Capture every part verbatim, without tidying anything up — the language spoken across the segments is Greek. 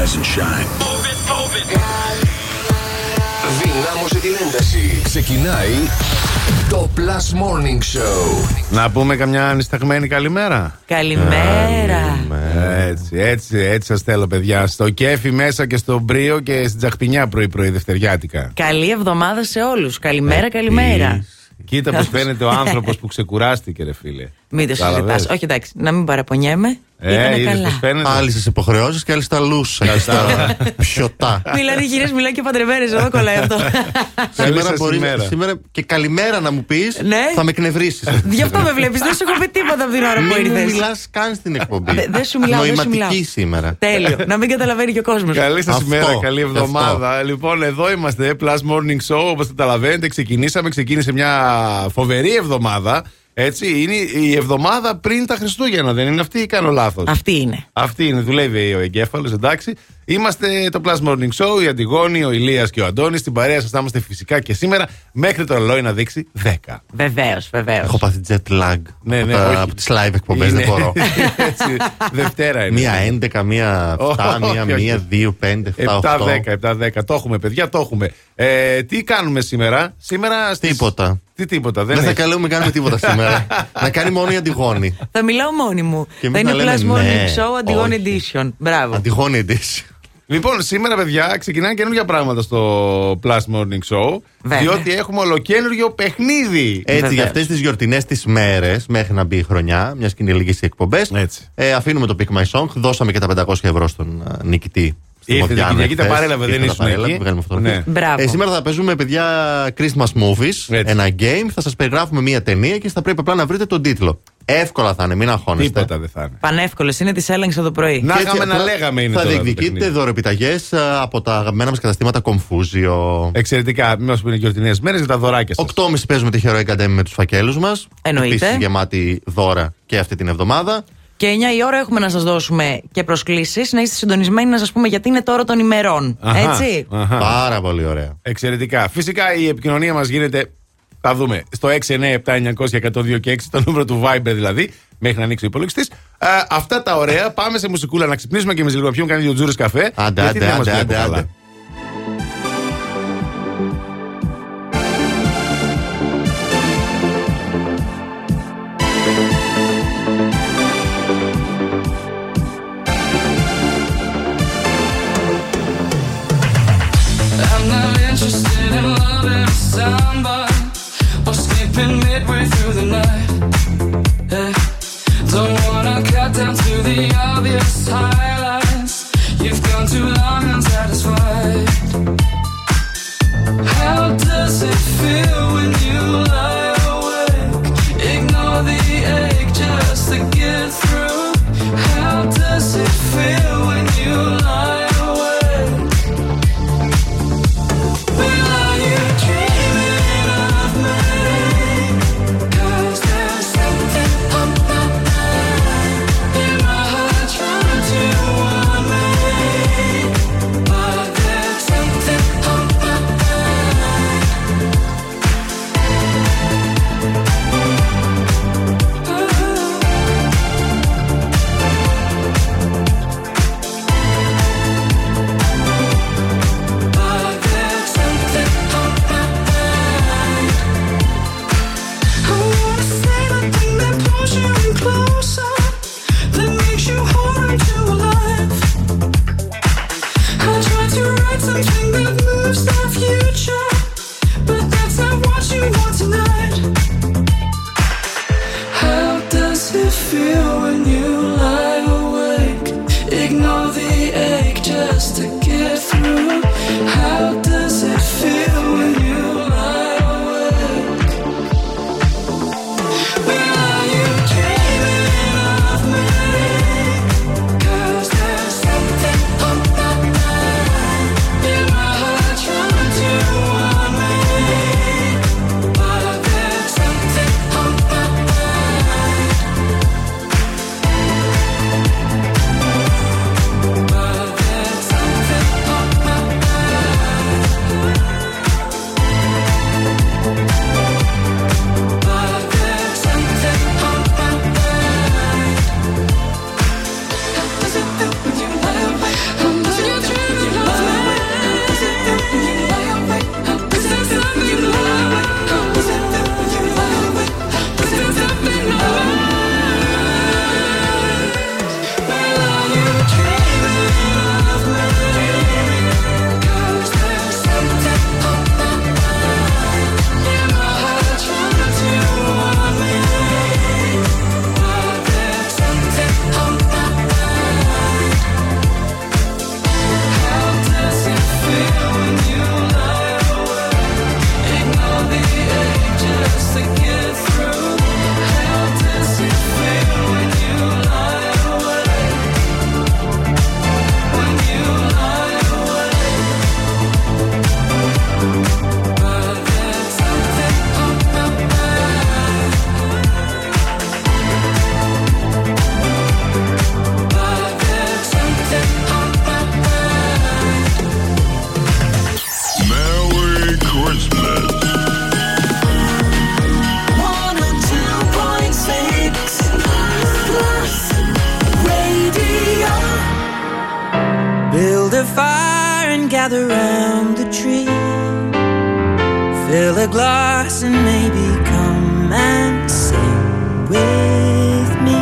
Rise and shine. Move it, move it. Δυνάμωσε την ένταση. Ξεκινάει το Plus Morning Show. Να πούμε καμιά ανισταγμένη καλημέρα. Καλημέρα. Έτσι, έτσι, έτσι σας θέλω, παιδιά. Στο κέφι μέσα και στο μπρίο και στην τσαχπινιά πρωί-πρωί δευτεριάτικα. Καλή εβδομάδα σε όλους. Καλημέρα, καλημέρα. Κοίτα πως φαίνεται ο άνθρωπος που ξεκουράστηκε, ρε φίλε. Μην το συζητάς. Όχι, εντάξει, να μην παραπονιέμαι. Ε, είδες πως φαίνεται. Άλλοι στις υποχρεώσεις και άλλοι στα λούσα. Πιωτά. Μιλάνε οι γυρίες, μιλάνε και παντρεμένες. Εδώ κολλάει αυτό. Σήμερα μπορεί. Σήμερα και καλημέρα να μου πεις, θα με εκνευρίσεις. Γι' αυτό με βλέπεις. Δεν σου έχω πει τίποτα από την ώρα που ήρθες. Δεν μου μιλάς καν στην εκπομπή. Δεν σου μιλάω. Νοηματική σήμερα. Τέλειο. Να μην καταλαβαίνει και ο κόσμος. Καλή σας ημέρα, καλή εβδομάδα. Λοιπόν, εδώ είμαστε. Plus Morning Show, όπως καταλαβαίνετε, ξεκινήσαμε. Ξεκίνησε μια φοβερή εβδομάδα. Έτσι, είναι η εβδομάδα πριν τα Χριστούγεννα, δεν είναι αυτή ή κάνω λάθος? Αυτή είναι. Αυτή είναι, δουλεύει ο εγκέφαλος, εντάξει. Είμαστε το Plus Morning Show, η Αντιγόνη, ο Ηλίας και ο Αντώνης. Στην παρέα σας θα είμαστε φυσικά και σήμερα, μέχρι το ρολόι να δείξει δέκα. Βεβαίως, βεβαίως. Έχω πάθει jet lag. Ναι, ναι, από, από τις live εκπομπές δεν μπορώ. Έτσι, Δευτέρα είναι. Μία έντεκα, μία εφτά, μία μία, δύο, πέντε, εφτά, επτά, δέκα. Το έχουμε, παιδιά, το έχουμε. Ε, τι κάνουμε σήμερα, σήμερα στις... Τίποτα. Τι τίποτα, δεν, δεν θα καλούμε κάνουμε τίποτα σήμερα. Να κάνει μόνο η Αντιγόνη. Θα μιλάω μόνη μου. Θα είναι Plus Morning Show Αντιγόνη Edition. Μπράβο. Αντιγόνη Edition. Λοιπόν, σήμερα, παιδιά, ξεκινάνε καινούργια πράγματα στο Plus Morning Show. Βέβαια. Διότι έχουμε ολοκένουργιο παιχνίδι. Έτσι, βέβαια, για αυτές τις γιορτινές τις μέρες, μέχρι να μπει η χρονιά, μιας και είναι λίγες οι εκπομπές, ε, αφήνουμε το Pick My Song. Δώσαμε και τα πεντακόσια ευρώ στον uh, νικητή. Ήρθε την Κυριακή, τα παρέλαβε, δεν ήσουν εκεί. Ναι. Ε, σήμερα θα παίζουμε, παιδιά, Christmas movies, έτσι, ένα game. Θα σας περιγράφουμε μία ταινία και θα πρέπει απλά να βρείτε τον τίτλο. Εύκολα θα είναι, μην αγχώνεστε. Τίποτα δεν θα είναι. Πανεύκολες είναι, τις έλεγξα το πρωί. Να είχαμε να λέγαμε είναι. Θα διεκδικείτε δωρεπιταγές από τα αγαπημένα μας καταστήματα Κομφούζιο. Εξαιρετικά, μην μας πούνε γιορτινές μέρες για τα δωράκια σας. οκτώ και τριάντα παίζουμε τη Heroic Academy με τους φακέλους μας. Εννοείται. Επίσης γεμάτη δώρα και αυτή την εβδομάδα. Και εννιά η ώρα έχουμε να σας δώσουμε και προσκλήσεις. Να είστε συντονισμένοι να σας πούμε γιατί είναι τώρα των ημερών. Αχα, έτσι. Αχα. Πάρα πολύ ωραία. Εξαιρετικά. Φυσικά η επικοινωνία μας γίνεται, θα δούμε, στο έξι εννιά επτά εννιά μηδέν μηδέν ένα μηδέν δύο και έξι, το νούμερο του Viber δηλαδή, μέχρι να ανοίξει ο υπολογιστής. Αυτά τα ωραία. Πάμε σε μουσικούλα να ξυπνήσουμε και εμείς λίγο, πιούμε κανένα δύο τζούρες καφέ. Άντε, άντε, άντε, άντε, άντε. Somebody or skipping midway through the night. Yeah. Don't wanna cut down to the obvious highlights. You've gone too long unsatisfied. How does it feel when you lie awake? Ignore the ache just to get through. How does it feel when you lie? gather round the tree, fill a glass and maybe come and sing with me.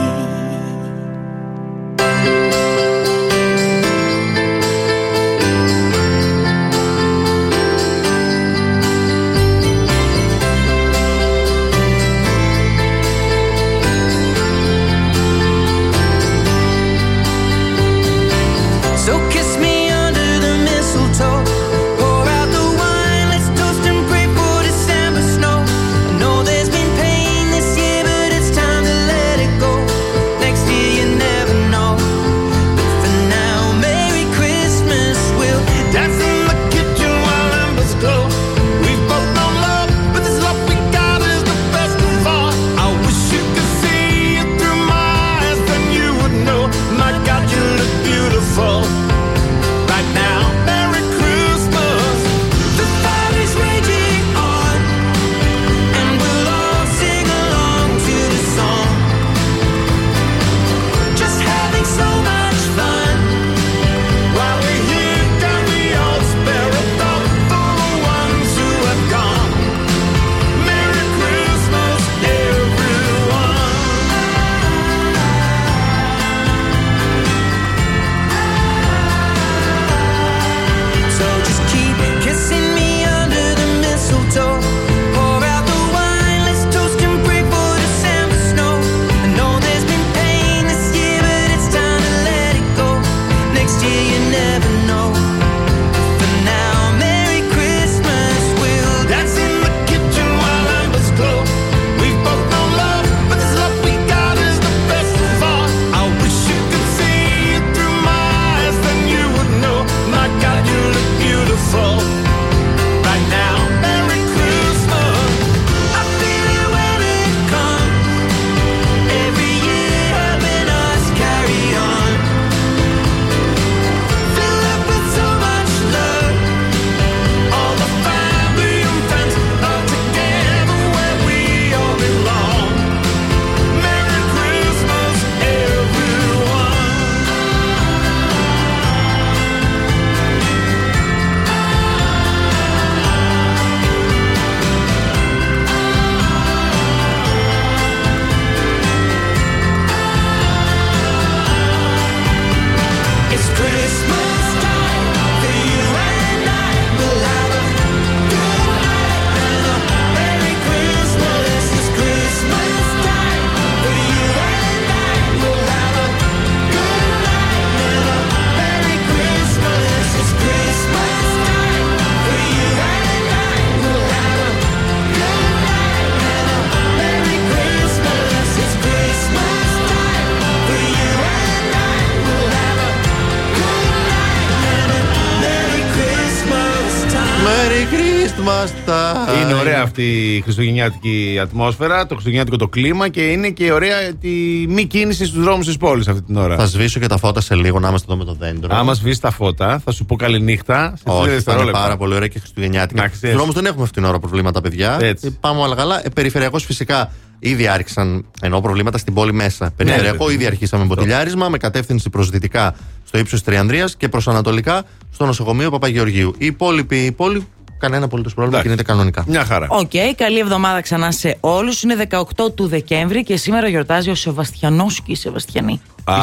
Είναι ωραία αυτή η χριστουγεννιάτικη ατμόσφαιρα, το χριστουγεννιάτικο το κλίμα και είναι και ωραία τη μη κίνηση στους δρόμους της πόλης αυτή την ώρα. Θα σβήσω και τα φώτα σε λίγο, να είμαστε εδώ με το δέντρο. Άμα σβήσεις τα φώτα, θα σου πω καληνύχτα. Όχι, θα είναι πάρα πολύ ωραία και χριστουγεννιάτικα. Στους δρόμους δεν έχουμε αυτή την ώρα προβλήματα, παιδιά. Έτσι. Πάμε όλα καλά. Ε, Περιφερειακός φυσικά. Ήδη άρχισαν, εννοώ προβλήματα στην πόλη μέσα. Περιφερειακό, ναι, ήδη αρχίσαμε μποτιλιάρισμα με κατεύθυνση προς δυτικά στο ύψος Τριανδρίας και προς ανατολικά στο νοσοκομείο Παπαγεωργίου. Η υπόλοιπη πόλη. Κανένα απολύτως πρόβλημα, κινείται κανονικά. Μια χαρά. Οκ, okay, καλή εβδομάδα ξανά σε όλους. Είναι δεκαοκτώ του Δεκέμβρη και σήμερα γιορτάζει ο Σεβαστιανός και η Σεβαστιανή. Α,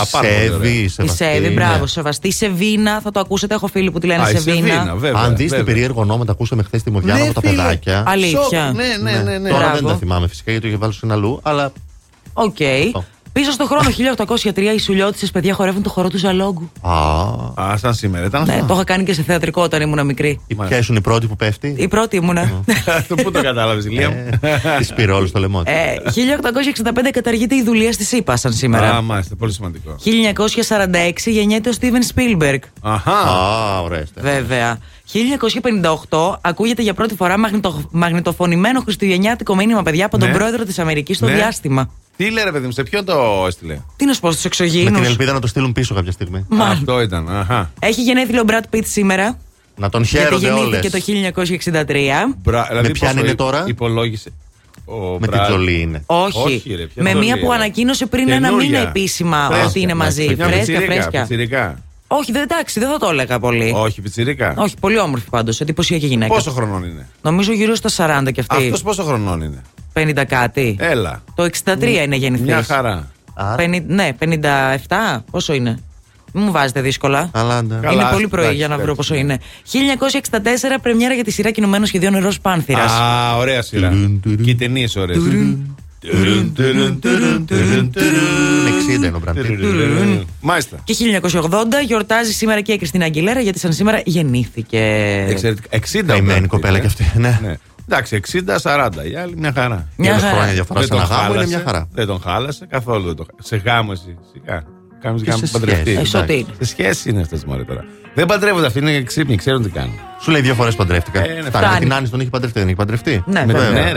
η Σεβή, μπράβο, Σεβαστή. Σεβίνα, θα το ακούσετε. Έχω φίλοι που τη λένε Σεβίνα. Αν δείτε περίεργο ονόματα, ακούσαμε χθες τη Μοδιάνο από τα παιδάκια. Αλήθεια. Ναι, ναι, ναι, ναι. Τώρα δεν τα θυμάμαι φυσικά γιατί το είχε βάλει σε ένα αλλού, αλλά. Οκ. Πίσω στο χρόνο χίλια οκτακόσια τρία οι Σουλιώτισσες, παιδιά, χορεύουν το χορό του Ζαλόγκου. Α, α, σαν σήμερα ήταν. Ναι, το είχα κάνει και σε θεατρικό όταν ήμουν μικρή. Ποια ήσουν η πρώτη που πέφτει? Η πρώτη ήμουνα. Πού το κατάλαβες, Ηλία μου? Τη πήρε όλο το λαιμό. χίλια οκτακόσια εξήντα πέντε καταργείται η δουλεία στη ΣΥΠΑ σαν σήμερα. Α, μάλιστα, πολύ σημαντικό. χίλια εννιακόσια σαράντα έξι γεννιέται ο Steven Spielberg. Αχά, ωραία. Βέβαια. χίλια εννιακόσια πενήντα οκτώ ακούγεται για πρώτη φορά μαγνητοφωνημένο χριστουγεννιάτικο μήνυμα, παιδιά, από τον πρόεδρο της Αμερικής στο διάστημα. Τι λέει, ρε παιδί μου, σε ποιον το έστειλε? Τι να σου πω, στους εξωγήινους. Με την ελπίδα να το στείλουν πίσω κάποια στιγμή. Μα. Αυτό ήταν. Αχα. Έχει γενέθλιο ο Brad Pitt σήμερα. Να τον χαίρονται όλες. Και το χίλια εννιακόσια εξήντα τρία. Μπρα, δηλαδή με ποιαν είναι τώρα? Υπολόγισε. Ο με Brad... την Τζολή είναι. Όχι. Όχι ρε, με μία που ανακοίνωσε πριν Καινούργια. Ένα μήνα επίσημα. Φρέσκα, ότι είναι μαζί. Φρέσκα, φρέσκα. φρέσκα. φρέσκα. Όχι, δεν, εντάξει, δεν θα το έλεγα πολύ. Όχι, πιτσιρίκα. Όχι, πολύ όμορφη πάντως. Εντυπωσιακή γυναίκα. Πόσο χρονών είναι? Νομίζω γύρω στα σαράντα κι αυτή. Αυτός πόσο χρονών είναι? πενήντα κάτι. Έλα. Το εξήντα τρία Μ, είναι γεννηθής. Μια χαρά. πενήντα, ναι, πενήντα επτά. Πόσο είναι? Μην μου βάζετε δύσκολα. Αλάντα. Είναι καλά, πολύ πρωί εντάξει, για να βρω πόσο είναι. χίλια εννιακόσια εξήντα τέσσερα πρεμιέρα για τη σειρά κινουμένων σχεδίων Νερός Πάνθυρας. Α, ωραία σειρά. Και οι ταινίες ωραίες. εξήντα είναι ο Brad Pitt. Μάλιστα. Και χίλια εννιακόσια ογδόντα γιορτάζει σήμερα και η Κριστίνα Αγκιλέρα, γιατί σαν σήμερα γεννήθηκε. εξήντα είναι κοπέλα κι αυτή. Εντάξει, εξήντα σαράντα. Η άλλη μια χαρά. Μια χαρά. Δεν τον χάλασε καθόλου. Σε γάμο εσύ. Κάνεις γάμο που παντρευτεί. Σε σχέση είναι αυτές μόλις τώρα. Δεν παντρεύονται αυτοί, είναι ξύπνοι, ξέρουν τι κάνουν. Σου λέει δύο φορές παντρεύτηκα. Φτάνει. Την Άννη τον είχε παντρευτεί, δεν είχε παντρευτεί. Ναι, ναι.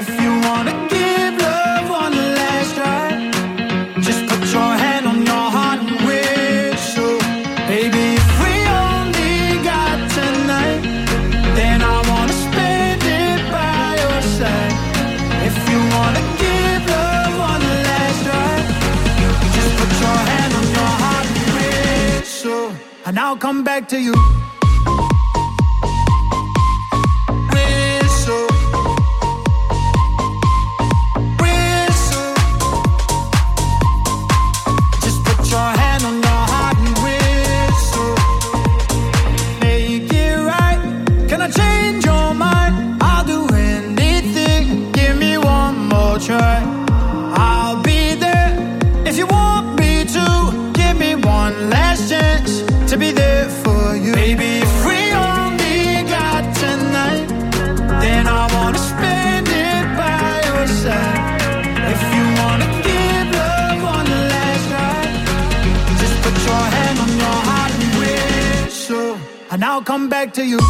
If you wanna give love one last try, just put your hand on your heart and wish so. Baby, if we only got tonight, then I wanna spend it by your side. If you wanna give love one last try, just put your hand on your heart and wish so. And I'll come back to you. And I'll come back to you.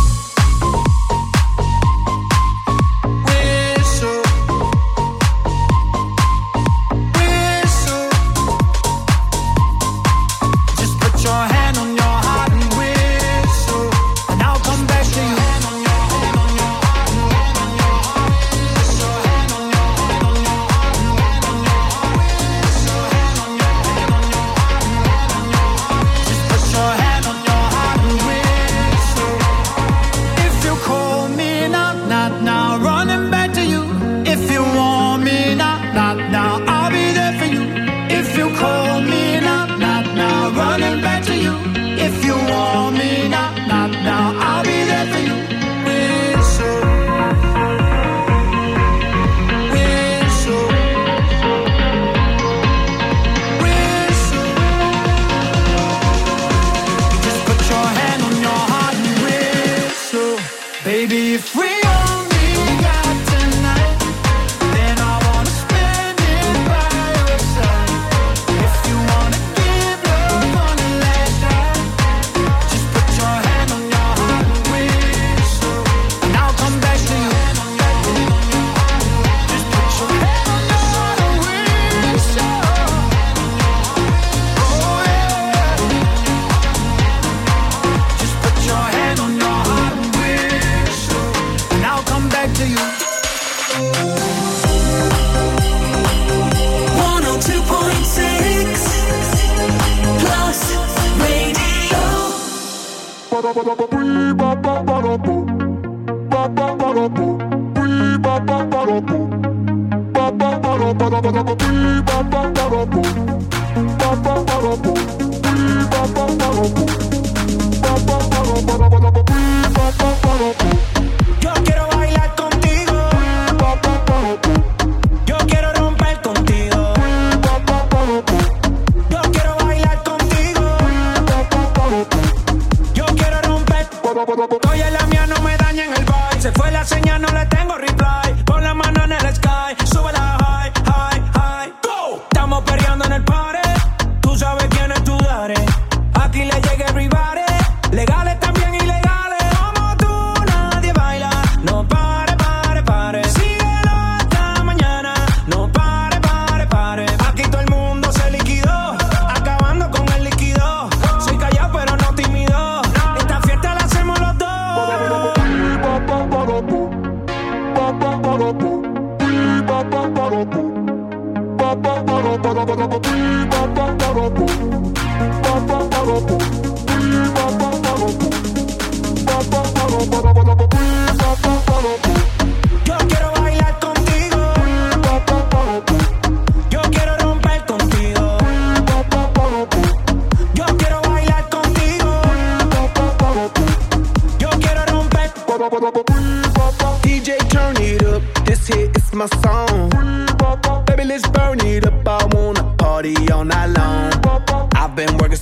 Estamos peleando en el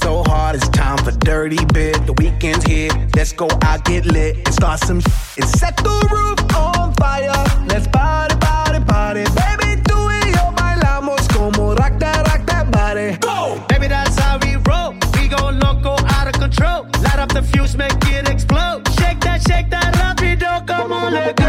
working so hard, it's time for dirty bit. The weekend's here, let's go out, get lit, and start some shit. And set the roof on fire, let's party, party, party. Baby, do it, yo bailamos como rock that, rock that body. Go! Baby, that's how we roll, we go loco, out of control. Light up the fuse, make it explode. Shake that, shake that, rapido, come on, let go.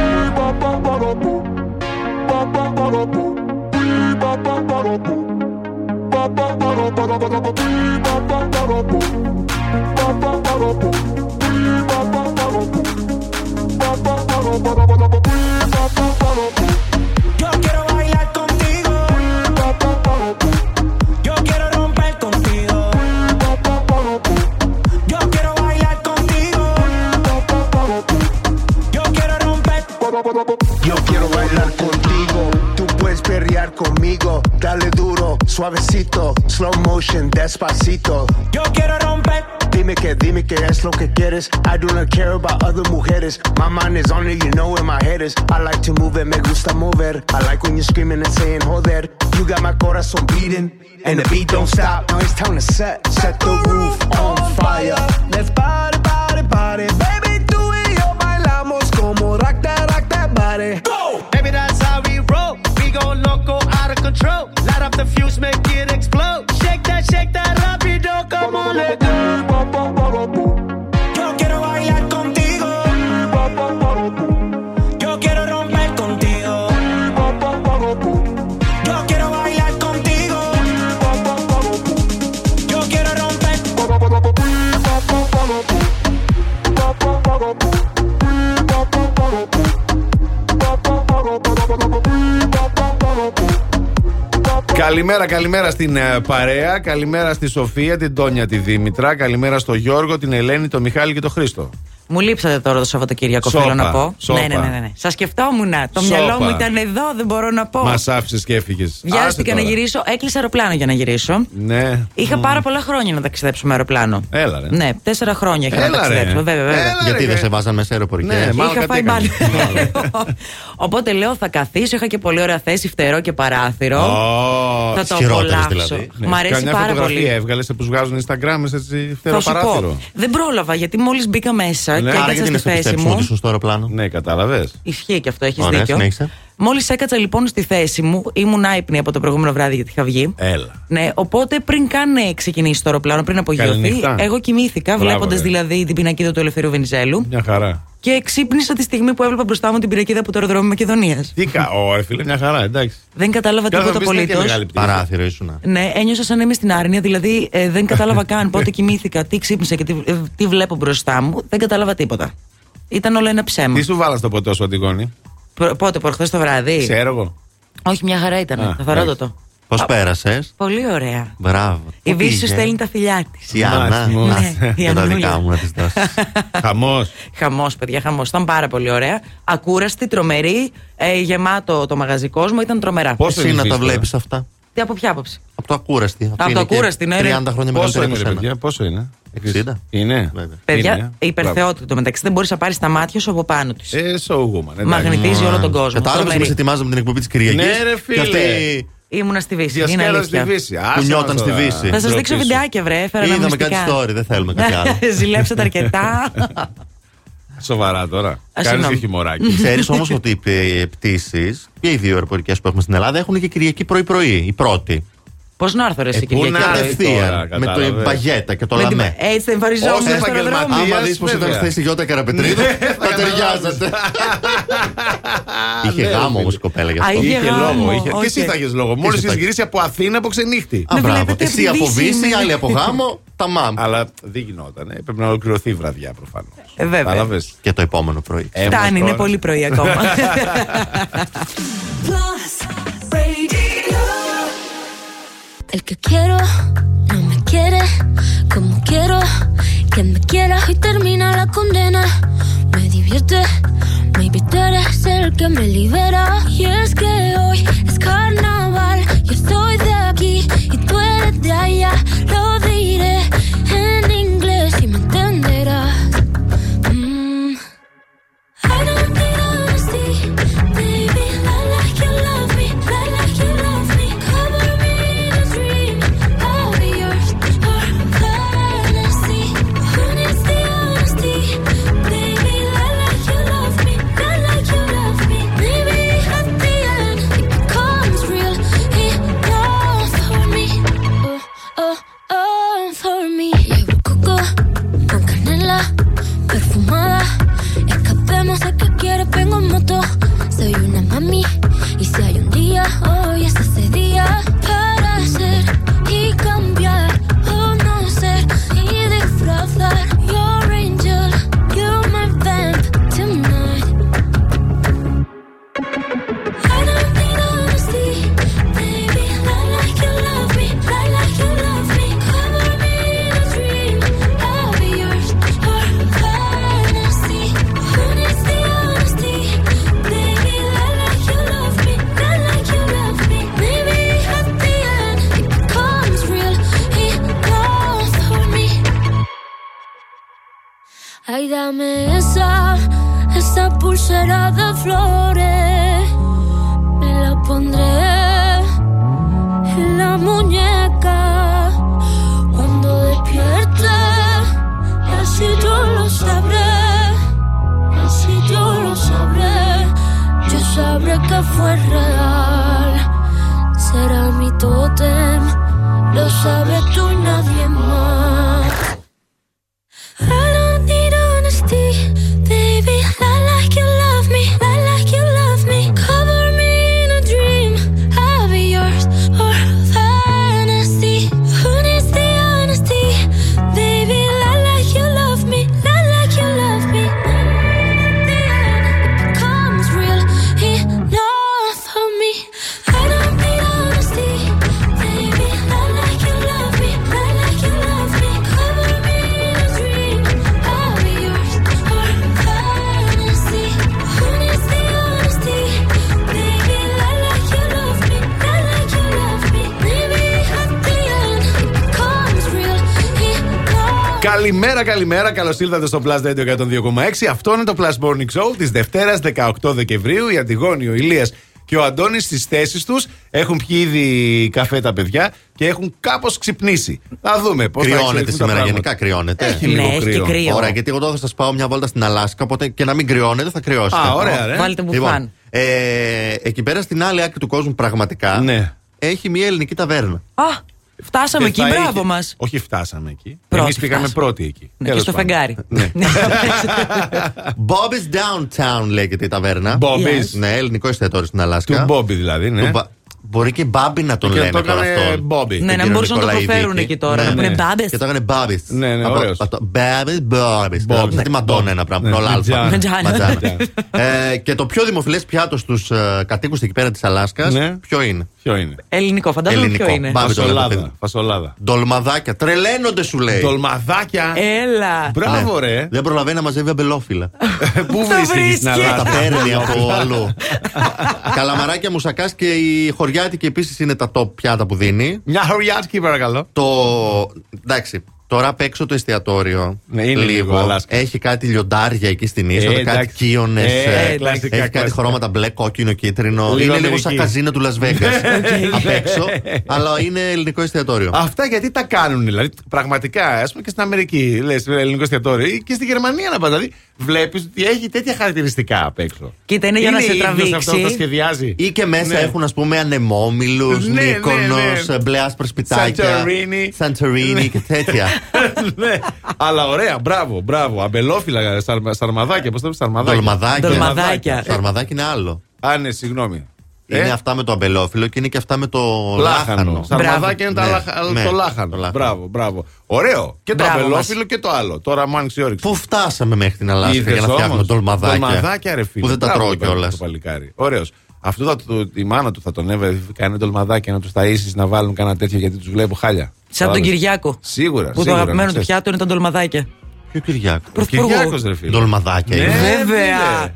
Yo quiero bailar contigo. Yo quiero romper contigo. Yo quiero bailar contigo. Yo quiero romper. Yo quiero bailar contigo. Tú puedes perrear conmigo. Dale duro, suavecito, slow motion, despacito. Yo quiero romper. Dime que, dime que es lo que quieres. I do not care about other mujeres. My mind is on it, you know where my head is. I like to move it, me gusta mover. I like when you're screaming and saying joder. You got my corazón beating, and the beat don't stop. Now it's time to set, set the roof on fire. Let's party, party, party. Baby, tú y yo bailamos como rock that, rock that body. Go! Baby, that's how we roll. We go loco, out of control. Up the fuse, make it explode. Shake that, shake that, rapido, come on, let go. Yo quiero bailar contigo. Yo quiero romper contigo. Yo quiero bailar contigo. Yo quiero romper. Καλημέρα, καλημέρα στην παρέα, καλημέρα στη Σοφία, την Τόνια, τη Δήμητρα, καλημέρα στο Γιώργο, την Ελένη, τον Μιχάλη και τον Χρήστο. Μου λείψατε τώρα το Σαββατοκύριακο, σόπα, θέλω να πω. Σόπα. Ναι, ναι, ναι, ναι. Σας σκεφτόμουν. Το σόπα. Μυαλό μου ήταν εδώ, δεν μπορώ να πω. Μας άφησες και έφυγες. Βιάστηκα να γυρίσω, έκλεισα αεροπλάνο για να γυρίσω. Ναι. Είχα mm. πάρα πολλά χρόνια να ταξιδέψω με αεροπλάνο. Έλα, ρε. Ναι, τέσσερα χρόνια είχα Έλα, να ταξιδέψω. Βέβαια, βέβαια. Έλα, γιατί δεν σε βάζαν μέσα σε αεροπορικές. Ναι, μάλλον είχα πάει πάλι. Οπότε λέω θα καθίσω, είχα και πολύ ωραία θέση, φτερό και παράθυρο. Oh, θα το απολαύσω. Μ' αρέσει πάρα πολύ. Έβγαλες που βγάζουν Instagram έτσι φτερό παράθυρο. Δεν πρόλαβα γιατί μόλις μπήκα μέσα. Ναι, και έκατσα στη θέση μου. Ναι, κατάλαβες. Ισχύει και αυτό, έχεις δίκιο. Μόλις έκατσα λοιπόν στη θέση μου, ήμουν άϊπνη από το προηγούμενο βράδυ γιατί είχα βγει. Έλα. Ναι, οπότε πριν καν ξεκινήσει το αεροπλάνο, πριν απογειωθεί, εγώ κοιμήθηκα, βλέποντας δηλαδή την πινακίδα του Ελευθερίου Βενιζέλου. Μια χαρά. Και ξύπνησα τη στιγμή που έβλεπα μπροστά μου την πινακίδα από το αεροδρόμιο Μακεδονίας. Τι καό, φίλε, μια χαρά, εντάξει. Δεν κατάλαβα τίποτα απολύτως. Παράθυρο ήσουνα. Ναι, ένιωσα σαν να είμαι στην Άρνια, δηλαδή ε, δεν κατάλαβα καν πότε κοιμήθηκα, τι ξύπνησα και τι, ε, τι βλέπω μπροστά μου. Δεν κατάλαβα τίποτα. Ήταν όλο ένα ψέμα. Τι σου βάλα στο ποτό σου, Αντιγόνη? Προ, πότε, προχθές το βράδυ? Ξέρω εγώ. Όχι, μια χαρά ήταν. Καθαρότατο το. Πώς πέρασες? Πολύ ωραία. Μπράβο. Η Βύση σου στέλνει τα φιλιά της. Η Άννα. Ναι, η Άννα. Δικά μου να της δώσεις. Χαμός. Χαμός, παιδιά, χαμός. Ήταν πάρα πολύ ωραία. Ακούραστη, τρομερή, ε, γεμάτο το μαγαζί κόσμο. Ήταν τρομερά. Πώς εσύ να τα βλέπεις αυτά? Τι, από ποια άποψη? Από το ακούραστη. Από το ακούραστη, ναι. τριάντα χρόνια μεγαλύτερη από σένα. Πόσο είναι? εξήντα. Είναι. Παιδιά, υπερθεότητα μεταξύ. Δεν μπορεί να πάρει τα μάτια σου από πάνω τη. Ε, so woman. Μαγνητίζει όλο τον κόσμο. Κατάλαβε που σε ετοιμάζαμε την εκπομπή τη Κυριακή. Ήμουνα στη Βύση. Είναι αλήθεια. Κουνιόταν στη Βύση. Θα σας δείξω βιντεάκια, βρε. Έφερα να είδαμε κάτι story, δεν θέλουμε κάτι άλλο. Ζηλέψατε αρκετά. Σοβαρά τώρα. Κάνεις και χειμωράκι. Ξέρεις όμως ότι οι πτήσεις και οι δύο αεροπορικές που έχουμε στην Ελλάδα έχουν και Κυριακή πρωί-πρωί, η πρώτη. Πώς να έρθω ρε εσύ Κυριακή κατευθείαν με το παγέτα και το λαμέ. Έτσι θα εμφανιζόμουν στο αεροδρόμιο. Άμα δεις πως ήταν στη Γιώτα Καραπετρίδου θα ταιριάζατε. Είχε γάμο όμως η κοπέλα γι' αυτό. Είχε λόγο. Και εσύ θα έχεις λόγο. Μόλις έχεις γυρίσει από Αθήνα από ξενύχτη. Εσύ από Βύση, άλλη από γάμο. Τα μάμ. Αλλά δεν γινόταν. Πρέπει να ολοκληρωθεί η βραδιά προφανώς. Και το επόμενο πρωί. Φτάνει, είναι πολύ πρωί ακόμα. El que quiero no me quiere como quiero que me quiera y termina la condena. Me divierte, maybe tú eres el que me libera. Y es que hoy es carnaval, yo soy de aquí y tú eres de allá. Lo diré en inglés y me entenderás. Mm. I don't need honesty, baby, I like you love me, I like you love me. Cover me. Dream, I'll be yours for love. Ay, dame esa, esa pulsera de flores. Me la pondré en la muñeca. Cuando despierte, así yo lo sabré. Así yo lo sabré. Yo sabré que fue real. Será mi tótem. Lo sabes tú y nadie más. Baby, I like you, love me, I like you, love me. Cover me in a dream, I'll be yours or fantasy. Honesty, honesty, baby, I like you, love me, I like you, love me. It becomes real enough for me. I don't need honesty, baby, I like you, love me, I like you, love me. Cover me in a dream. Καλημέρα, καλημέρα. Καλώς ήλθατε στο Plus Radio εκατόν δύο κόμμα έξι. Αυτό είναι το Plus Morning Show της Δευτέρας, δεκαοκτώ Δεκεμβρίου. Η Αντιγόνη, ο Ηλίας και ο Αντώνης στις θέσεις τους. Έχουν πιει ήδη καφέ τα παιδιά και έχουν κάπως ξυπνήσει. Θα δούμε πώς θα γίνει. Κρυώνεται σήμερα, γενικά κρυώνεται. Έχει λίγο ναι, κρύο. κρύο. Ωραία, γιατί εγώ τώρα θα σα πάω μια βόλτα στην Αλάσκα. Οπότε και να μην κρυώνεται, θα κρυώσει. Α, ωραία, ωραία. Βάλτε μπουφάν. Λοιπόν, ε, εκεί πέρα στην άλλη άκρη του κόσμου, πραγματικά ναι. Έχει μια ελληνική ταβέρνα. Α! Φτάσαμε εκεί, μπράβο μας. Όχι, φτάσαμε εκεί. Εμείς πήγαμε πρώτοι εκεί. Και στο φεγγάρι. Bobby's Downtown λέγεται η ταβέρνα. Bobby's. Ναι, ελληνικό εστιατόριο στην Αλάσκα. Του Bobby δηλαδή, ναι. Μπορεί και Bobby να τον λένε τώρα αυτόν. Ναι, να μπορούσαν να το προφέρουν εκεί τώρα. Να πούνε Bobby's. Και το έκανε Bobby's. Ναι, ναι, ωραίος. Bobby's, Bobby's. Σαν τη Μαντόνα ένα πράγμα. Όλα αλφα. Και το πιο δημοφιλές πιάτο στους κατοίκους εκεί πέρα της Αλάσκας, ποιο είναι? Ποιο είναι? Ελληνικό, φαντάζομαι ποιο είναι. Φασολάδα. Φασολάδα. Ντολμαδάκια. Τρελαίνονται σου λέει. Ντολμαδάκια. Έλα. Μπράβο, ναι. Ρε. Δεν προλαβαίνει να μαζεύει αμπελόφυλλα. Πού βρίσκει στην Ελλάδα? Τα παίρνει από αλλού. Καλαμαράκια, μουσακάς και η χωριάτικη επίσης είναι τα top πιάτα που δίνει. Μια χωριάτικη, παρακαλώ. Το. Εντάξει. Τώρα απ' έξω το εστιατόριο ναι, λίγο, λίγο έχει κάτι λιοντάρια εκεί στην ίσο, ε, κάτι κύονες, ε, ε, έχει κλασικά, κάτι κλασικά. Χρώματα μπλε, κόκκινο, κίτρινο. Λίγο είναι λίγο σαν καζίνα του Las Vegas απ' έξω, αλλά είναι ελληνικό εστιατόριο. Αυτά γιατί τα κάνουν, δηλαδή πραγματικά, ας πούμε και στην Αμερική, λες ελληνικό εστιατόριο ή και στη Γερμανία να πας. Δηλαδή βλέπεις ότι έχει τέτοια χαρακτηριστικά απ' έξω. Κοίτα, είναι, είναι για να σε τραβήξει. Αυτό το σχεδιάζει. Ή και μέσα ναι. Έχουν ας πούμε ανεμόμυλους, ναι, Μύκονος, ναι, ναι. Μπλε άσπρα σπιτάκια, Σαντορίνι και τέτοια. Ναι, αλλά ωραία, μπράβο, μπράβο. Αμπελόφυλλα, σαρμαδάκια, πώς το πεις, σαρμαδάκια. Ντολμαδάκια. Ντολμαδάκια. Σαρμαδάκι είναι άλλο. Α, ναι, συγγνώμη. Ε? Είναι αυτά με το αμπελόφυλλο και είναι και αυτά με το λάχανο. λάχανο. Σαρμαδάκια είναι ναι, τα... ναι, το λάχανο. Το λάχανο. Μπράβο, μπράβο. Ωραίο. Και μπράβο, το αμπελόφυλλο μας. Και το άλλο. Τώρα μου άνοιξε η όρεξη. Πού φτάσαμε μέχρι την Αλάσκα για να φτιάχνουμε ντολμαδάκια. Ντολμαδάκια, ρε φίλε. Που δεν τα τρώω κιόλας. Ωραίος. Αυτό το, η μάνα του θα τον έβρε, κάνει ντολμαδάκια να τους ταΐσεις, να βάλουν κάνα τέτοιο γιατί τους βλέπω χάλια. Σαν τον Κυριάκο. Σίγουρα. Που σίγουρα, το αγαπημένο του πιάτο είναι τα ντολμαδάκια. Ποιο Κυριάκο? Ο Κυριάκος, ρε φίλε. Ντολμαδάκια. Ναι, βέβαια.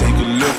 Take a look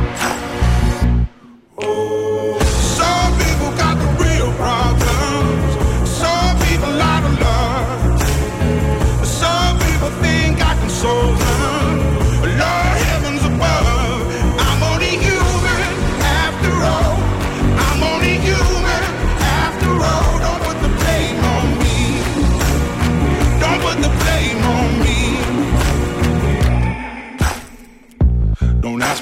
Ooh. Some people got the real problems. Some people out of love. Some people think I can solve them. Lord, heavens above. I'm only human after all. I'm only human after all. Don't put the blame on me. Don't put the blame on me. Don't ask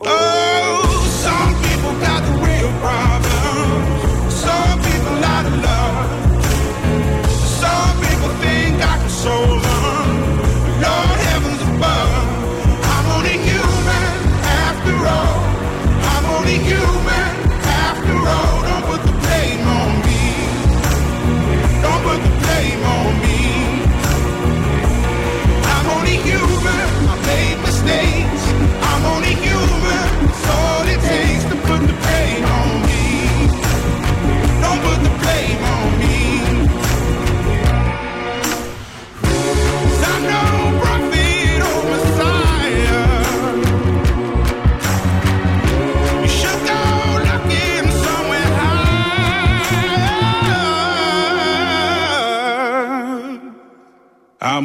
Oh, some people got the real problem, some people out of love, some people think I can solve them. Lord heavens above, I'm only human after all, I'm only human after all. Don't put the blame on me, don't put the blame on me. I'm only human, I made mistakes, I'm only human, that's all it takes to put the blame on me. Don't put the blame on me. 'Cause I'm no prophet or Messiah. You should go looking somewhere higher. I'm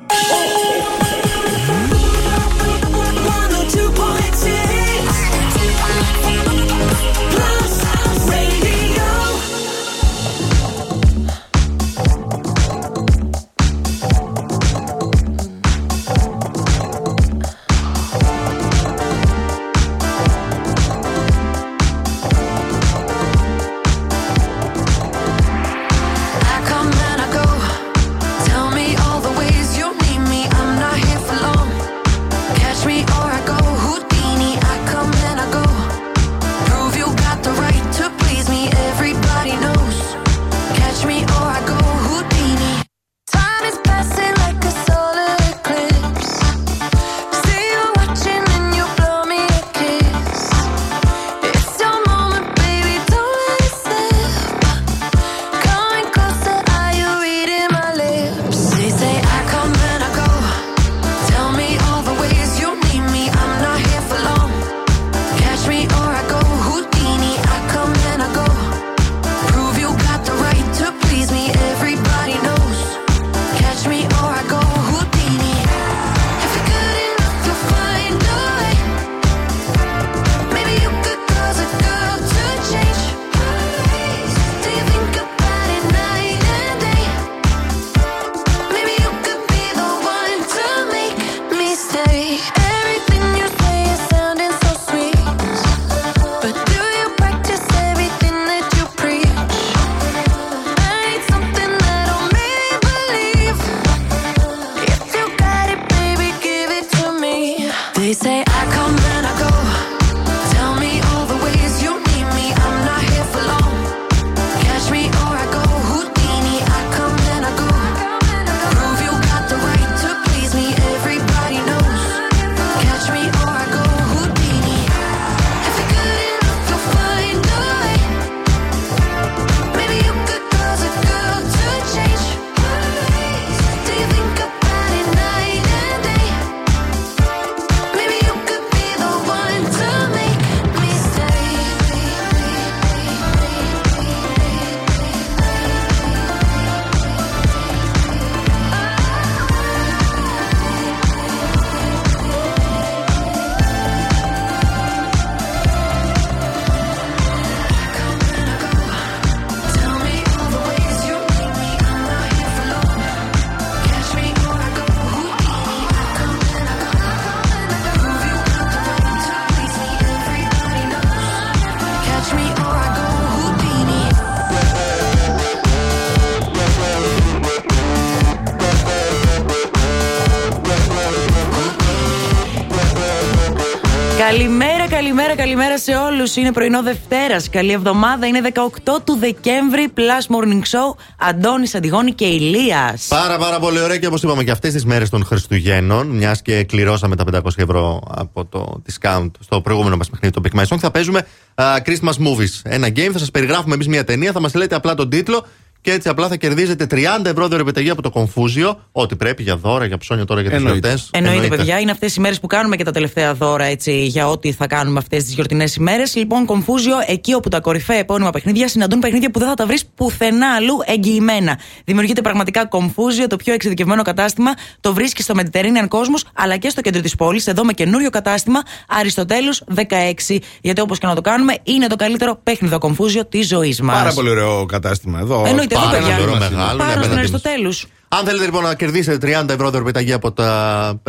Καλημέρα, καλημέρα, καλημέρα σε όλους. Είναι πρωινό Δευτέρας. Καλή εβδομάδα. Είναι δεκαοκτώ του Δεκέμβρη. Plus Morning Show. Αντώνης, Αντιγόνη και Ηλίας. Πάρα, πάρα πολύ ωραία. Και όπως είπαμε και αυτές τις μέρες των Χριστουγέννων, μιας και κληρώσαμε τα πεντακόσια ευρώ από το discount στο προηγούμενο μας παιχνίδι, το Pick My Song, θα παίζουμε uh, Christmas Movies. Ένα game. Θα σας περιγράφουμε εμείς μια ταινία. Θα μας λέτε απλά τον τίτλο. Και έτσι απλά θα κερδίζετε τριάντα ευρώ δωρεπιταγή από το Κομφούζιο. Ό,τι πρέπει για δώρα, για ψώνια τώρα, για τις γιορτές. Εννοείται, Εννοείται, παιδιά. Είναι αυτές οι μέρες που κάνουμε και τα τελευταία δώρα, έτσι, για ό,τι θα κάνουμε αυτές τις γιορτινές ημέρες. Λοιπόν, Κομφούζιο, εκεί όπου τα κορυφαία επώνυμα παιχνίδια συναντούν παιχνίδια που δεν θα τα βρεις πουθενά αλλού εγγυημένα. Δημιουργείται πραγματικά Κομφούζιο, το πιο εξειδικευμένο κατάστημα. Το βρίσκει στο Mediterranean Cosmos, αλλά και στο κέντρο της πόλης. Εδώ με καινούριο κατάστημα Αριστοτέλους δεκαέξι. Γιατί όπως και να το κάνουμε, είναι το καλύτερο παιχνίδι Κομφούζιο της ζωής μας. Πάρα πολύ ωραίο κατάστημα εδώ. Εννοείται. Πάρα ένα δώρο μεγάλο. Πάρα στον Αριστοτέλους. Αν θέλετε λοιπόν να κερδίσετε τριάντα ευρώ δωρεπιταγή από τα,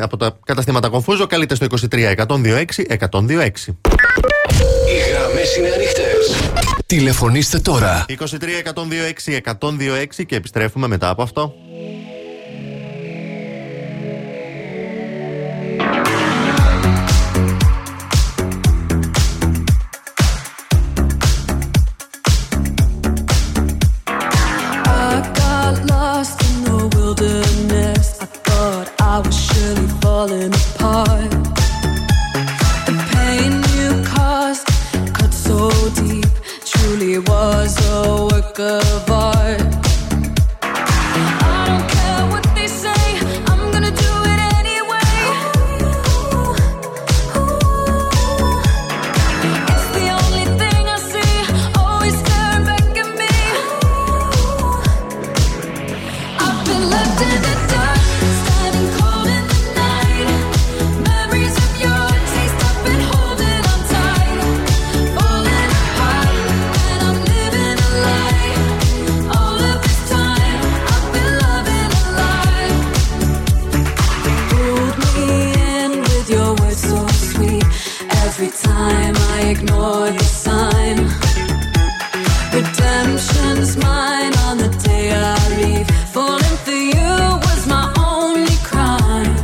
από τα καταστήματα Κομφούζιο, καλείτε στο είκοσι τρία εκατόν είκοσι έξι εκατόν είκοσι έξι. Οι γραμμές είναι ανοιχτές. Τηλεφωνήστε τώρα. είκοσι τρία εκατόν είκοσι έξι εκατόν είκοσι έξι και επιστρέφουμε μετά από αυτό. I was surely falling apart. The pain you caused cut so deep, truly was a work of art. I don't care what they say, I'm gonna do it anyway. Ooh, ooh. It's the only thing I see, always staring back at me. Ooh. I've been left in the dark, standing cold. Every time I ignore the sign, redemption's mine on the day I leave. Falling for you was my only crime.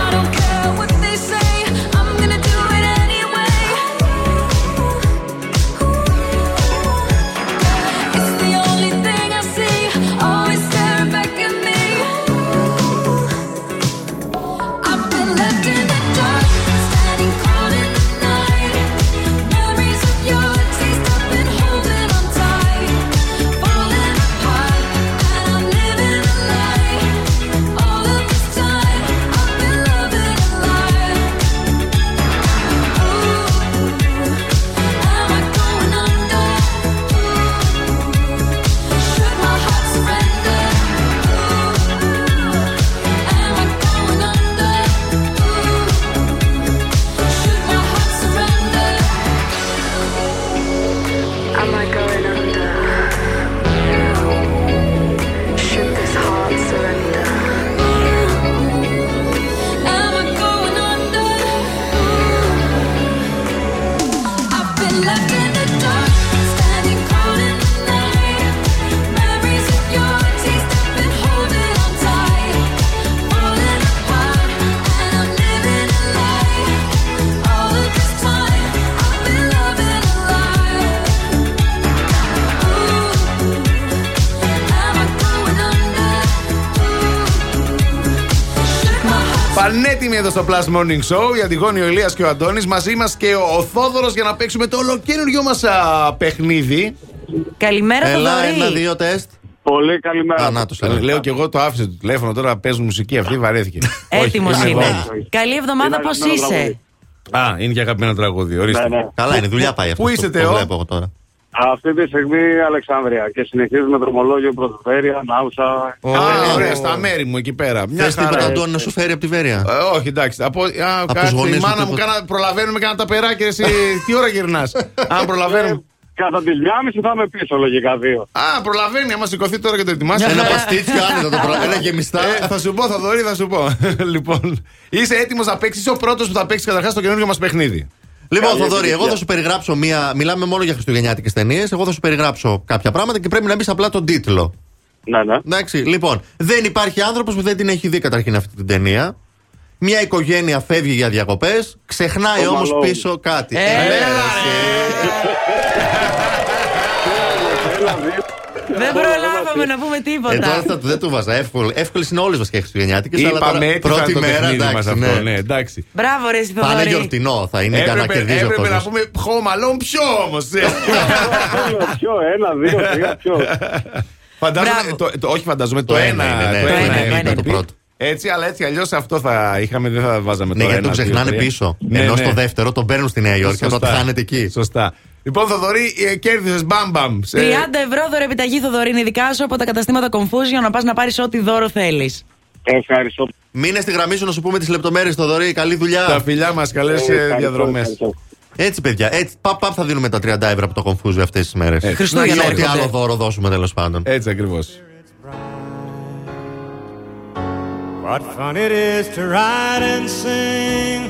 I don't care what they say, I'm gonna do it anyway. Ooh, ooh. It's the only thing I see, always staring back at me. Ooh. I've been left in the dark. Πανέτοιμοι εδώ στο Plus Morning Show, η Αντιγόνη, ο Ηλίας και ο Αντώνης, μαζί μας και ο Θόδωρος για να παίξουμε το ολοκαίνουργιό μας α, παιχνίδι. Καλημέρα, Θοδωρή. Έλα, ένα, δύο τεστ. Πολύ καλημέρα. Α, να, το Λέω καλημέρα. Και εγώ το άφησε το τηλέφωνο τώρα, παίζουν μουσική αυτή, βαρέθηκε. Έτοιμος είναι. Καλή εβδομάδα, πώς είσαι? Α, είναι και αγαπημένο τραγούδι, ορίστε. Ναι, ναι. Καλά είναι, δουλειά πάει αυτό. Πού είστε το, το βλέπω εγώ τώρα. Αυτή τη στιγμή Αλεξάνδρεια και συνεχίζουμε δρομολόγιο προς τη Βέρεια, Νάουσα. Ωραία, στα μέρη μου εκεί πέρα. Θες τίποτα Αντώνη να σου φέρει από τη Βέρεια? Όχι, εντάξει. Από η μάνα μου προλαβαίνουμε κάνα τα περάκια, εσύ τι ώρα γυρνάς? Αν προλαβαίνουμε. Κατά τις δυόμιση θα είμαι πίσω, λογικά δύο. Α, προλαβαίνει, άμα σηκωθεί τώρα και το ετοιμάσει. Ένα παστίτσιο, άνετα το προλαβαίνει και μιστά. Θα σου πω, θα δωρή, θα σου πω. Λοιπόν, είσαι έτοιμος να παίξεις? Είσαι ο πρώτος που θα παίξεις καταρχάς το καινούργιο μας παιχνίδι. Λοιπόν, Θοδωρή, εγώ θα σου περιγράψω μία. Μιλάμε μόνο για χριστουγεννιάτικες ταινίες. Εγώ θα σου περιγράψω κάποια πράγματα και πρέπει να μπεις απλά τον τίτλο. Ναι, ναι. Εντάξει, λοιπόν, δεν υπάρχει άνθρωπος που δεν την έχει δει καταρχήν αυτή την ταινία. Μια οικογένεια φεύγει για διακοπές, ξεχνάει oh, όμως μαλό. πίσω κάτι. Ε, ε, Δεν προλάβαμε να πούμε τίποτα. Ε, τώρα θα, δεν του βάζα. Εύκολε είναι όλε μας και χριστουγεννιάτικες. Είπαμε πρώτη μέρα. Εντάξει, ναι. Αυτό, ναι, εντάξει. Μπράβο, ρε Σπιθόρη. Πάνε γιορτινό, θα είναι για να κερδίζει ο κόσμος. Έπρεπε να πούμε Home Alone πιο όμως. Πιο, ένα, δύο, τρία, πιο. Όχι, φαντάζομαι το ένα είναι το πρώτο. Έτσι, αλλά έτσι αλλιώς αυτό θα είχαμε, δεν θα βάζαμε τώρα. Ναι, γιατί το ξεχνάνε πίσω. Ενώ στο δεύτερο τον παίρνουν στη Νέα Υόρκη, αυτό χάνεται εκεί. Σωστά. Λοιπόν, Θοδωρή, κέρδισε μπαμπαμ. Σε... τριάντα ευρώ δώρο επιταγή, Θοδωρή, είναι δικά σου από τα καταστήματα Κομφούζιο, να πας να πάρεις ό,τι δώρο θέλεις. Ευχαριστώ. Μείνε στη γραμμή σου να σου πούμε τις λεπτομέρειες, Θοδωρή. Καλή δουλειά. Τα φιλιά μας, καλές διαδρομές. Έτσι, παιδιά, έτσι. Παπ, παπ, θα δίνουμε τα τριάντα ευρώ από το Κομφούζιο αυτές τις μέρες. Χριστούγεννα. Ό,τι άλλο δώρο δώσουμε, τέλος πάντων. Έτσι ακριβώς. What fun it is to ride and sing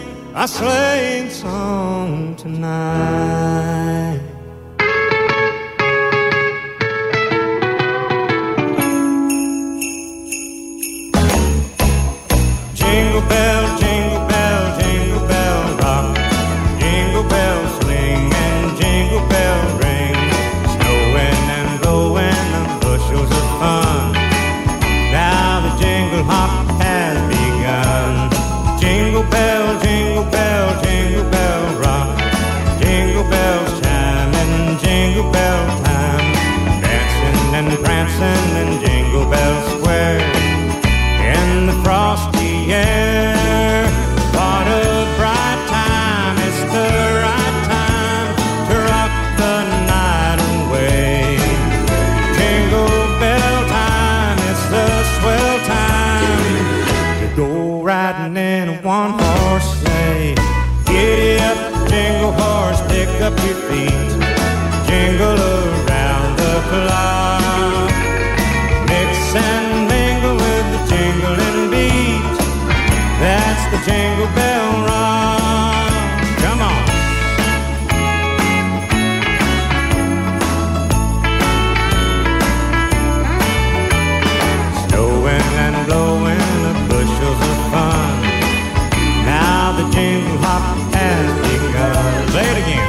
a sleighing song tonight. Jingle bell, jingle bell, jingle bell rock. Jingle bells swing and jingle bell ring. Snowing and blowing and bushels of fun. Now the jingle hop. Jingle bell, jingle bell, jingle bell rock. Jingle bells chime and jingle bell time. Dancing and prancing in Jingle Bell Square. In the frosty air, what a bright time. It's the right time to rock the night away. Jingle bell time, it's the swell time to go riding in a one horse sleigh. Giddy up, jingle horse, pick up your feet. Jingle around the clock. Mix and mingle with the jingling beat. That's the jingle bell rock. Come on. Snowing and blowing, the bushels of fun. Now the jingle hop has begun. Play it again.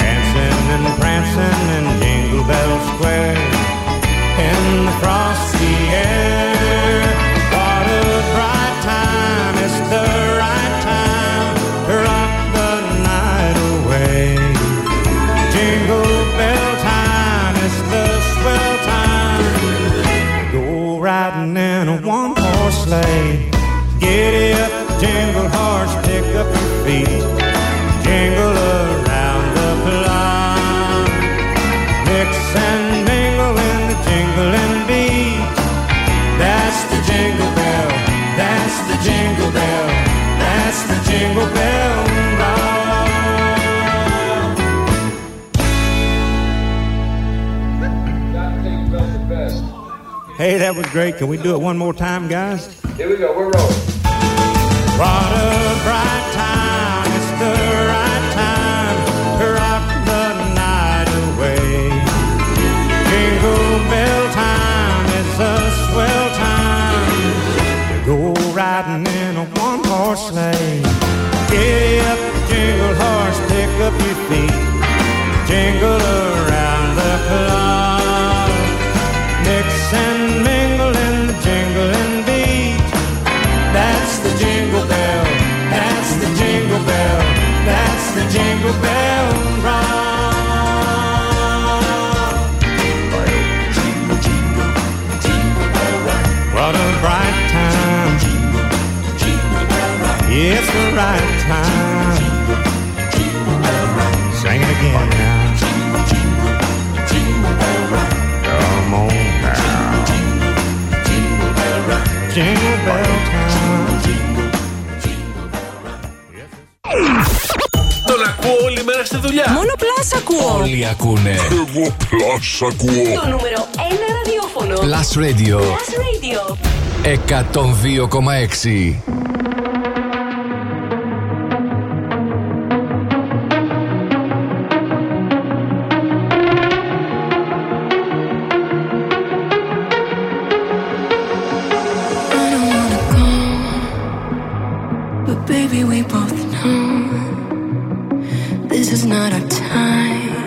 Dancing and prancing in Jingle Bell Square. In the frosty air. What a bright time. It's the right time to rock the night away. Jingle bell time. It's the swell time. Go riding in a one-horse sleigh. Giddy up, jingle horse, pick up your feet. Jingle around the block. Mix and mingle in the jingling beat. That's the jingle bell. That's the jingle bell. That's the jingle bell rock. Hey, that was great. Can we do it one more time, guys? Here we go. We're rolling. What a bright time. It's the right time to rock the night away. Jingle bell time. It's a swell time to go riding in a one-horse sleigh. Giddy up, jingle horse, pick up your feet. Jingle around the clock. Mix and bell, that's the jingle bell rock. Jingle, jingle, jingle bell rock. What a bright time. Jingle, jingle bell rock. It's the right time. Jingle, jingle bell rock. Sing it again now. Jingle, jingle, jingle bell rock. Come on now. Jingle, jingle, jingle bell rock. Jingle bell time. Τον ακούω όλη μέρα στη δουλειά. Μόνο Plus ακούω. Όλοι ακούνε. Εγώ Plus ακούω. Το νούμερο ένα ραδιόφωνο. Plus Radio. Plus Radio εκατόν δύο κόμμα έξι. we both know this is not our time.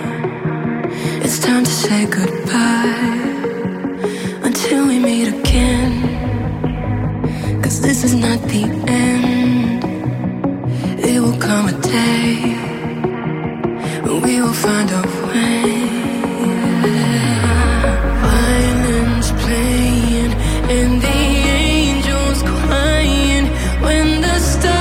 It's time to say goodbye until we meet again. Cause this is not the end. It will come a day when we will find a way. Violins playing and the angels crying when the stars.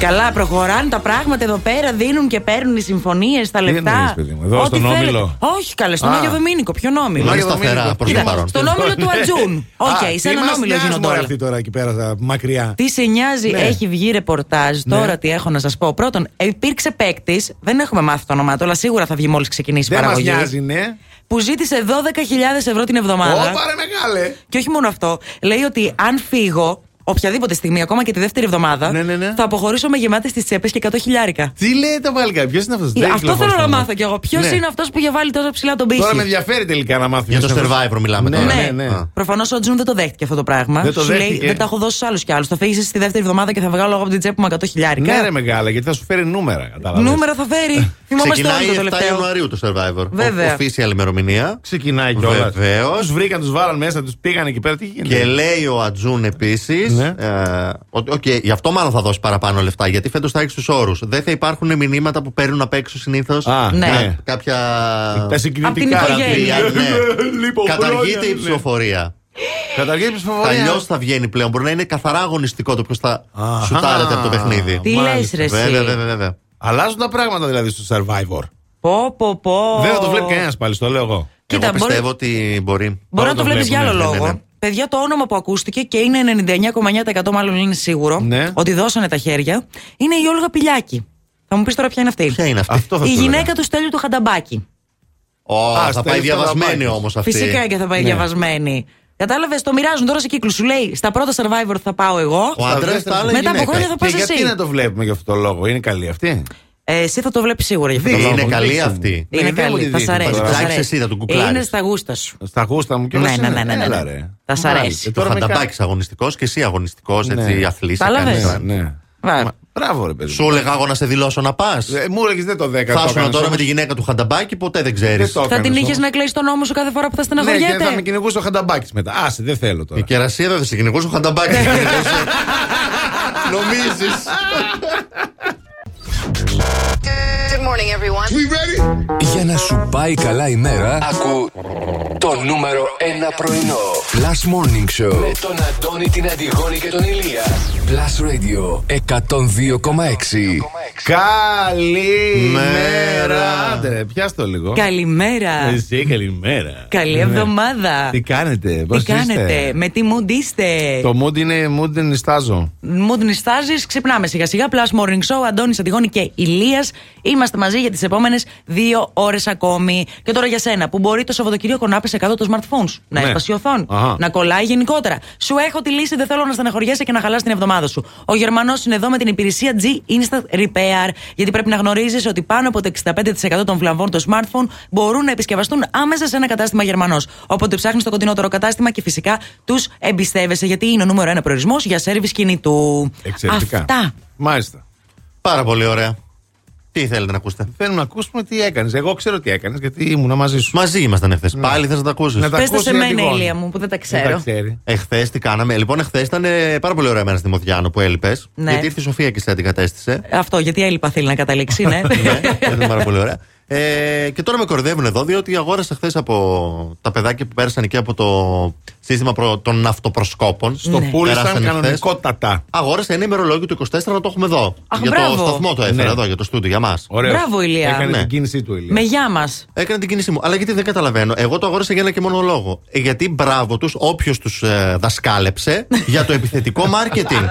Καλά, προχωράνε τα πράγματα εδώ πέρα, δίνουν και παίρνουν οι συμφωνίες, τα λεπτά. Δεν εννοείς, παιδί μου, εδώ στον Όμιλο. Όχι, καλέ, στον Άγιο Δομήνικο. Ποιον Όμιλο? Στον Όμιλο του Ατζούν. Οκ, σε έναν Όμιλο γίνονται όλα. Αυτή τώρα εκεί πέρα, μακριά. Τι σε νοιάζει, έχει βγει ρεπορτάζ. Τώρα τι έχω να σας πω. Πρώτον, υπήρξε παίκτη, δεν έχουμε μάθει το όνομά του, αλλά σίγουρα θα βγει μόλις ξεκινήσει η παραγωγή. Δεν μας νοιάζει, ναι. Που ζήτησε δώδεκα χιλιάδες ευρώ την εβδομάδα. Ω, πάρε μεγάλε. Και όχι μόνο αυτό, λέει ότι αν φύγω οποιαδήποτε στιγμή, ακόμα και τη δεύτερη εβδομάδα, ναι, ναι, ναι, θα αποχωρήσω με γεμάτες τις τσέπες και εκατό χιλιάρικα. Τι λέει τα βάλικα, ποιος είναι αυτός? Αυτό θέλω να μάθω κι εγώ. Ποιος ναι. είναι αυτός που είχε βάλει τόσο ψηλά τον πύχη? Τώρα με ενδιαφέρει τελικά να μάθω. Για το Survivor μιλάμε ναι, τώρα. Ναι, ναι. ναι. Προφανώς ο Τζουν δεν το δέχτηκε αυτό το πράγμα. Δεν το σου λέει, δεν τα έχω δώσει άλλους κι άλλους. Θα φύγεις στη δεύτερη εβδομάδα και θα βγάλω εγώ από την τσέπη μου εκατό χιλιάρικα. Ναι, ρε μεγάλα, γιατί θα σου φέρει νούμερα. Καταλαβαίνεις. Νούμερα θα φέρει. Θυμόμαστε όλοι το τελευταίο. Ξεκινάει επτά Ιανουαρίου το Survivor. Βέβαια. Official ημερομηνία. Ξεκινάει κιόλας. Βεβαίως. Βρήκαν, τους βάλαν μέσα, τους πήγαν εκεί πέρα. Και λέει ο Ατζούν επίσης. Ναι. Ε, okay, γι' αυτό μάλλον θα δώσει παραπάνω λεφτά, γιατί φέτος θα έχει τους όρους. Δεν θα υπάρχουν μηνύματα που παίρνουν απ' έξω συνήθως. Α, ναι. Ναι. Κάποια. Τα συγκινητικά. Καταργείται η ψηφοφορία. Αλλιώς θα βγαίνει πλέον. Μπορεί να είναι καθαρά αγωνιστικό το ποιος θα σουτάρεται από το παιχνίδι. Τι λες, ρε? Βέβαια, αλλάζουν τα πράγματα δηλαδή στο Survivor. Πω, πω, πω. Δεν θα το βλέπει κανένας πάλι, το λέω εγώ. Κοίτα, εγώ πιστεύω μπορεί... ότι μπορεί. Μπορεί να το βλέπει για άλλο λόγο. Παιδιά, το όνομα που ακούστηκε και είναι ενενήντα εννιά κόμμα εννιά τοις εκατό μάλλον είναι σίγουρο, ναι, ότι δώσανε τα χέρια, είναι η Όλγα Πηλιάκη. Θα μου πεις τώρα ποια είναι αυτή. Ποια είναι αυτή? Αυτό θα η γυναίκα λέγα. του Στέλιου του Χανταμπάκη. Oh, Α, θα πάει διαβασμένη όμως αυτή. Φυσικά και θα πάει ναι. διαβασμένη. Κατάλαβες, το μοιράζουν τώρα σε κύκλους. Σου λέει, στα πρώτα Survivor θα πάω εγώ. Ο άντρας θα έλεγε. Μετά από χρόνια θα πας εσύ. Γιατί να το βλέπουμε για αυτόν τον λόγο, είναι καλή αυτή. Ε, εσύ θα το βλέπεις σίγουρα για αυτό. Είναι, είναι καλή αυτή. Είναι, είναι καλή. Θα σ' αρέσει. Θα σ' αρέσει. Θα είναι στα γούστα σου. Στα γούστα μου και όλα αυτά. Ναι, ναι, ναι, ναι, ναι, ναι. Θα σ' αρέσει. Ε, το Χανταμπάκης κα... αγωνιστικός και εσύ αγωνιστικός, έτσι, ναι, αθλής. Καλά, ναι. Μπράβο, ρε παιδί. Σου έλεγα εγώ να σε δηλώσω να πας. Ε, μου έλεγες δεν το δέκα. Θα ήσουν τώρα με τη γυναίκα του Χανταμπάκη, ποτέ δεν ξέρεις. Θα την είχες να κλαίσεις τον ώμο σου κάθε φορά που θα στεναχωριέται. Ναι, θα με κυνηγούσε ο Χανταμπάκης μετά. Άσε, δεν θέλω τώρα. Η κερασία δεν θα σε κυνηγούσε ο Χανταμπάκης. Νομίζεις? Good morning, everyone. We ready? Για να σου πάει καλά η μέρα, ακού Το νούμερο ένα πρωινό. Plus Morning Show. Με τον Αντώνη, την Αντιγόνη και τον Ηλία. Plus Radio εκατόν δύο κόμμα έξι. Καλημέρα. Άντε, πιάσ' το λίγο. Καλημέρα. Εσύ, καλημέρα. Καλή εβδομάδα. Τι κάνετε, πώς τι κάνετε, είστε? Με τι mood είστε? Το mood είναι mood νιστάζω. Mood νιστάζεις, ξυπνάμε σιγά σιγά. Plus Morning Show, Αντώνης, Αντιγόνη και Ηλίας. Είμαστε μαζί για τις επόμενες δύο ώρες ακόμη. Και τώρα για σένα που μπορεί το Σαββατοκύριακο να πεις εκατό το smartphone σου, να έσπασε η οθόνη, να κολλάει γενικότερα. Σου έχω τη λύση, δεν θέλω να στεναχωριέσαι και να χαλάσεις την εβδομάδα σου. Ο Γερμανός είναι εδώ με την υπηρεσία G Insta Repair, γιατί πρέπει να γνωρίζεις ότι πάνω από το εξήντα πέντε τοις εκατό των βλαβών των smartphone μπορούν να επισκευαστούν άμεσα σε ένα κατάστημα Γερμανός. Οπότε ψάχνεις το κοντινότερο κατάστημα και φυσικά τους εμπιστεύεσαι, γιατί είναι ο νούμερο ένα προορισμός για σέρβις κινητού. Εξαιρετικά. Αυτά. Μάλιστα. Πάρα πολύ ωραία. Τι θέλετε να ακούσετε? Θέλουμε να ακούσουμε τι έκανες. Εγώ ξέρω τι έκανες, γιατί ήμουν μαζί σου. Μαζί ήμασταν εχθές. Ναι. Πάλι θες να τα ακούσεις. Πες τα σε μένα, Ηλία μου, που δεν τα ξέρω. Εχθές τι κάναμε? Λοιπόν, εχθές ήταν πάρα πολύ ωραία μέρα στη Μοδιάνο που έλειπες. Ναι. Γιατί ήρθε η Σοφία και σε αντικατέστησε. Αυτό, γιατί έλειπα θέλει να καταλήξει, ναι. Ναι, ήταν πάρα πολύ ωραία. Ε, και τώρα με κορδεύουν εδώ, διότι αγόρασα χθες από τα παιδάκια που πέρασαν εκεί από το σύστημα προ, των αυτοπροσκόπων. Στο ναι. Πούλησαν κανονικότατα. Αγόρασα ένα ημερολόγιο του είκοσι τέσσερα να το έχουμε εδώ. Αχ, για μπράβο. Το σταθμό το έφερα ναι. Εδώ, για το στούντιο, για μας. Μπράβο, Ηλία. Έκανε ναι. Την κίνησή του, Ηλία. Με γεια μας. Έκανε την κίνησή μου. Αλλά γιατί δεν καταλαβαίνω. Εγώ το αγόρασα για ένα και μόνο λόγο. Γιατί μπράβο τους, όποιος τους ε, δασκάλεψε για το επιθετικό μάρκετινγκ.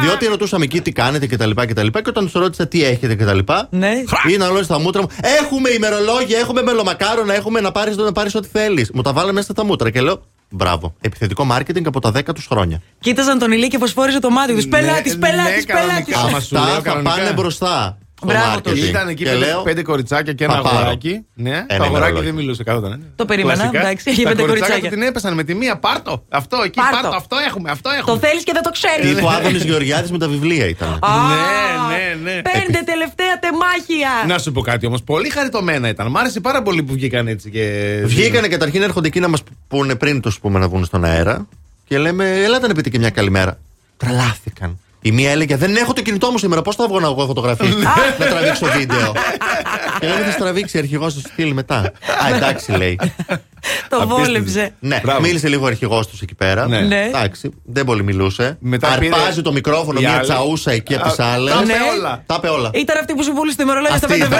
Διότι ρωτούσαμε εκεί τι κάνετε κτλ. Και, και, και όταν του ρώτησα τι έχετε κτλ. Ναι. Είναι όλες τα μούτρα μου. Έχουμε ημερολόγια, έχουμε μελομακάρονα, έχουμε να πάρεις να πάρεις ό,τι θέλεις. Μου τα βάλε μέσα τα μούτρα και λέω μπράβο. Επιθετικό μάρκετινγκ από τα δέκα τους χρόνια. Κοίταζαν τον Ηλία και φωσφόριζε το μάτι τους. Πελάτης, πελάτης, πελάτης. Αυτά θα πάνε μπροστά. Μπράβο του. Ήταν εκεί πέντε, λέω, πέντε κοριτσάκια και ένα αγοράκι. Ναι, ένα το αγοράκι δεν μιλούσε καθόλου. Ναι. Το περίμενα. Εντάξει, είχε πέντε κοριτσάκια. Την έπεσαν με τη μία. Πάρτο. Αυτό εκεί. Πάρτο. Πάρτο. Αυτό έχουμε. Αυτό έχουμε. Το θέλει και δεν το ξέρει. Τι ο Άδωνης Γεωργιάδης με τα βιβλία ήταν. Ναι, ναι, ναι. Πέντε τελευταία τεμάχια. Να σου πω κάτι όμως. Πολύ χαριτωμένα ήταν. Μ' άρεσε πάρα πολύ που βγήκαν έτσι. Βγήκανε καταρχήν, έρχονται εκεί να μας πούνε πριν του πούμε να βγουν στον αέρα. Και λέμε, ελάτε να πείτε και μια καλημέρα. Τρελάθηκαν. Η μία έλεγε δεν έχω το κινητό μου σήμερα. Πώς θα βγω να βγω φωτογραφίες? Να τραβήξω βίντεο. Και λέει θα στραβήξει αρχηγός του στυλ μετά. Α, εντάξει λέει. Το βόλεψε. Ναι, μίλησε λίγο ο αρχηγός τους εκεί πέρα. Εντάξει, δεν πολύ μιλούσε. Αρπάζει το μικρόφωνο, μια τσαούσα εκεί από τις άλλες. Τα είπε όλα. Ήταν αυτή που σου βούλησε το ημερολόγιο στα πέντε ευρώ.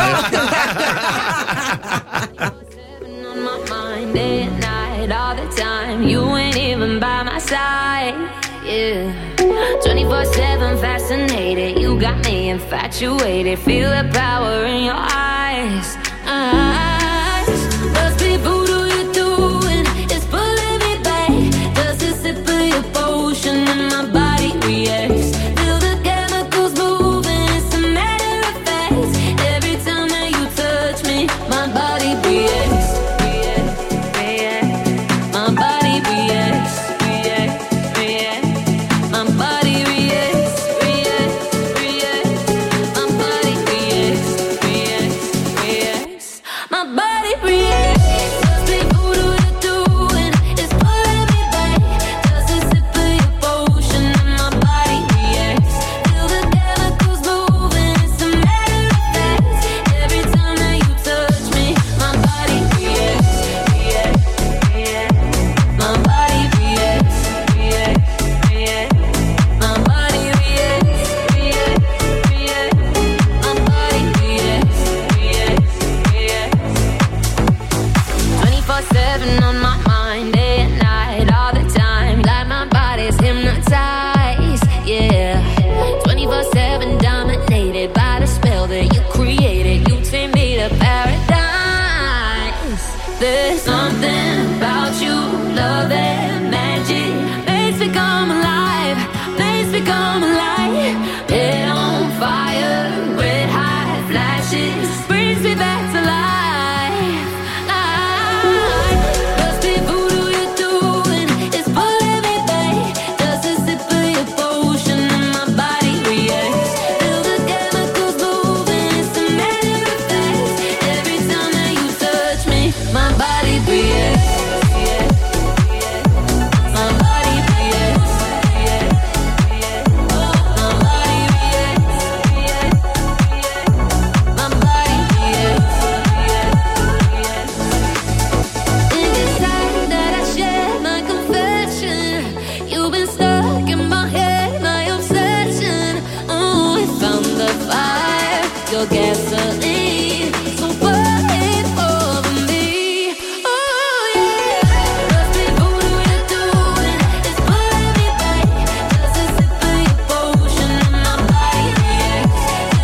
twenty-four seven fascinated, you got me infatuated. Feel the power in your eyes, eyes. Must be voodoo you're doing, it's pulling me back. Does it sip of your potion and my body reacts? Feel the chemicals moving, it's a matter of fact. Every time that you touch me, my body reacts. your gasoline. So burn it over me. Oh yeah. Nothing good way to do it is putting me back. Just a sip of your potion in my body. Yeah.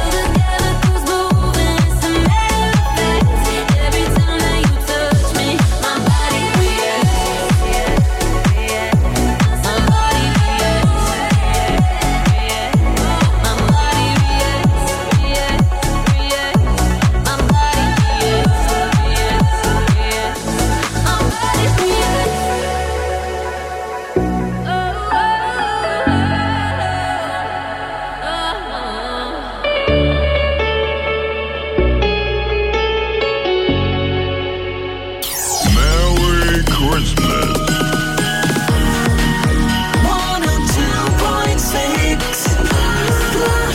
Till the chemicals moving, it's a matter of fact. Every time that you touch me, my body reacts. My body reacts. My body reacts. My body reacts. My body reacts. Oh, oh, oh. Merry Christmas. one oh two point six Plus Radio. We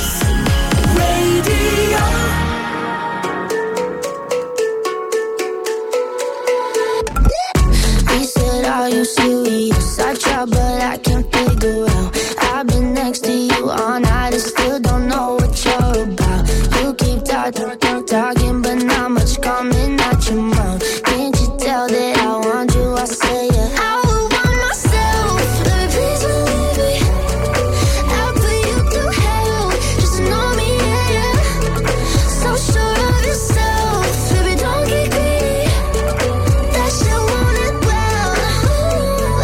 said, are you serious? I tried, but I can't figure out. I've been next to you all night. I still don't know what you're about. You keep talking, talking, talking, but not much coming out your mouth. Can't you tell that I want you? I say, yeah. I will want myself. Baby, please believe me. I'll put you through hell. Just know me, yeah, yeah. So sure of yourself. Baby, don't get greedy. That you want it well. Ooh,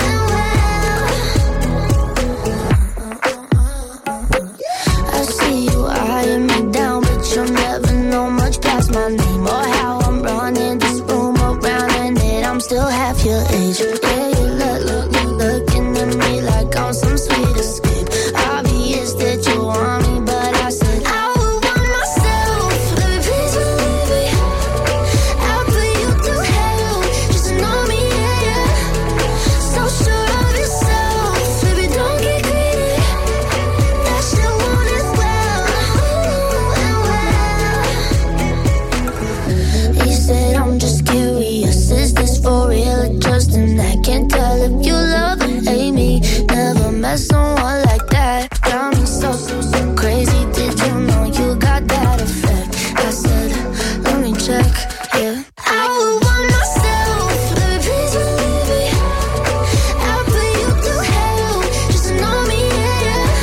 and well. I see you eyeing me down, but you'll never know much past my name or how I'm running this room around and that I'm still half your age. Yeah, you look, look, you looking at me like I'm some sweet escape. Obvious that you want me, but I said I will want myself. Baby, please believe me. I'll put you through hell. Just know me, yeah, yeah. So sure of yourself. Baby, don't get greedy. That you want it well. Ooh, and well. He said, I'm just curious. Is this for real or just an act? Can't tell if you love or hate me. Never met someone like that. Got me so, so, so crazy. Did you know you got that effect? I said, let me check. Yeah. I will want myself. Baby, please believe me. I'll put you through hell. Just know me, yeah, yeah.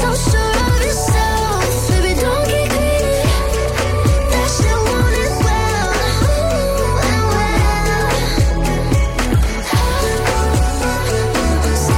So sure of yourself. Baby, don't get greedy. That you want it well. Ooh, and well. I will want myself.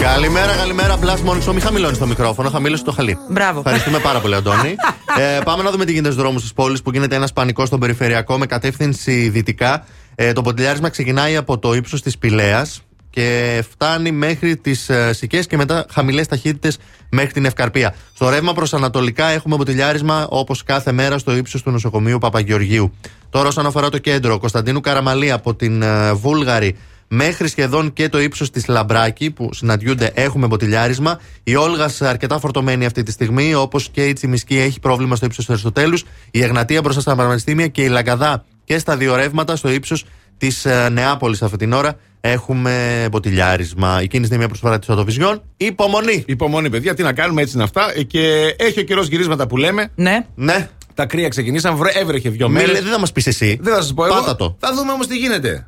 Καλημέρα, καλημέρα. Plus Morning Show. Μην χαμηλώνεις το μικρόφωνο, χαμήλωσε το χαλί. Μπράβο. Ευχαριστούμε πάρα πολύ, Αντώνη. ε, πάμε να δούμε τι γίνεται στους δρόμους της πόλης που γίνεται ένας πανικός στον Περιφερειακό με κατεύθυνση δυτικά. Ε, το ποντιλιάρισμα ξεκινάει από το ύψος της Πηλαίας και φτάνει μέχρι τις ε, Σικές και μετά χαμηλές ταχύτητες μέχρι την Ευκαρπία. Στο ρεύμα προς ανατολικά έχουμε ποτηλιάρισμα όπως κάθε μέρα στο ύψος του νοσοκομείου Παπαγεωργίου. Τώρα, όσον αφορά το κέντρο, Κωνσταντίνου Καραμανλή από την ε, Βούλγαρη μέχρι σχεδόν και το ύψος της Λαμπράκη που συναντιούνται έχουμε ποτηλιάρισμα. Η Όλγα αρκετά φορτωμένη αυτή τη στιγμή, όπως και η Τσιμισκή έχει πρόβλημα στο ύψος του Αριστοτέλους. Η Εγνατία μπροστά στα πανεπιστήμια και η Λαγκαδά και στα δύο ρεύματα στο ύψος της ε, Νεάπολης αυτή την ώρα. Έχουμε ποτηλιάρισμα. Η κίνηση είναι μια προσφορά της Οτοβιζιών. Υπομονή! Υπομονή, παιδιά, τι να κάνουμε, έτσι είναι αυτά. Ε, Και έχει ο καιρός γυρίσματα που λέμε. Ναι. Ναι. Τα κρύα ξεκινήσαν, βρε- έβρεχε δυο Μη λέ- μέρες. δεν θα μας πεις εσύ. Δεν θα σας πω εγώ. Πάτα το. Θα δούμε όμως τι γίνεται.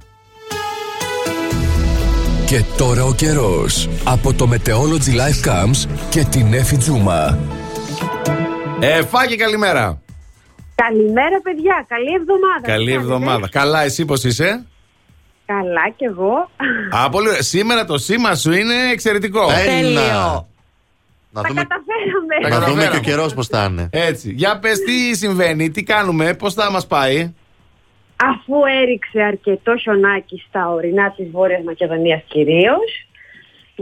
Και τώρα ο καιρός από το Meteorology Life Camps και την Έφη Τζούμα. Ε, Φάκη, καλημέρα. Καλημέρα, παιδιά. Καλή εβδομάδα. Καλή Κάνετε. εβδομάδα. Καλά, εσύ πώς είσαι? Καλά κι εγώ. Α, πολύ ωραία. Σήμερα το σήμα σου είναι εξαιρετικό. Τέλειο. Να Τα δούμε, καταφέραμε. να δούμε και ο καιρός πώς θα είναι. Έτσι. Για πες τι συμβαίνει, τι κάνουμε, πώς θα μας πάει. Αφού έριξε αρκετό χιονάκι στα ορεινά της Βόρειας Μακεδονίας κυρίως,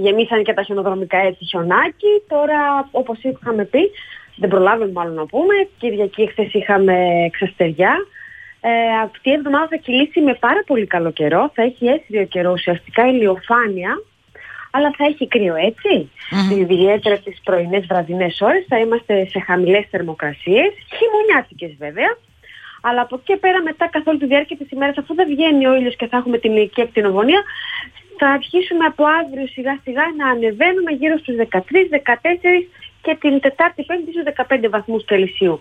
γεμίσαν και τα χιονοδρομικά έτσι χιονάκι. Τώρα, όπως είχαμε πει, δεν προλάβουμε μάλλον να πούμε, Κυριακή χθες είχαμε ξαστεριά. Ε, αυτή η εβδομάδα θα κυλήσει με πάρα πολύ καλό καιρό. Θα έχει αίσθητο καιρό, ουσιαστικά ηλιοφάνεια, αλλά θα έχει κρύο, έτσι. Mm-hmm. Ιδιαίτερα τις πρωινές βραδινές ώρες θα είμαστε σε χαμηλές θερμοκρασίες, χειμωνιάτικες βέβαια, Αλλά από εκεί και πέρα, μετά, καθ' όλη τη διάρκεια της ημέρας, αφού δεν βγαίνει ο ήλιος και θα έχουμε την ηλικία ακτινοβολία, θα αρχίσουμε από αύριο σιγά-σιγά να ανεβαίνουμε γύρω στους δεκατρείς, δεκατέσσερις και την Τετάρτη, Πέμπτη στους δεκαπέντε βαθμούς Κελσίου.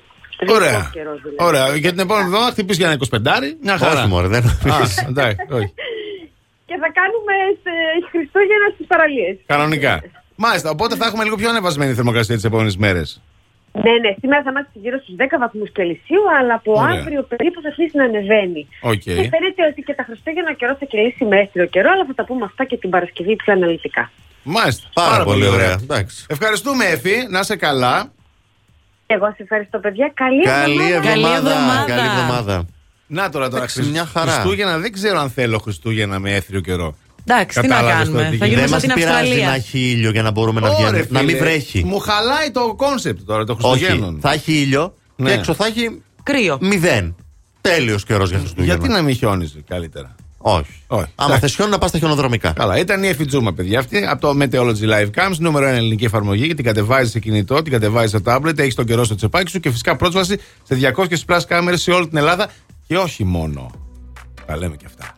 Ωραία. Καιρός, δηλαδή. Ωραία. Για την επόμενη εβδομάδα χτυπήσει για ένα εικοσιπεντάρι. Μια χαρά. Όχι, μωρέ, δεν όχι. Και θα κάνουμε Χριστούγεννα στις παραλίες. Κανονικά. Μάλιστα. Οπότε θα έχουμε λίγο πιο ανεβασμένη θερμοκρασία τις επόμενες μέρες. Ναι, ναι. Σήμερα θα είμαστε γύρω στους δέκα βαθμούς Κελσίου, αλλά από Ωραία. Αύριο περίπου θα αρχίσει να ανεβαίνει. Okay. Και φαίνεται ότι και τα Χριστούγεννα ο καιρός θα κυλήσει με έθριο καιρό, αλλά θα τα πούμε αυτά και την Παρασκευή πιο αναλυτικά. Μάλιστα. Πάρα, Πάρα πολύ ωραία. ωραία. Ευχαριστούμε, Εφη. Να είσαι καλά. Εγώ σε ευχαριστώ, παιδιά. Καλή, καλή εβδομάδα. Καλή εβδομάδα. Να τώρα τώρα. Μια χαρά. Χριστούγεννα δεν ξέρω αν θέλω Χριστούγεννα με έθριο καιρό. Εντάξει, τι να κάνουμε. Θα δεν μας πειράζει να έχει ήλιο για να μπορούμε να βγαίνουμε. Να μην βρέχει. Μου χαλάει το κόνσεπτ τώρα το Χριστούγεννων. Όχι, θα έχει ήλιο ναι. και έξω θα έχει κρύο. Μηδέν. Τέλειος καιρός για Χριστούγεννα. Γιατί να μην χιόνιζε καλύτερα. Όχι. Όχι. Άμα θες χιόνι να πας στα χιονοδρομικά. Καλά, ήταν η Εφιτζούμα, παιδιά αυτή από το Meteorology Live Cams, νούμερο ένα ελληνική εφαρμογή και την κατεβάζεις σε κινητό, την κατεβάζεις σε τάμπλετ, έχεις τον καιρό στο τσεπάκι σου και φυσικά πρόσβαση σε διακόσιες πλας κάμερες σε όλη την Ελλάδα και όχι μόνο. Τα λέμε και αυτά.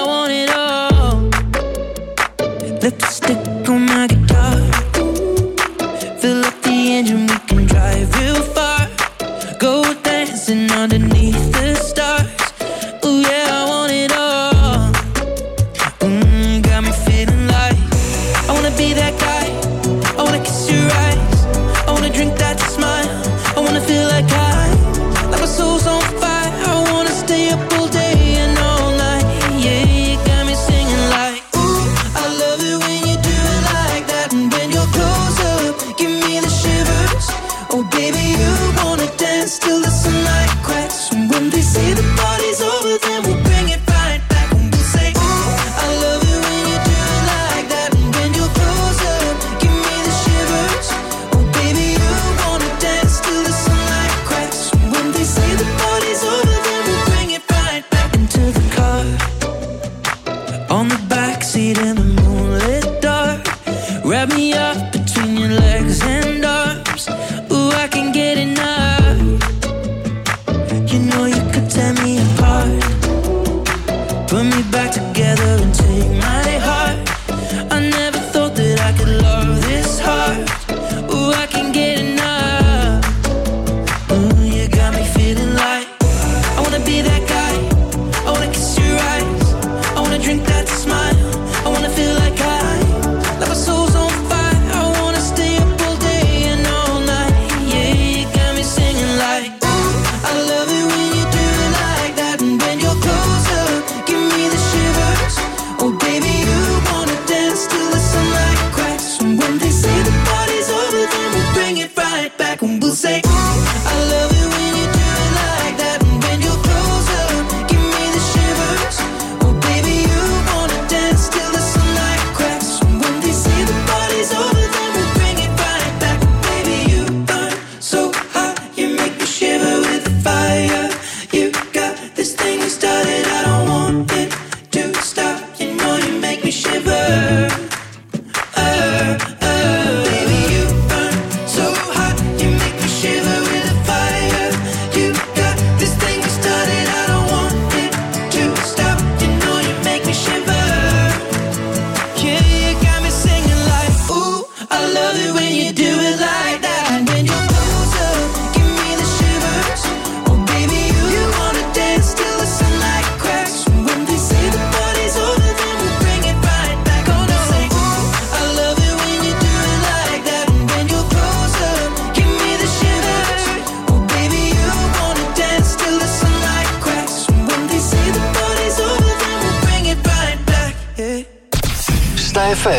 I want it all. Lipstick on my guitar. Fill up the engine, we can drive real far. Go dancing underneath the stars. Ooh yeah, I want it all. Mmm, got me feeling like I wanna be that guy. I wanna kiss your eyes. I wanna drink that smile. I wanna feel like I, like my soul's on fire. I wanna stay up all day and all night. Yeah, you got me singing like ooh, I love it when you do it like that. And when you're close up, give me the shivers. Oh baby, you wanna dance till the sunlight cracks. And when they say the party's over, then we'll bring it right back. And we'll say ooh, I love it when you do it like that. And when you're close up, give me the shivers. Wrap me up between your legs and arms. Ooh, I can get enough. You know you could tear me apart. Put me back together and take my heart. I never thought that I could love this hard. Ooh, I can get enough. Ooh, you got me feeling like I wanna be that guy. I wanna kiss your eyes. I wanna drink that smile. I wanna feel like I, like my soul's on.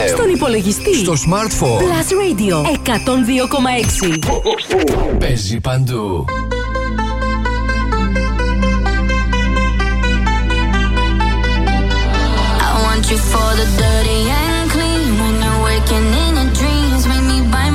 Στον υπολογιστή, στο smartphone, Plus Radio εκατόν δύο κόμμα έξι. Παίζει παντού. I want you for the dirty and clean. When you're waking in your dreams, make me buy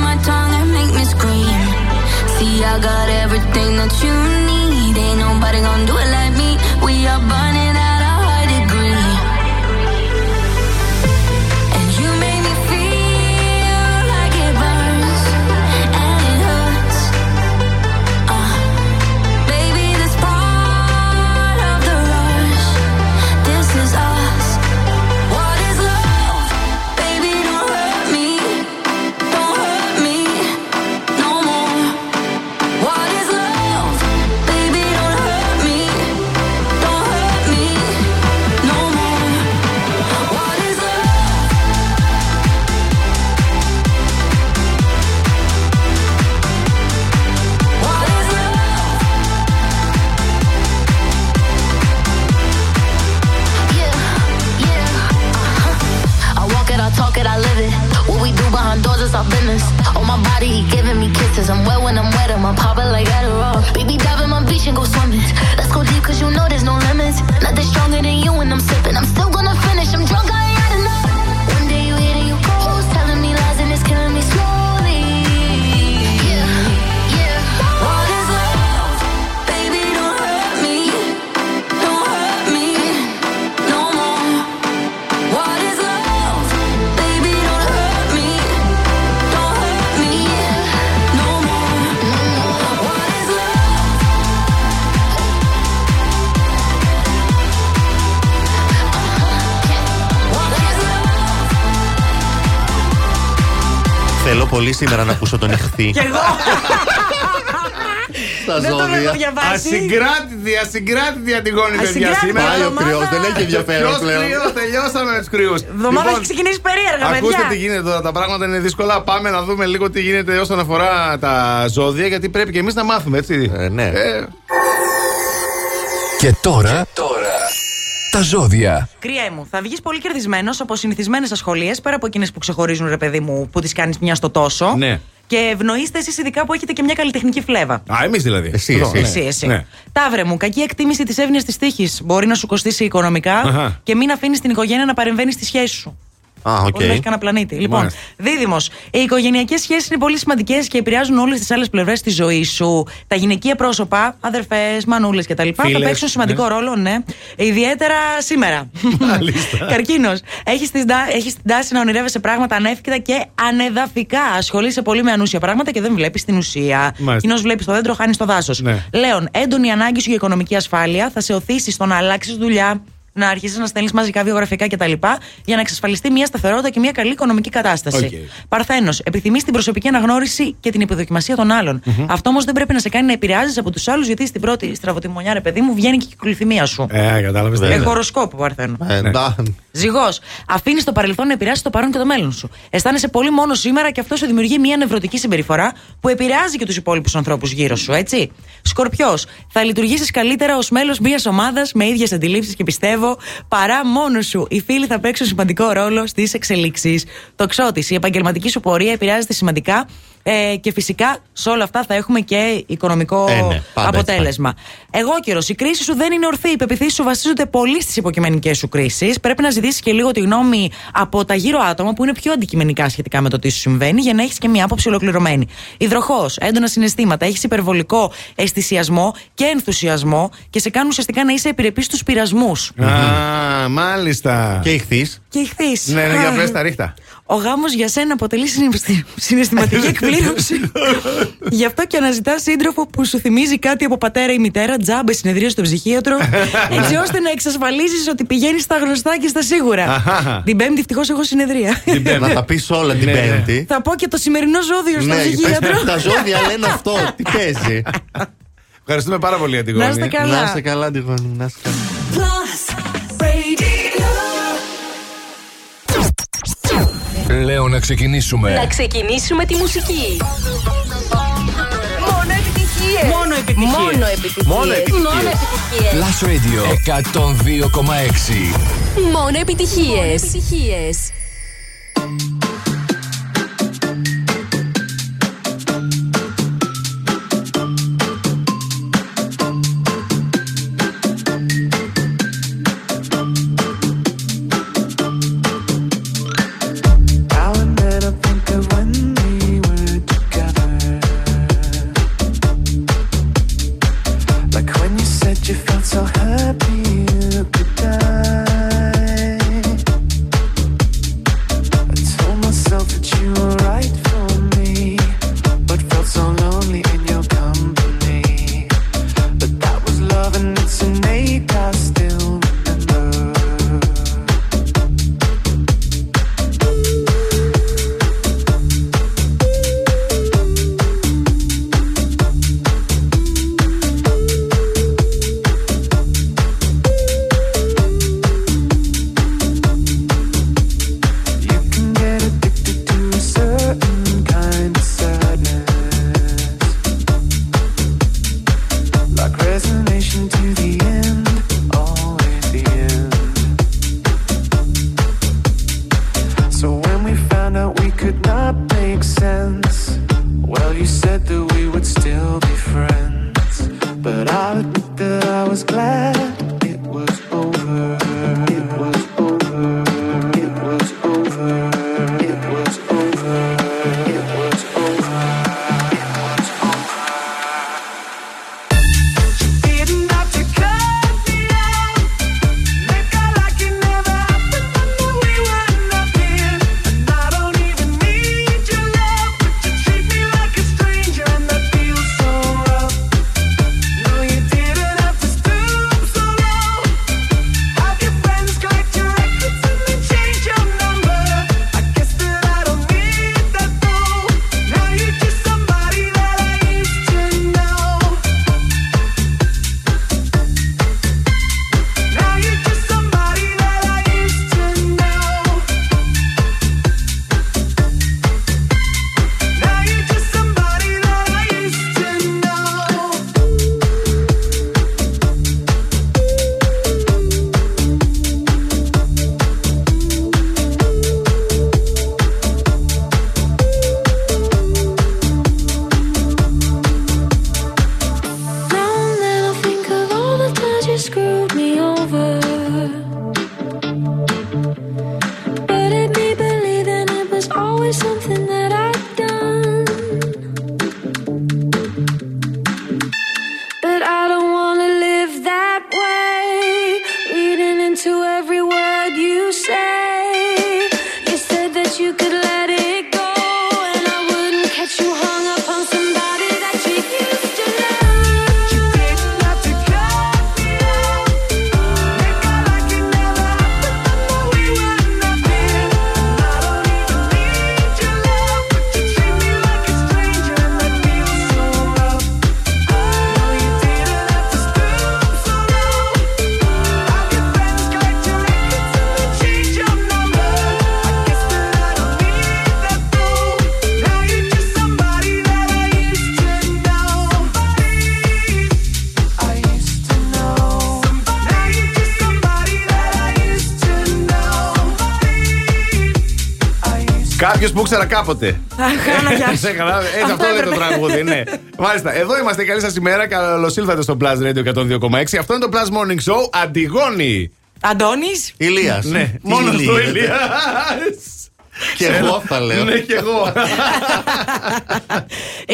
handles our business. On my body, he giving me kisses. I'm wet when I'm wet, I'm popping like Adderall. Baby, dive in my beach and go swimming. Let's go deep, cause you know there's no limits. Nothing stronger than you when I'm sipping. I'm still gonna finish, I'm drunk, I ain't had enough. One day you hit and you close, telling me lies and it's killing me slow. Θέλω πολύ σήμερα να ακούσω τον ηχθή. Κι εγώ! Δεν τον έχω διαβάσει. Ασυγκράτητη, ασυγκράτητη αντιγόνη παιδιά σήμερα. Πάλι ο κρυός, δεν έχει ενδιαφέρον πλέον. Κρυός, τελειώσαμε με τους κρυούς. Βδομάδα έχει ξεκινήσει περίεργα παιδιά. Ακούστε τι γίνεται τώρα, τα πράγματα είναι δύσκολα. Πάμε να δούμε λίγο τι γίνεται όσον αφορά τα ζώδια, γιατί πρέπει και εμείς να μάθουμε, έτσι. Ναι. Και τώρα... τα ζώδια. Κρυέ μου, θα βγεις πολύ κερδισμένος από συνηθισμένες ασχολίες, πέρα από εκείνες που ξεχωρίζουν, ρε παιδί μου, που τις κάνεις μια στο τόσο. Ναι. Και ευνοείστε εσείς, ειδικά που έχετε και μια καλλιτεχνική φλέβα. Α, εμείς δηλαδή. Εσύ, εσύ. εσύ, εσύ. εσύ. Ναι. Ταύρε μου, κακή εκτίμηση της εύνοια της τύχης μπορεί να σου κοστίσει οικονομικά. Αχα. Και μην αφήνεις την οικογένεια να παρεμβαίνει στη σχέση σου. Ah, okay. Όταν έχει κανένα πλανήτη. Λοιπόν, μάλιστα. Δίδυμος, οι οικογενειακές σχέσεις είναι πολύ σημαντικές και επηρεάζουν όλες τις άλλες πλευρές της ζωής σου. Τα γυναικεία πρόσωπα, αδερφές, μανούλες κτλ. Θα παίξουν σημαντικό ναι. ρόλο, ναι. Ιδιαίτερα σήμερα. Καρκίνος, έχεις την τάση να ονειρεύεσαι πράγματα ανέφικτα και ανεδαφικά. Ασχολείσαι πολύ με ανούσια πράγματα και δεν βλέπεις την ουσία. Κοινώς βλέπεις το δέντρο, χάνεις το δάσος. Ναι. Λέων, έντονη ανάγκη σου για οικονομική ασφάλεια θα σε οθήσει στο να αλλάξεις δουλειά, να αρχίσεις να στέλνεις μαζικά βιογραφικά κτλ. Για να εξασφαλιστεί μια σταθερότητα και μια καλή οικονομική κατάσταση. Okay. Παρθένος, επιθυμείς την προσωπική αναγνώριση και την επιδοκιμασία των άλλων. Mm-hmm. Αυτό όμως δεν πρέπει να σε κάνει να επηρεάζεις από τους άλλους, γιατί στην πρώτη στραβοτημονιά, ρε παιδί μου, βγαίνει και η κυκλοθυμία σου. Ε, κατάλαβες. Ε, χοροσκόπο, Παρθένο. Ε, ναι. Ζυγός, αφήνεις το παρελθόν να επηρεάσει το παρόν και το μέλλον σου. Αισθάνεσαι πολύ μόνος σήμερα και αυτό σου δημιουργεί μια νευρωτική συμπεριφορά που επηρεάζει και τους υπόλοιπους ανθρώπους γύρω σου, έτσι. Σκορπιός, θα λειτουργήσεις καλύτερα ως μέλος μιας ομάδας με ίδιες αντιλήψεις και πιστεύω. Παρά μόνο σου, οι φίλοι θα παίξουν σημαντικό ρόλο στις εξελίξεις. Τοξότης, η επαγγελματική σου πορεία επηρεάζεται σημαντικά ε, και φυσικά σε όλα αυτά θα έχουμε και οικονομικό ε, ναι, πάντα, αποτέλεσμα. Εγώ καιρό, η κρίση σου δεν είναι ορθή. Οι πεποιθήσεις σου βασίζονται πολύ στις υποκειμενικές σου κρίσεις. Πρέπει να ζητήσεις και λίγο τη γνώμη από τα γύρω άτομα που είναι πιο αντικειμενικά σχετικά με το τι σου συμβαίνει, για να έχεις και μια άποψη ολοκληρωμένη. Υδροχόος, έντονα συναισθήματα, έχεις υπερβολικό αισθησιασμό και ενθουσιασμό και σε κάνουν ουσιαστικά να είσαι επιρρεπής στους πειρασμούς. Α, mm-hmm. μάλιστα. Και ηχθείς. Και ηχθείς. Ναι, ναι, για πες τα ρίχτα. Ο γάμος για σένα αποτελεί συναισθηματική εκπλήρωση. Γι' αυτό και αναζητάς σύντροφο που σου θυμίζει κάτι από πατέρα ή μητέρα, τζάμπε συνεδρίες στον ψυχίατρο, έτσι ώστε να εξασφαλίζεις ότι πηγαίνεις στα γνωστά και στα σίγουρα. Την Πέμπτη, ευτυχώς, έχω συνεδρία. Να τα πεις όλα την Πέμπτη. Θα πω και το σημερινό ζώδιο στον ψυχίατρο. Τα ζώδια λένε αυτό. Τι παίζει. Ευχαριστούμε πάρα πολύ, Αντιγόνη. Να είστε καλά. Να είστε καλά, Αντιγόνη. Να είστε καλά. Λέω να ξεκινήσουμε. Να ξεκινήσουμε τη μουσική. Μόνο επιτυχίες. Μόνο επιτυχίες. Μόνο επιτυχίες. Μόνο επιτυχίες. Plus Radio εκατόν δύο κόμμα έξι. Μόνο επιτυχίες. επιτυχίες. Happy you could die. make sense. Well, you said that we would still be friends, but I admit that I was glad it was over. It was over. It was over. It was over. It was over. It was over. Didn't have to cut me out. Make out like it never happened. I knew we were nothing, and I don't even need your love, but you treat me like a stranger, and that feels so rough. No, you didn't have to stoop so low. Have your friends collect your records and then change your number. I guess that I don't need that though. Now you're just somebody that I used to know. Now you're just somebody that I used to know. Now you're just somebody that I used to know. Now that I think of all the times you screwed me over, but it made believe that it was always something that I'd done. But I don't wanna live that way, reading into every word you say. You said that you could let it go, and I wouldn't catch you hung up on somebody that you used to know. You didn't have to cut me out. Make out like it never happened. I knew we were nothing, and I don't even need your love, but you treat me like a stranger, and that feels so rough. No, you didn't have to stoop so low. Have your friends collect your records and then change your number. I guess that I don't need that though. Now you're just somebody that I used to know. Somebody I used to know. Now you're just somebody that I used to know. I used Κάποιος που ήξερα κάποτε. Αχ, Άννα, γεια σου. Καλά, έτσι, αυτό είναι το έπρεπε. τραγούδι, ναι. Μάλιστα. Εδώ είμαστε. Καλή σας ημέρα. Καλώς ήλθατε στο Plus Radio εκατόν δύο κόμμα έξι. Αυτό είναι το Plus Morning Show. Αντιγόνη. Αντώνης. Ηλίας. Ναι, μόνο του Ηλίας. Και εγώ θα λέω. Ναι, και εγώ.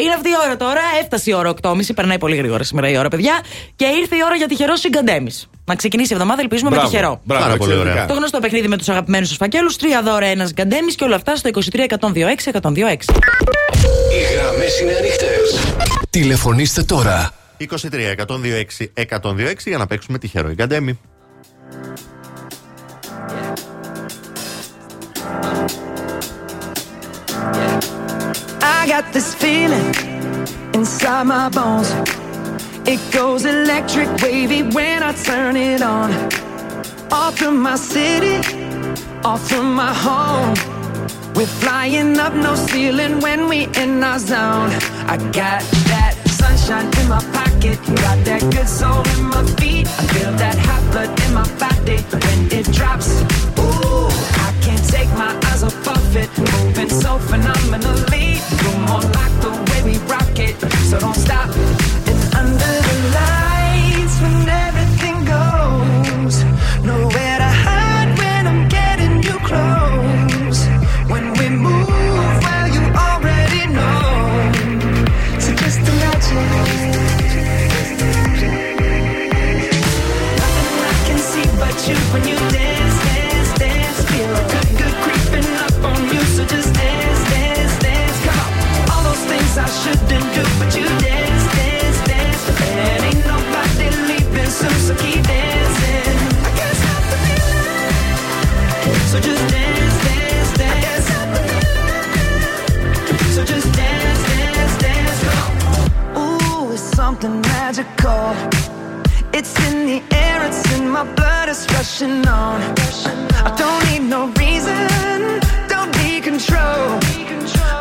Είναι αυτή η ώρα τώρα. Έφτασε η ώρα οκτώ και μισή. Περνάει πολύ γρήγορα σήμερα η ώρα, παιδιά. Και ήρθε η ώρα για τυχερό συγκαντέμις. Να ξεκινήσει η εβδομάδα, ελπίζουμε με Μπράβο, τυχερό. μπράβο, Πάρα πολύ εξαιρετικά. ωραία. Το γνωστό παιχνίδι με τους αγαπημένους σας φακέλους. Τρία δώρα, ένας γκαντέμις και όλα αυτά στο είκοσι τρία εκατόν δύο έξι εκατόν δύο έξι. Οι γραμμές είναι ανοιχτές. Τηλεφωνήστε τώρα. είκοσι τρία εκατόν δύο έξι εκατόν δύο έξι για να παίξουμε τυχερό Εγκαντέμι. I got this feeling inside my bones. It goes electric wavy when I turn it on. Off from my city, off from my home. We're flying up no ceiling when we in our zone. I got that sunshine in my pocket, got that good soul in my feet. I feel that hot blood in my body when it drops. Ooh, I can't take my eyes off of it, moving so phenomenally. You're more like the way we rock it, so don't stop. It's under the lights when everything goes. Nowhere to hide when I'm getting you close. When we move, well, you already know. So just imagine. Nothing I can see but you when you dance, dance, dance. Feel a good, good creeping up on you. So just dance, dance, dance. Come on. All those things I shouldn't do, but you dance, dance, dance. And ain't nobody leaving soon, so keep dancing. I can't stop the feeling. So just dance, dance, dance. I can't stop the feeling. So just dance, dance, dance. Come on. Ooh, it's something magical. It's in the air, it's in my blood, it's rushing on. I don't need no reason, don't need control.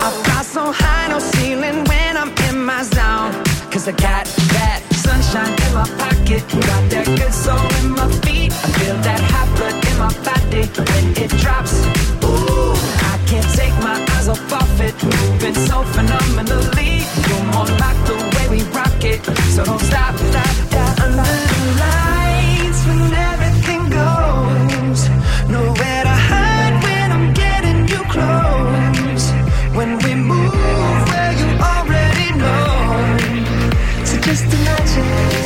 I fly so high, no ceiling when I'm in my zone. Cause I got that sunshine in my pocket, got that good soul in my feet. I feel that hot blood in my body when it drops. Ooh, I can't take my eyes off of it, Moving so phenomenally. You're more like the way we rock it. So don't stop, stop, stop. Under the lights when everything goes. Nowhere to hide when I'm getting you close. When we move where you already know. So just imagine.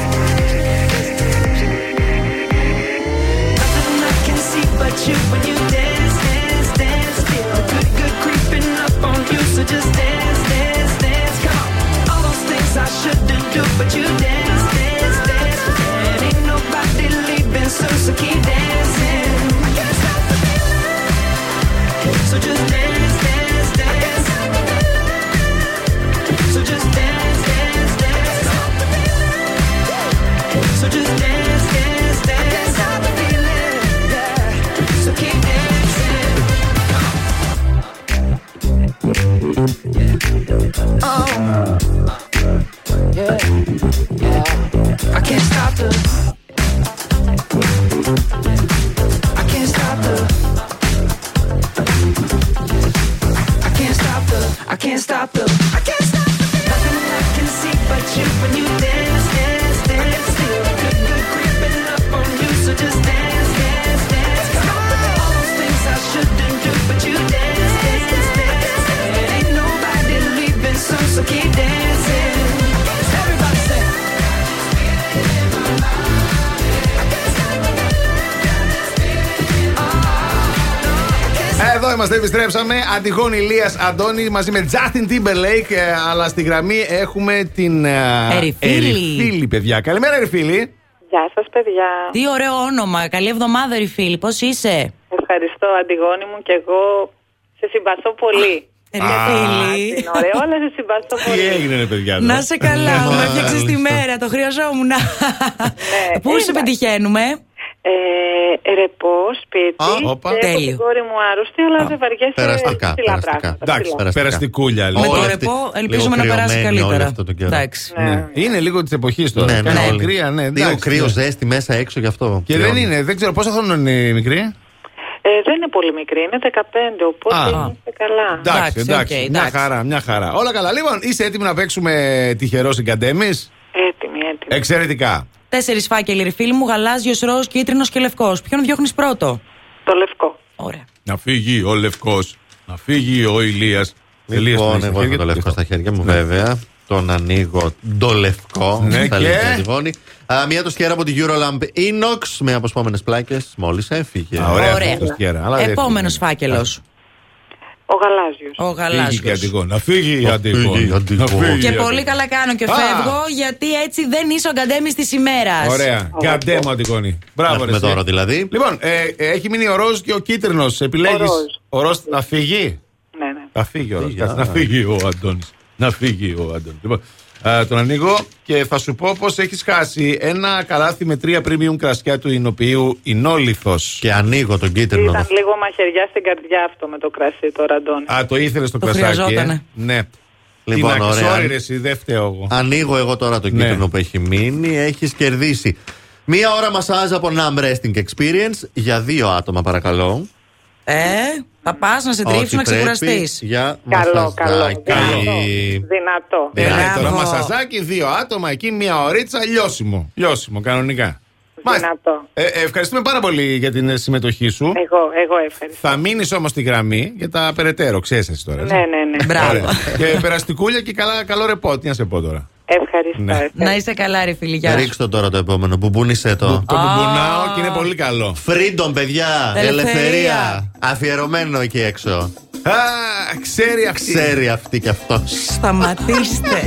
You when you dance, dance, dance, feel the good, good creeping up on you. So just dance, dance, dance, come on. All those things I shouldn't do, but you dance, dance, dance, and ain't nobody leaving soon, so keep dancing. I can't stop the feeling, so just dance, dance, dance. I can't stop the feeling, so just dance, dance, dance. I can't stop the feeling, so just dance, dance, dance. I can't stop the feeling. So keep dancing. Yeah. Oh. Yeah. Yeah. I can't stop the. I can't stop the. I can't stop the. I can't stop the. I can't stop the. Nothing I can see but you when you dance, dance, dance. Feel the good, good creeping up on you, so just dance. Shouldn't do, but you dance, dance, dance. And ain't nobody leaving soon, so keep dancing. Everybody say, εδώ είμαστε, επιστρέψαμε. Αντιγόνη Ηλίας Αντώνη μαζί με Justin Timberlake. Αλλά στη γραμμή έχουμε την Ερυφίλη, παιδιά. Καλημέρα, Ερυφίλη. Γεια σας, παιδιά. Τι ωραίο όνομα. Καλή εβδομάδα, Ερυφίλη. Πώς είσαι? Ευχαριστώ, Αντιγόνη μου, και εγώ σε συμπαθώ πολύ. Ερυφίλη. Ωραία, όλα σε συμπαθώ πολύ. Τι έγινε, παιδιά. Να σε καλά, μου έφτιαξες τη μέρα, το χρειαζόμουν. Πού σε πετυχαίνουμε? Ρεπό, σπίτι. Τέλειο. Η κόρη μου άρρωστη, αλλά δεν βαριέσαι. Περαστικά. Περαστικούλια. Με το ρεπό, ελπίζουμε να περάσει καλύτερα. Είναι λίγο τη εποχή τώρα. Λίγο κρύο, ζέστη μέσα έξω γι' αυτό. Και δεν είναι, δεν ξέρω πόσο χρόνο είναι η μικρή. Ε, δεν είναι πολύ μικρή, είναι δεκαπέντε, οπότε α, είμαστε καλά. Εντάξει, εντάξει, okay, μια εντάξει. χαρά, μια χαρά. Όλα καλά. Λοιπόν, είσαι έτοιμη να παίξουμε τυχερό συγκαντέμις? Έτοιμη, έτοιμη. Εξαιρετικά. Τέσσερις φάκελοι, ρε φίλοι μου, γαλάζιος, ροζ, κίτρινος και λευκός. Ποιον διώχνεις πρώτο? Το λευκό. Ωραία. Να φύγει ο λευκός, να φύγει ο Ηλίας. Λοιπόν, εγώ έχω το λευκό στα χέρια μου, ναι. βέβαια. Τον ανοίγω το λευκό. Ναι, θα και... Α, μία τοστιέρα από τη Eurolamp Inox με αποσπόμενες πλάκες. Μόλις έφυγε. Α, ωραία. ωραία. Τοστιέρα, επόμενος φάκελος. Ο γαλάζιος. Ο γαλάζιος. Φύγει να φύγει η Αντιγόνη. Και πολύ καλά κάνω και φεύγω, γιατί έτσι δεν είσαι ο καντέμις της ημέρας. Ωραία. Καντέμο, Αντιγόνη. Μπράβο, ρε. Με τώρα δηλαδή. Λοιπόν, ε, έχει μείνει ο ροζ και ο κίτρινος. Επιλέγεις. Ο ροζ να φύγει. Ναι, ναι. Να φύγει ο ροζ. Να φύγει ο Αντώνης. Να φύγει ο Άντων. Λοιπόν, α, τον ανοίγω και θα σου πω πως έχεις χάσει ένα καλάθι με τρία premium κρασιά του Ινοποιείου Ινόλιθος. Και ανοίγω τον κίτρινο. Ήταν λίγο μαχαιριά στην καρδιά αυτό με το κρασί τώρα, Αντώνη. Α, το ήθελες το, το κρασάκι. Ε? Ναι. Λοιπόν, την αξόρυρεση, δεν φταίω εγώ. Ανοίγω εγώ τώρα τον κίτρινο, ναι. που έχει μείνει. Έχεις κερδίσει μία ώρα μασάζ από Nam Resting Experience για δύο άτομα, παρακαλώ. Ε, θα πας να σε τρίψουν να ξεκουραστείς. Για καλό, καλό, καλό. Δυνατό. Δυνατό. Ένα μασαζάκι, δύο άτομα, εκεί μια ωρίτσα, λιώσιμο. Λιώσιμο, κανονικά. Δυνατό. Ε, ευχαριστούμε πάρα πολύ για την συμμετοχή σου. Εγώ, εγώ ευχαριστώ. Θα μείνεις όμως στη γραμμή για τα περαιτέρω, ξέρεις εσύ τώρα. Ναι, ναι, ναι. Μπράβο. Και περαστικούλια και καλά, καλό ρεπό. Τι να σε πω τώρα. Ευχαριστώ, ναι. ευχαριστώ. Να είσαι καλά, ρε φίλοι. Ρίξτε τώρα το επόμενο. Μπουμπούνισε το. Το μπουμπουνάω και είναι πολύ καλό. Freedom, παιδιά. Ελευθερία. Αφιερωμένο εκεί έξω. Α, ξέρει αυτή. Ξέρει αυτή κι αυτό. Σταματήστε.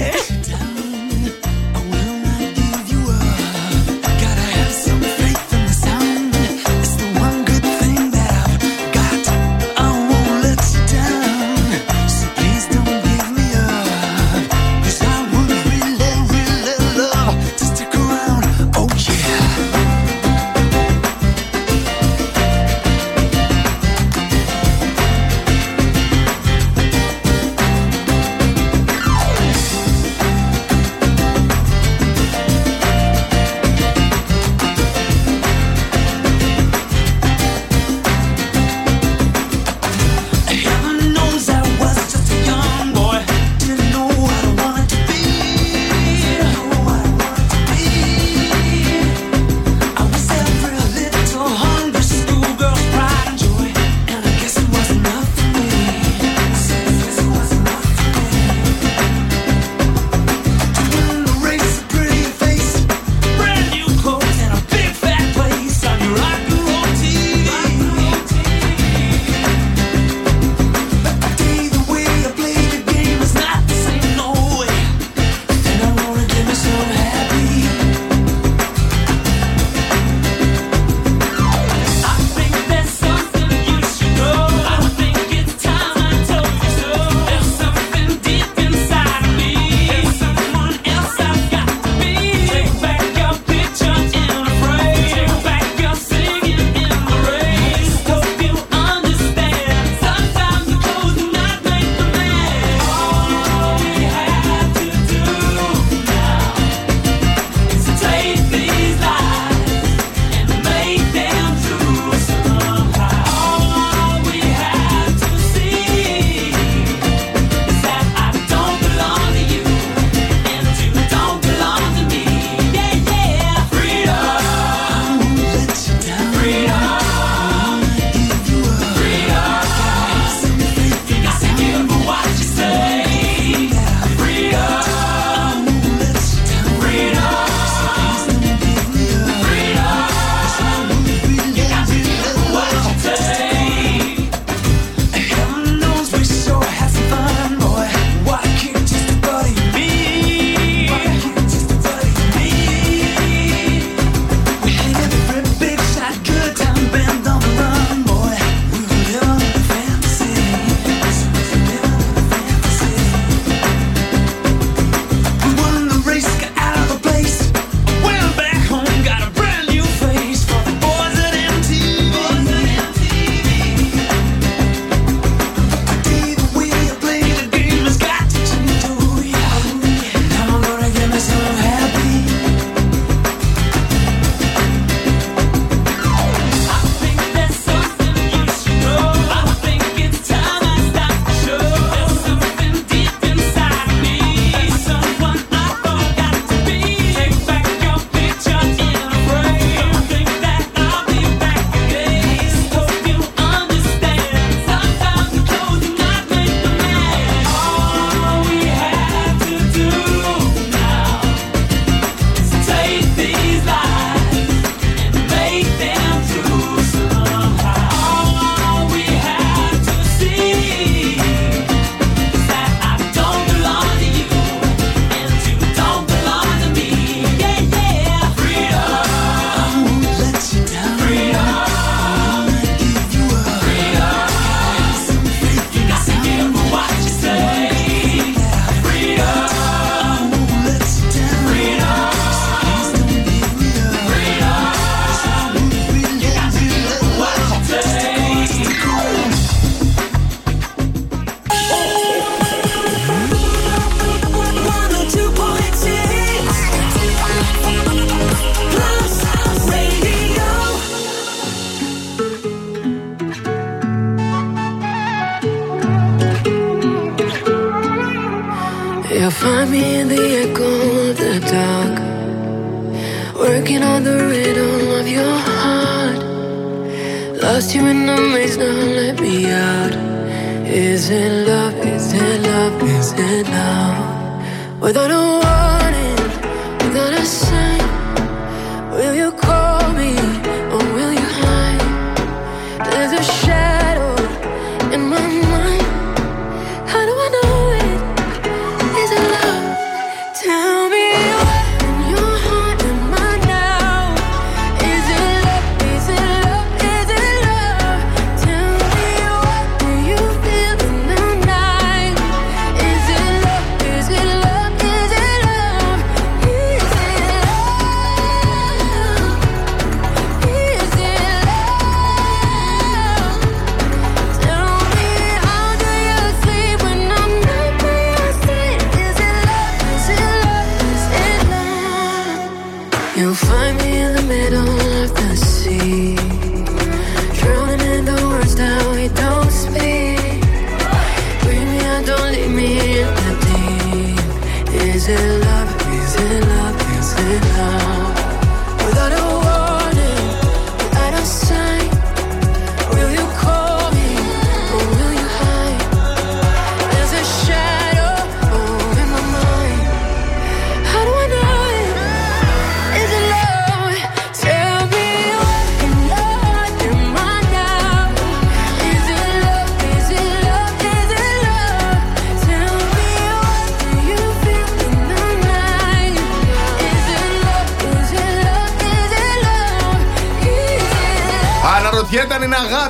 You'll find me in the echo of the dark, working on the rhythm of your heart. Lost you in the maze, now let me out. Is it love, is it love, is it love? Without a warning, without a sign, will you call me or will you hide? There's a shadow in my mind.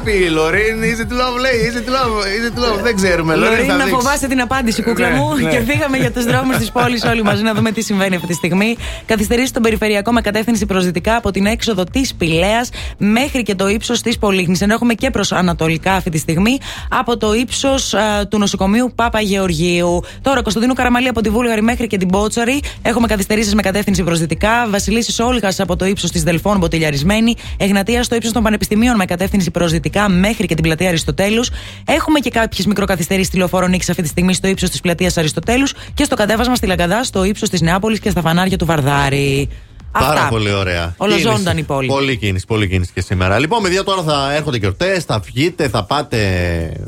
Η Λωρίν, is it love, λέει, is it love, is it love, δεν ξέρουμε. Λωρίν, να φοβάστε την απάντηση, κούκλα ναι, μου. Ναι. Και φύγαμε για τους δρόμους της πόλης όλοι μαζί να δούμε τι συμβαίνει αυτή τη στιγμή. Καθυστερήσεις στον Περιφερειακό με κατεύθυνση προς δυτικά από την έξοδο της Πηλαίας μέχρι και το ύψος της Πολύχνης. Ενώ έχουμε και προς ανατολικά αυτή τη στιγμή από το ύψος α, του νοσοκομείου Πάπα Γεωργίου. Τώρα, Κωνσταντίνου Καραμανλή από τη Βούλγαρη μέχρι και την Πότσαρη. Έχουμε καθυστερήσεις με κατεύθυνση προς δυτικά. Βασιλίσσης Όλγας από το ύψος της Δελφών, μποτιλιαρισμένη. Εγνατία στο ύψος των Πανεπιστημίων με κατεύθυνση προς δυτικά μέχρι και την πλατεία Αριστοτέλους. Έχουμε και κάποιες μικροκαθυστερήσεις στη Λεωφόρο Νίκης αυτή τη στιγμή στο ύψος της πλατείας Αριστοτέλους και στο κατέβασμα στη Λαγκαδά, στο ύψος της Νεάπολης και στα φανάρια του Βαρδάρη. Πάρα αυτά. Πολύ ωραία. Ολοζώνταν η πόλη. Πολύ κίνηση, πολύ κίνηση και σήμερα. Λοιπόν, παιδιά, τώρα θα έρχονται γιορτές, θα βγείτε, θα πάτε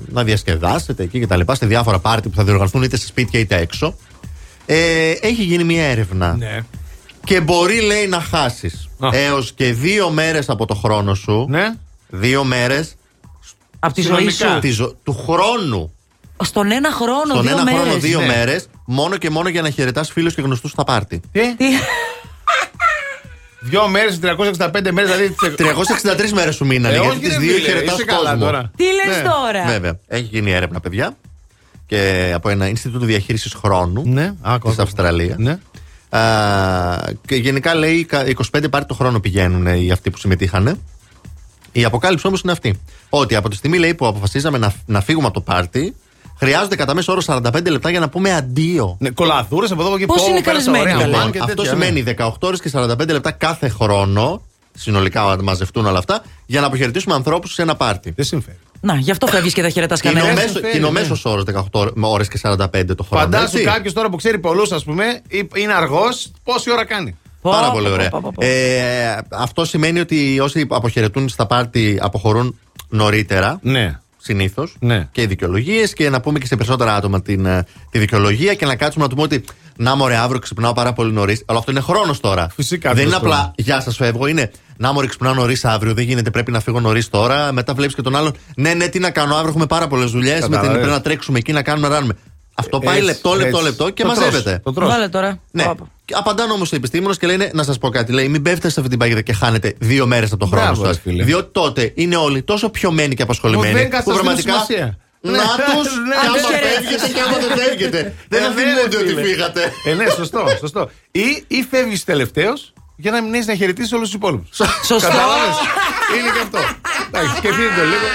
να διασκεδάσετε εκεί κτλ. Σε διάφορα πάρτι που θα διοργανωθούν είτε σε σπίτια είτε έξω. Ε, έχει γίνει μια έρευνα. Ναι. Και μπορεί, λέει, να χάσεις oh. έως και δύο μέρες από το χρόνο σου. Ναι. Δύο μέρες από τη ζωή σου. Τη ζω... του χρόνου. Στον ένα χρόνο, Στον δύο, ένα μέρες, χρόνο δύο ναι. μέρες. Μόνο και μόνο για να χαιρετάς φίλους και γνωστούς στα πάρτι. Τι? Τι? Δύο μέρες, τριακόσιες εξήντα πέντε μέρες, δηλαδή. τριακόσιες εξήντα τρεις μέρες σου μείνανε. Γιατί τις δύο χαιρετάς κόσμο. Τώρα. Τι λες ναι. τώρα. Βέβαια. Έχει γίνει έρευνα, παιδιά. Και από ένα Ινστιτούτο Διαχείρισης Χρόνου ναι. της Αυστραλίας. Ναι. Α, και γενικά λέει είκοσι πέντε πάρτι το χρόνο πηγαίνουν οι αυτοί που συμμετείχανε. Η αποκάλυψη όμως είναι αυτή. Ότι από τη στιγμή, λέει, που αποφασίζαμε να, να φύγουμε από το πάρτι, χρειάζονται κατά μέσο όρο σαράντα πέντε λεπτά για να πούμε αντίο. Ναι, κολαδούρες από εδώ και πέρα. Πώς είναι καλεσμένοι. Αυτό σημαίνει δεκαοκτώ ώρες και σαράντα πέντε λεπτά κάθε χρόνο, συνολικά να μαζευτούν όλα αυτά, για να αποχαιρετήσουμε ανθρώπους σε ένα πάρτι. Δεν συμφέρει. Να, γι' αυτό φεύγεις και τα χαιρετάς κανέναν. Είναι ο μέσος όρος δεκαοκτώ ώρες και σαράντα πέντε το χρόνο. Φαντάσου κάποιος τώρα που ξέρει πολλούς, ας πούμε, είναι αργός, πόση ώρα κάνει. Πάρα πολύ ωραία. Ε, αυτό σημαίνει ότι όσοι αποχαιρετούν στα πάρτι αποχωρούν νωρίτερα. Ναι. Συνήθως. Ναι. Και οι δικαιολογίες. Και να πούμε και σε περισσότερα άτομα την, τη δικαιολογία και να κάτσουμε να του πούμε ότι να μωρέ, αύριο ξυπνάω πάρα πολύ νωρίς. Αλλά αυτό είναι χρόνος τώρα. Φυσικά. Δεν είναι απλά γεια σας, φεύγω. Είναι να μωρέ, ξυπνάω νωρίς αύριο. Δεν γίνεται, πρέπει να φύγω νωρίς τώρα. Μετά βλέπεις και τον άλλον. Ναι, ναι, τι να κάνω. Αύριο έχουμε πάρα πολλές δουλειές. Πρέπει να τρέξουμε εκεί, να κάνουμε, να κάνουμε. Αυτό πάει έτσι, λεπτό, λεπτό, έτσι. λεπτό και το μαζεύεται. Βάλε τώρα. Ναι. Απαντάνε όμως οι επιστήμονες και λένε: να σας πω κάτι. Λέει, μην πέφτετε σε αυτή την παγίδα και χάνετε δύο μέρες από το χρόνο σας. Διότι τότε είναι όλοι τόσο πιωμένοι και απασχολημένοι που πραγματικά. Να τους! Και άμα φεύγετε και άμα δεν φεύγετε. Δεν θα θυμούνται ότι φύγατε. Ε, ναι, σωστό, σωστό. Ή φεύγεις τελευταίος για να μην έχεις να χαιρετήσεις όλους τους υπόλοιπους. Σωστό. Είναι και αυτό. Εντάξει, σκεφτείτε το λίγο.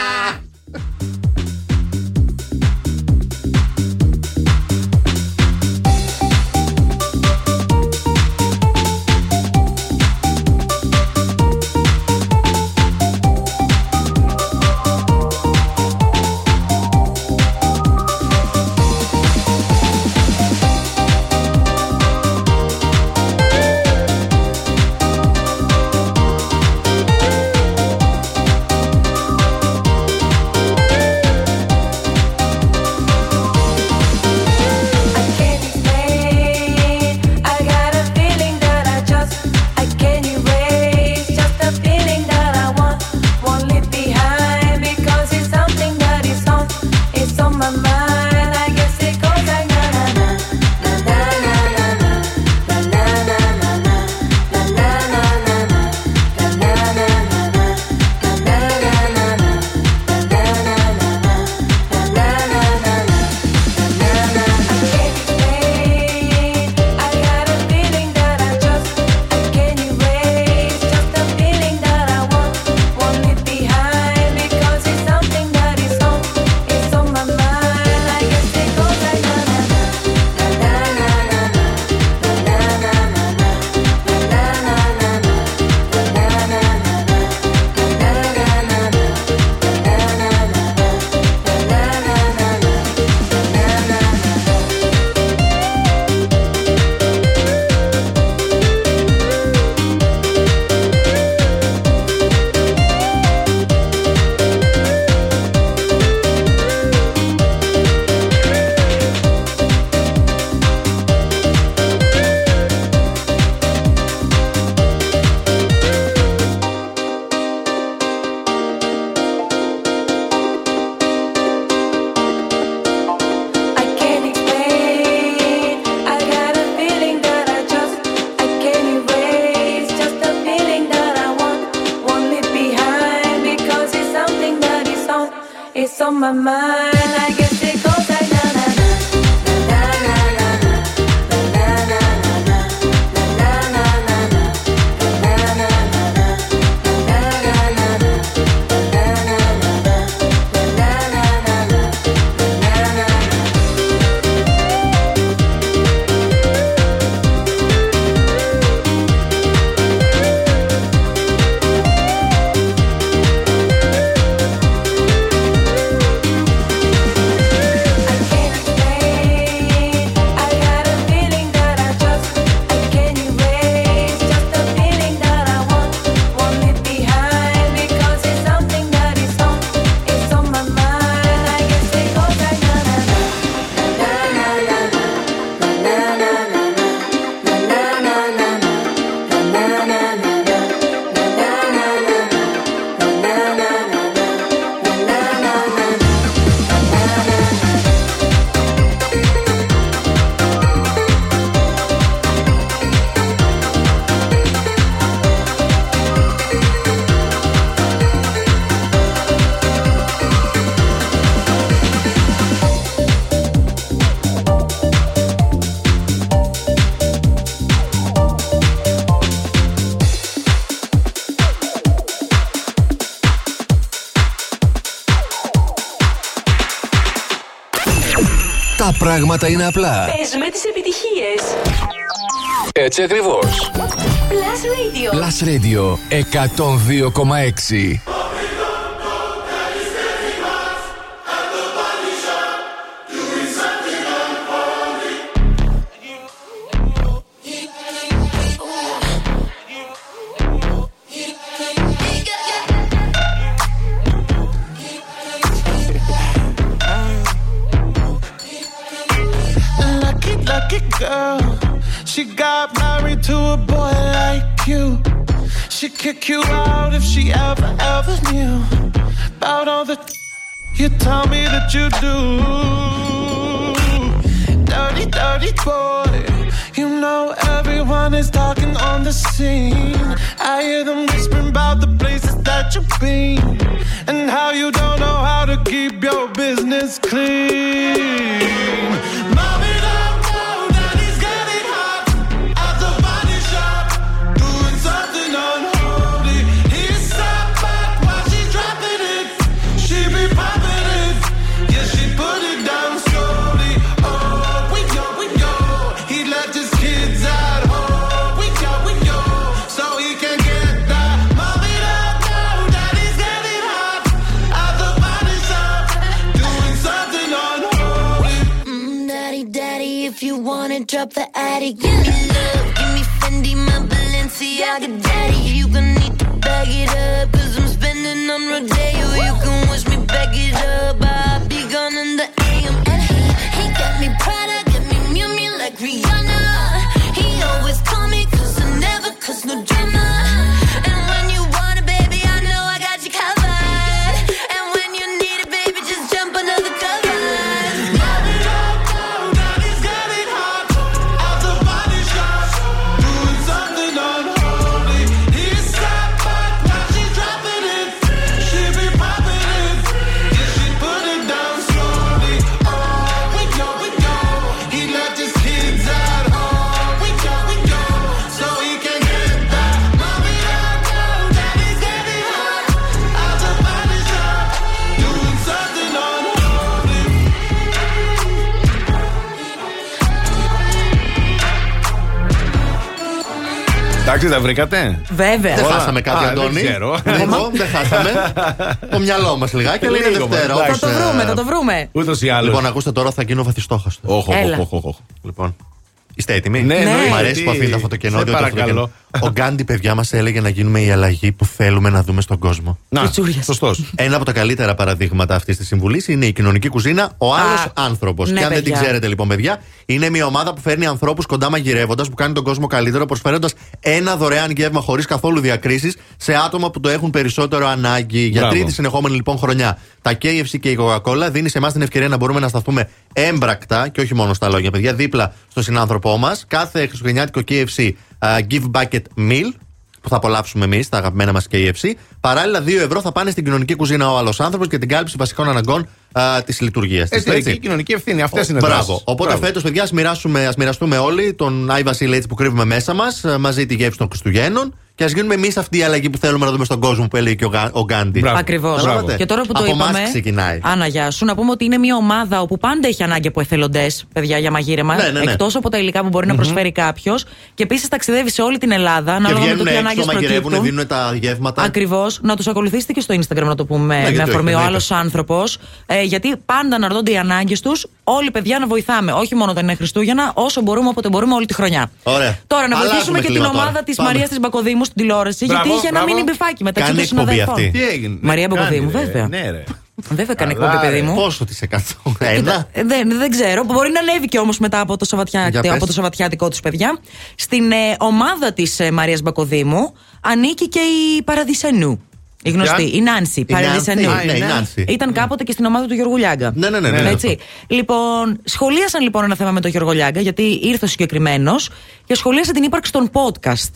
my mind. I guess it goes like na na na na na na na na na na na na na na na na πράγματα είναι απλά. Πες με τις επιτυχίες. Έτσι ακριβώς. Plus Radio. Plus Radio εκατόν δύο κόμμα έξι. Kick you out if she ever, ever knew about all the you tell me that you do. Dirty, dirty boy, you know everyone is talking on the scene. I hear them whispering about the places that you've been and how you don't know how to keep your business clean. Drop the attic, give me love, give me Fendi, my Balenciaga daddy. You gon' need to bag it up, cause I'm spending on Rodeo. You can wish me back it up, I'll be gone in the A M. And he, he got me Prada, got me Miu Miu like Rihanna. He always call me cause I never cause no drama. And when you want it, baby, I know I got you covered. And when you need it, baby, just jump under the covers. Εντάξει, τα βρήκατε. Βέβαια. Δεν χάσαμε κάτι, α, Αντώνη. Δεν ξέρω. Λίγο, δεν χάσαμε. Το μυαλό μας λιγάκι, αλλά είναι Δευτέρα. Θα το βρούμε, θα το βρούμε. Ούτως ή άλλως. Λοιπόν, ακούστε τώρα, θα γίνω βαθιστόχαστο. Όχι, όχι, όχι. Λοιπόν. Είστε έτοιμοι? Ναι, ναι. Μ' αρέσει που αφήνει αυτό το κενό. Σε παρακαλώ. Ο Γκάντι, παιδιά, μας έλεγε να γίνουμε η αλλαγή που θέλουμε να δούμε στον κόσμο. Να, σωστός. Ένα από τα καλύτερα παραδείγματα αυτής της συμβουλής είναι η κοινωνική κουζίνα, ο άλλος άνθρωπος. Ναι, και αν δεν την ξέρετε, λοιπόν, παιδιά, είναι μια ομάδα που φέρνει ανθρώπους κοντά μαγειρεύοντας, που κάνει τον κόσμο καλύτερο, προσφέροντας ένα δωρεάν γεύμα χωρίς καθόλου διακρίσεις σε άτομα που το έχουν περισσότερο ανάγκη. Για τρίτη συνεχόμενη, λοιπόν, χρονιά. Τα Κέι Εφ Σι και η Coca-Cola δίνει σε εμάς την ευκαιρία να μπορούμε να σταθούμε έμπρακτα και όχι μόνο στα λόγια, παιδιά, δίπλα στον συνάνθρωπό μας. Κάθε χριστουγεννιάτικο Κέι Εφ Σι uh, Give Bucket Meal. που θα απολαύσουμε εμείς, τα αγαπημένα μας κέι εφ σι. Παράλληλα, δύο ευρώ θα πάνε στην κοινωνική κουζίνα ο άλλος άνθρωπος και την κάλυψη βασικών αναγκών της λειτουργίας της. Έτσι, η κοινωνική ευθύνη, αυτές είναι δράσεις. Οπότε φέτος, παιδιά, ας μοιραστούμε όλοι τον Άι Βασίλη που κρύβουμε μέσα μας, μαζί τη γεύση των Χριστουγέννων. Και ας γίνουμε εμείς αυτή η αλλαγή που θέλουμε να δούμε στον κόσμο, που έλεγε και ο, Γα... ο Γκάντι. Ακριβώς. Και τώρα που το από είπαμε, Άννα, γεια σου, να πούμε ότι είναι μια ομάδα όπου πάντα έχει ανάγκη από εθελοντές, παιδιά, για μαγείρεμα. Ναι, ναι, ναι. Εκτός από τα υλικά που μπορεί mm-hmm. να προσφέρει κάποιος. Και επίσης ταξιδεύει σε όλη την Ελλάδα, ανάλογα με το τι ανάγκες προκύπτουν. Δίνουν τα γεύματα. Ακριβώς. Να τους ακολουθήσετε και στο Instagram, να το πούμε, ναι, με αφορμή ο άλλος άνθρωπος. Ε, γιατί πάντα αναρτώνται οι ανάγκες τους. Όλοι, παιδιά, να βοηθάμε. Όχι μόνο όταν είναι Χριστούγεννα, όσο μπορούμε, όποτε μπορούμε, όλη τη χρονιά. Τώρα να βοηθήσουμε και την ομάδα της Μαρίας της Μπακοδήμου στην τηλεόραση, μπράβο, γιατί είχε μπράβο. Ένα μήνυ μπιφάκι μεταξύ των συναδέλφων. Μαρία Μπακοδήμου, βέβαια. Ναι, ρε. Δεν θα έκανε εκπομπή, παιδί μου. Πόσο τη εκατό, ένα. Δεν, δεν ξέρω. Μπορεί να ανέβηκε όμως μετά από το, από το σαββατιάτικο του, παιδιά. Στην ε, ομάδα της ε, Μαρίας Μπακοδήμου ανήκει και η Παραδισανού. Η γνωστή, η Νάνση, Παραδισανού. Ήταν κάποτε και στην ομάδα του Γιώργου Λιάγκα. Ναι, ναι, ναι. Λοιπόν, σχολίασαν λοιπόν ένα θέμα με τον Γιώργο Λιάγκα, γιατί ήρθε συγκεκριμένο και σχολίασε την ύπαρξη των podcast.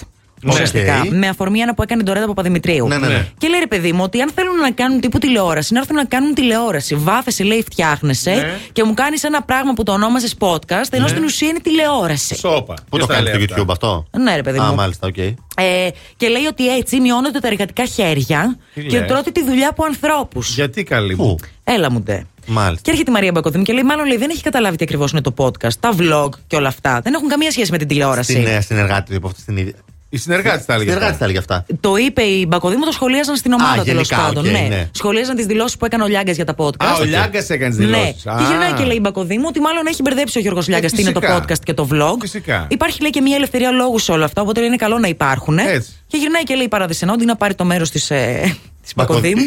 Okay. Με αφορμή ένα που έκανε το Ρέντα Παπαδημητρίου. Ναι, ναι, ναι. Και λέει, ρε παιδί μου, ότι αν θέλουν να κάνουν τύπου τηλεόραση, να έρθουν να κάνουν τηλεόραση. Βάφεσαι, λέει, φτιάχνεσαι, ναι. Και μου κάνεις ένα πράγμα που το ονόμαζες podcast, ενώ ναι. στην ουσία είναι τηλεόραση. Σόπα. Πού το κάνεις στο YouTube αυτό? Ναι, ρε παιδί μου. Α, μάλιστα, okay. ε, και λέει ότι έτσι μειώνονται τα εργατικά χέρια τι και τρώτε τη δουλειά από ανθρώπους. Γιατί καλή μου. Έλα μου ντε. Μάλιστα. Και έρχεται η Μαρία Μπακοδήμου και λέει: μάλλον λέει, δεν έχει καταλάβει τι ακριβώς είναι το podcast, τα vlog και όλα αυτά. Δεν έχουν καμία σχέση με την τηλεόραση. Στην συνεργάτη από αυτή την ίδια. Η συνεργάτη τα έλεγε αυτά. Το είπε η Μπακοδήμου, το σχολίαζαν στην ομάδα τέλος πάντων. Okay, ναι. Ναι. Σχολίαζαν τις δηλώσεις που έκανε ο Λιάγκας για τα podcast. Α, ο Λιάγκας έκανε τις δηλώσεις. Ναι. Και γυρνάει και λέει η Μπακοδήμου ότι μάλλον έχει μπερδέψει ο Γιώργος Λιάγκας τι είναι το podcast και το vlog. Φυσικά. Υπάρχει, λέει, και μια ελευθερία λόγου σε όλα αυτά, οπότε λέει, είναι καλό να υπάρχουν. Έτσι. Και γυρνάει και λέει η Παραδισανόντι να πάρει το μέρος της. Ε... Τη Μπακοδήμου.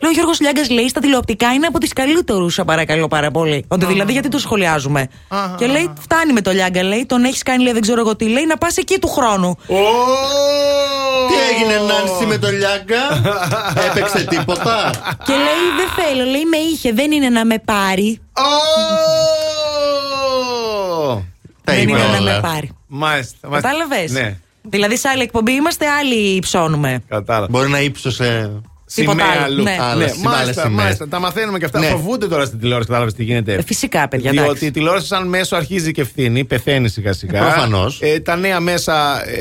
Λέω, ο Γιώργος Λιάγκας λέει στα τηλεοπτικά είναι από τις καλύτερους, παρακαλώ πάρα πολύ. Ότι δηλαδή γιατί το σχολιάζουμε. Και λέει, φτάνει με το Λιάγκα, λέει, τον έχεις κάνει, λέει, δεν ξέρω εγώ τι, λέει, να πας εκεί του χρόνου. Τι έγινε, Νάνση, με το Λιάγκα? Έπαιξε τίποτα? Και λέει, δεν θέλω, λέει, με είχε, δεν είναι να με πάρει. Δεν είναι να με πάρει. Κατάλαβες? Δηλαδή, σε άλλη εκπομπή είμαστε, άλλοι υψώνουμε. Κατάλαβα. Μπορεί να ύψωσε. Σημαία αλλού. Ναι. Ναι. Μάλιστα, μάλιστα. Τα μαθαίνουμε και αυτά. Ναι. Φοβούνται τώρα στην τηλεόραση, κατάλαβε τι γίνεται. Φυσικά, παιδιά. Διότι εντάξει. Η τηλεόραση, σαν μέσο, αρχίζει και φθήνει, πεθαίνει σιγά-σιγά. Προφανώς. Ε, τα νέα μέσα ε,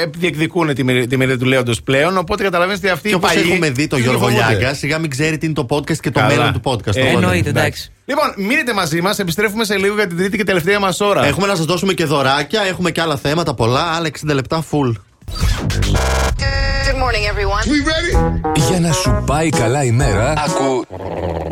ε, διεκδικούν τη μερίδα του λέοντος πλέον. Οπότε καταλαβαίνετε ότι αυτή η παλιά. Και όπως έχουμε δει τον Γιώργο Λιάγκα, σιγά μην ξέρει τι είναι το podcast και το μέλλον του podcast. Εννοείται, εντάξει. Λοιπόν, μείνετε μαζί μας, επιστρέφουμε σε λίγο για την τρίτη και τελευταία μας ώρα. Έχουμε να σας δώσουμε και δωράκια, έχουμε και άλλα θέματα πολλά, άλλα εξήντα λεπτά full. Good morning, everyone. We ready? Για να σου πάει καλά η μέρα, ακού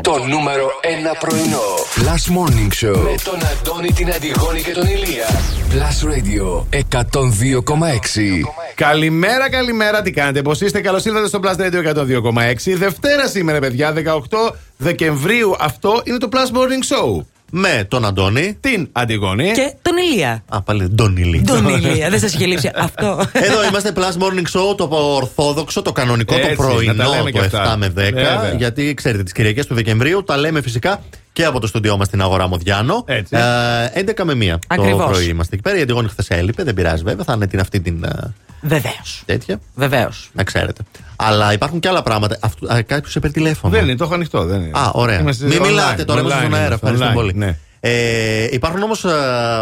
το νούμερο ένα πρωινό. Plus Morning Show. Με τον Αντώνη, την Αντιγόνη και τον Ηλία. Plus Radio εκατόν δύο κόμμα έξι. Καλημέρα, καλημέρα, τι κάνετε, πώς είστε? Καλώς ήρθατε στο Plus Radio εκατόν δύο κόμμα έξι. Δευτέρα σήμερα, παιδιά, δεκαοκτώ Δεκεμβρίου. Αυτό είναι το Plus Morning Show. Με τον Αντώνη, την Αντιγόνη και τον Ηλία. Α, πάλι τον Ηλία. Τον Ηλία, δεν σας είχε λείψει αυτό. Εδώ είμαστε, Plus Morning Show, το ορθόδοξο, το κανονικό, έτσι, το πρωινό, το επτά με δέκα. Βέβαια. Γιατί ξέρετε, τις Κυριακές του Δεκεμβρίου τα λέμε φυσικά και από το στούντιό μας στην Αγορά Μοδιάνο. Έτσι. Ε, έντεκα με μία το πρωί είμαστε εκεί πέρα. Η Αντιγόνη χθες έλειπε, δεν πειράζει βέβαια, θα είναι την αυτή την. Βεβαίως. Τέτοια. Βεβαίως. Να ξέρετε. Αλλά υπάρχουν και άλλα πράγματα. Κάποιος έπαιρνε τηλέφωνο. Δεν είναι, το έχω ανοιχτό. Δεν είναι. Α, ωραία. Είμαστε μην online, μιλάτε τώρα, είμαστε στον αέρα. Ευχαριστώ πολύ. Ναι. Ε, υπάρχουν όμως ε,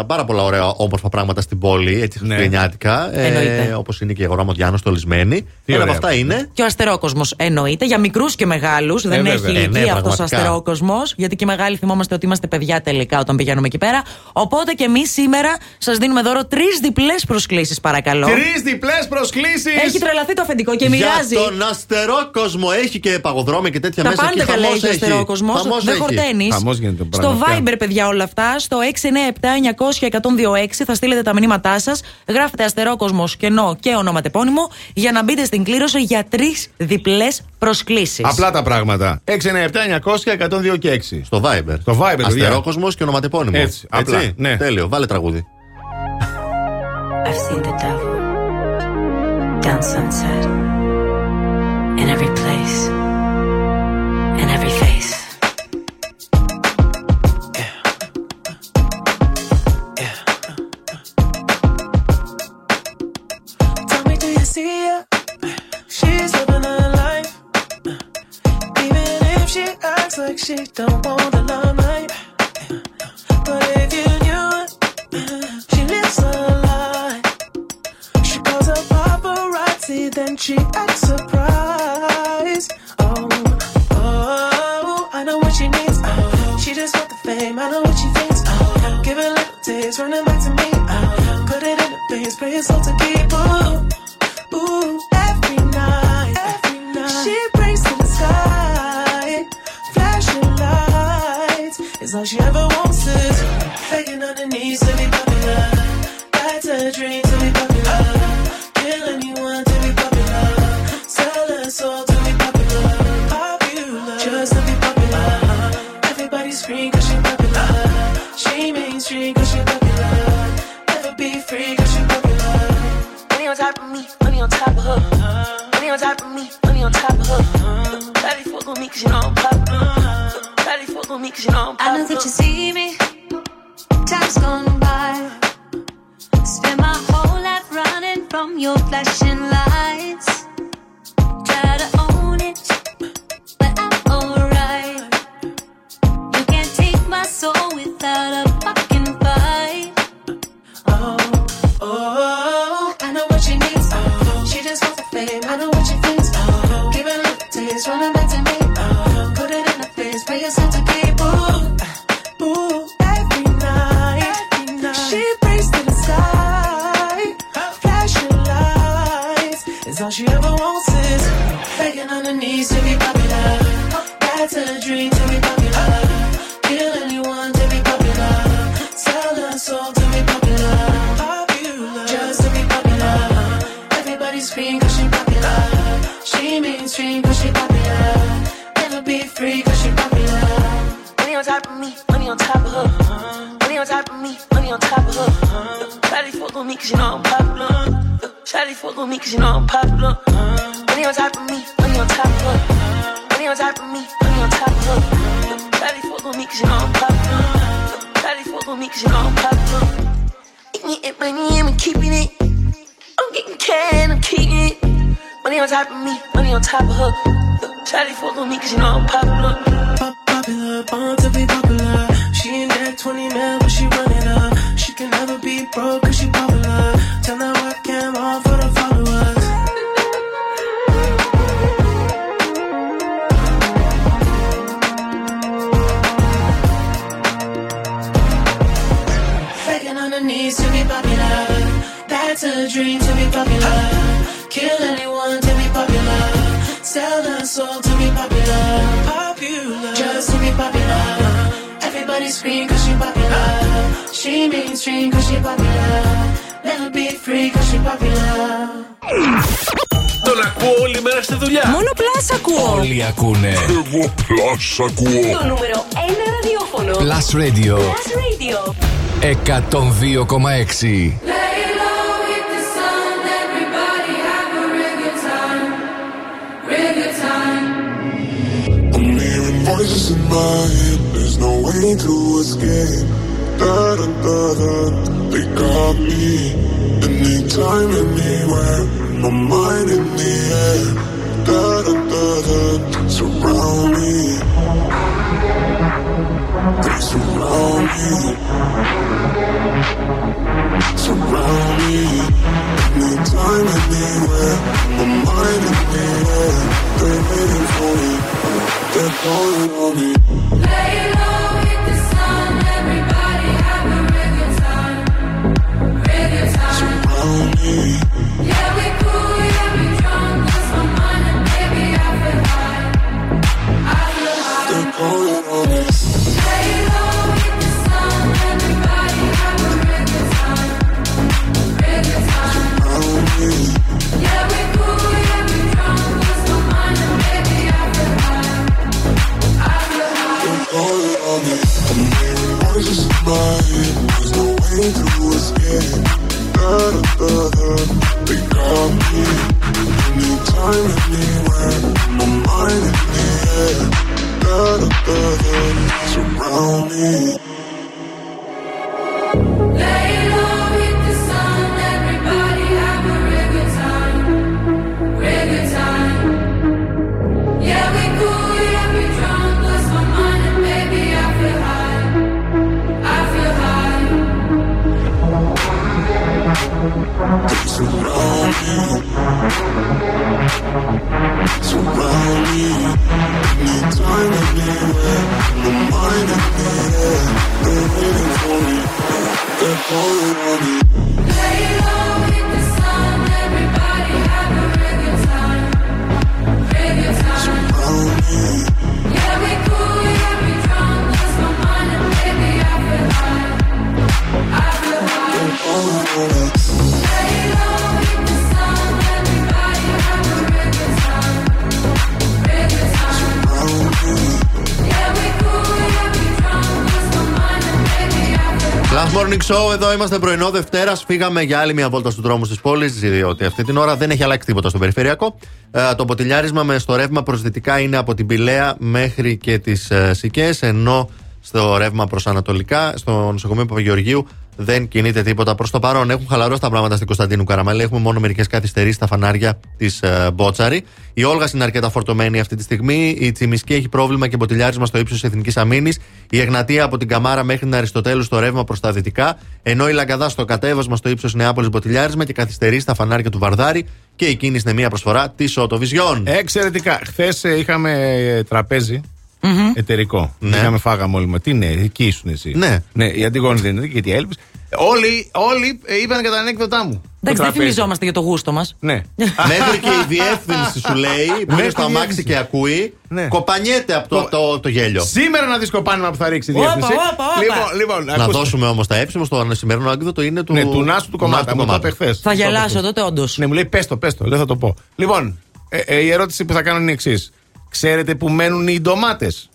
πάρα πολλά ωραία όμορφα πράγματα στην πόλη, έτσι, χριστουγεννιάτικα. Ναι. Ε, όπως είναι και η Αγορά Μοδιάνο στολισμένη. Ένα από αυτά είναι. Και ο Αστερόκοσμος, εννοείται. Για μικρούς και μεγάλους. Ε, δεν βέβαια. Έχει ηλικία, ναι, ναι, αυτός ο Αστερόκοσμος. Γιατί και μεγάλοι θυμόμαστε ότι είμαστε παιδιά τελικά όταν πηγαίνουμε εκεί πέρα. Οπότε και εμείς σήμερα σας δίνουμε δώρο τρεις διπλές προσκλήσεις, παρακαλώ. Τρεις διπλές προσκλήσεις! Έχει τρελαθεί το αφεντικό και μοιράζει. Για τον Αστερόκοσμο, έχει και παγοδρόμια και τέτοια τα μέσα. Τα πάντα καλά έχει ο Αστερόκοσμος. Δεν χορταίνει. Στο Viber, παιδιά, όλα αυτά, στο έξι εννιά επτά εννιά μηδέν μηδέν ένα μηδέν έξι θα στείλετε τα μηνύματά σας, γράφετε Αστερόκοσμος, κενό και ονοματεπώνυμο για να μπείτε στην κλήρωση για τρεις διπλές προσκλήσεις. Απλά τα πράγματα. έξι εννιά επτά εννιά μηδέν μηδέν ένα μηδέν δύο έξι. Στο Viber. Στο Viber. Αστερόκοσμος και ονοματεπώνυμο. Έτσι. Απλά. Έτσι? Ναι. Τέλειο. Βάλε τραγούδι. I've seen the devil down sunset in every place in every face. See ya. she don't want the limelight. But if you knew it, she lives a lie. She calls a paparazzi, then she acts surprised. Oh, oh, I know what she needs. Oh, she just wants the fame, I know what she thinks. Oh, give it little days, running back to me. Oh, put it in the face, pray it's all to keep. Ooh, ooh, every night, every night she prays to the sky. It's all she ever wants is begging on her knees to be popular. That's her dream to be popular. Kill anyone to be popular. Sell her soul to be popular. Popular, just to be popular. Everybody's free 'cause she's popular. She mainstream 'cause she's popular. Never be free 'cause she's popular. Money on top of me, money on top of her. Money on top of me, money on top of her. Daddy fuck with me 'cause you know I'm popular. Me, you know I know that you see me. Time's gone by. Spend my whole life running from your flashing lights. Try to own it, but I'm alright. You can't take my soul without a fucking fight. Oh, oh, I know what she needs. Oh, she just wants the fame. I know what she thinks. Oh, give it little taste, running back to me. Oh, put it in the face, pay yourself to keep. All she ever wants is begging on her knees to be popular. That's her dream to be popular. Kill anyone to be popular. Sell her soul to be popular. Popular, just to be popular. Everybody's free 'cause she's popular. She mainstream 'cause she's popular. Never be free 'cause she's popular. Money on top of me, money on top of her. Money on top of me, money on top of her. Daddy fuck with me 'cause you know I'm popular. Shawty fuck with me 'cause you know I'm popular. Money on top of me, money on top of her. Money on top of me, money on top of her. Shawty fuck with me 'cause you know I'm popular. Shawty fuck with me 'cause you know I'm popular. Eating it, money, I'm keeping it. I'm getting cash, I'm keeping it. Money on top of me, money on top of her. Shawty fuck with me 'cause you know I'm popular. Pop popular, born to be popular. She ain't that twenty mil, but she running up. She can never be broke 'cause she popular. Tell her I came on for the followers. Faking on her knees to be popular. That's her dream to be popular. Kill anyone to be popular. Sell her soul to be popular. Popular, just to be popular. Everybody's free 'cause she popular. She mainstream 'cause she popular. Τον ακούω όλη μέρα στη δουλειά. Μόνο Plus ακούω. Όλοι ακούνε. Εγώ Plus ακούω. Το νούμερο ένα ραδιόφωνο. Plus Radio. εκατόν δύο κόμμα έξι. Da, da, da, da. They got me anytime, anywhere. My mind in the air. Da, da, da, da. Surround me. They surround me. Surround me. Anytime, anywhere. My mind in the air. They're waiting for me. They're calling on me. Lay low with the sun, everybody. Surround me. Yeah, we cool, yeah, we drunk. Lost my mind and baby, I feel high. I feel high. They're calling on me. Lay low with the sun. Everybody have a real good time. Real good time. Surround me. Yeah, we cool, yeah, we drunk. Lost my mind and baby, I feel high. I feel high. They're calling on me. I'm hearing voices in my head. There's no way to escape. Da, da, da, they got me. Anytime, anywhere. My mind in the air. Da, da, da, da. Surround me. Lay low with the sun. Everybody have a real good time. Real good time. Yeah, we cool, yeah, we drunk. Lost my mind. Surround you, surround me. Anytime, anywhere, my mind is clear. They're waiting for me, they're calling on me. Play low, hit the sun, everybody have a regular time, regular time. Surround me. Yeah, we cool, yeah, we drunk, lost my mind and baby, I feel high, I feel high. They're calling on me. Plus Morning Show, εδώ είμαστε πρωινό Δευτέρας. Φύγαμε για άλλη μια βόλτα στους δρόμους της πόλης, διότι αυτή την ώρα δεν έχει αλλάξει τίποτα στο περιφερειακό. Ε, το ποτηλιάρισμα με στο ρεύμα προς δυτικά είναι από την Πηλαία μέχρι και τις ε, Σικές, ενώ στο ρεύμα προς ανατολικά, στο νοσοκομείο Παπαγεωργίου, δεν κινείται τίποτα προς το παρόν. Έχουν χαλαρώσει τα πράγματα στην Κωνσταντίνου Καραμανλή. Έχουμε μόνο μερικές καθυστερήσεις στα φανάρια της ε, Μπότσαρη. Η Όλγα είναι αρκετά φορτωμένη αυτή τη στιγμή. Η Τσιμισκή έχει πρόβλημα και ποτηλιάρισμα στο ύψος της Εθνικής Αμήνης. Η Εγνατία από την Καμάρα μέχρι την Αριστοτέλου στο ρεύμα προς τα δυτικά. Ενώ η Λαγκαδά στο κατέβασμα στο ύψος Νεάπολης ποτηλιάρισμα και καθυστερήσεις στα φανάρια του Βαρδάρη. Και η κίνηση είναι μία προσφορά της Οτοβιζιών. Εξαιρετικά. Χθες είχαμε τραπέζι. Mm-hmm. Εταιρικό. Ναι. Είχαμε φάγαμε όλοι. Μα τι ναι, εκεί ήσουν εσύ. Ναι. Ναι, η Αντιγόνη δεν είναι, γιατί έλπισε. Όλοι, όλοι είπαν κατά ανέκδοτά μου. Εντάξει, δεν θυμιζόμαστε για το γούστο μας. Ναι. Μέχρι και η διεύθυνση σου λέει, που είναι στο αμάξι και ακούει, ναι. Κοπανιέται από το, το, το, το γέλιο. Σήμερα να δεις κοπάνημα που θα ρίξει η διεύθυνση. Όπα, όπα, όπα. Λοιπόν, λοιπόν, να ακούστε. Δώσουμε όμως τα έψημα στο σημερινό ανέκδοτο είναι του. Ναι, του Νάσου του κομμάτι. Θα γελάσω τότε, όντως. Ναι, μου λέει πες το, πες το, δεν θα το πω. Λοιπόν, η ερώτηση που θα κάνω είναι η εξής. Ξέρετε που μένουν οι ντομάτες?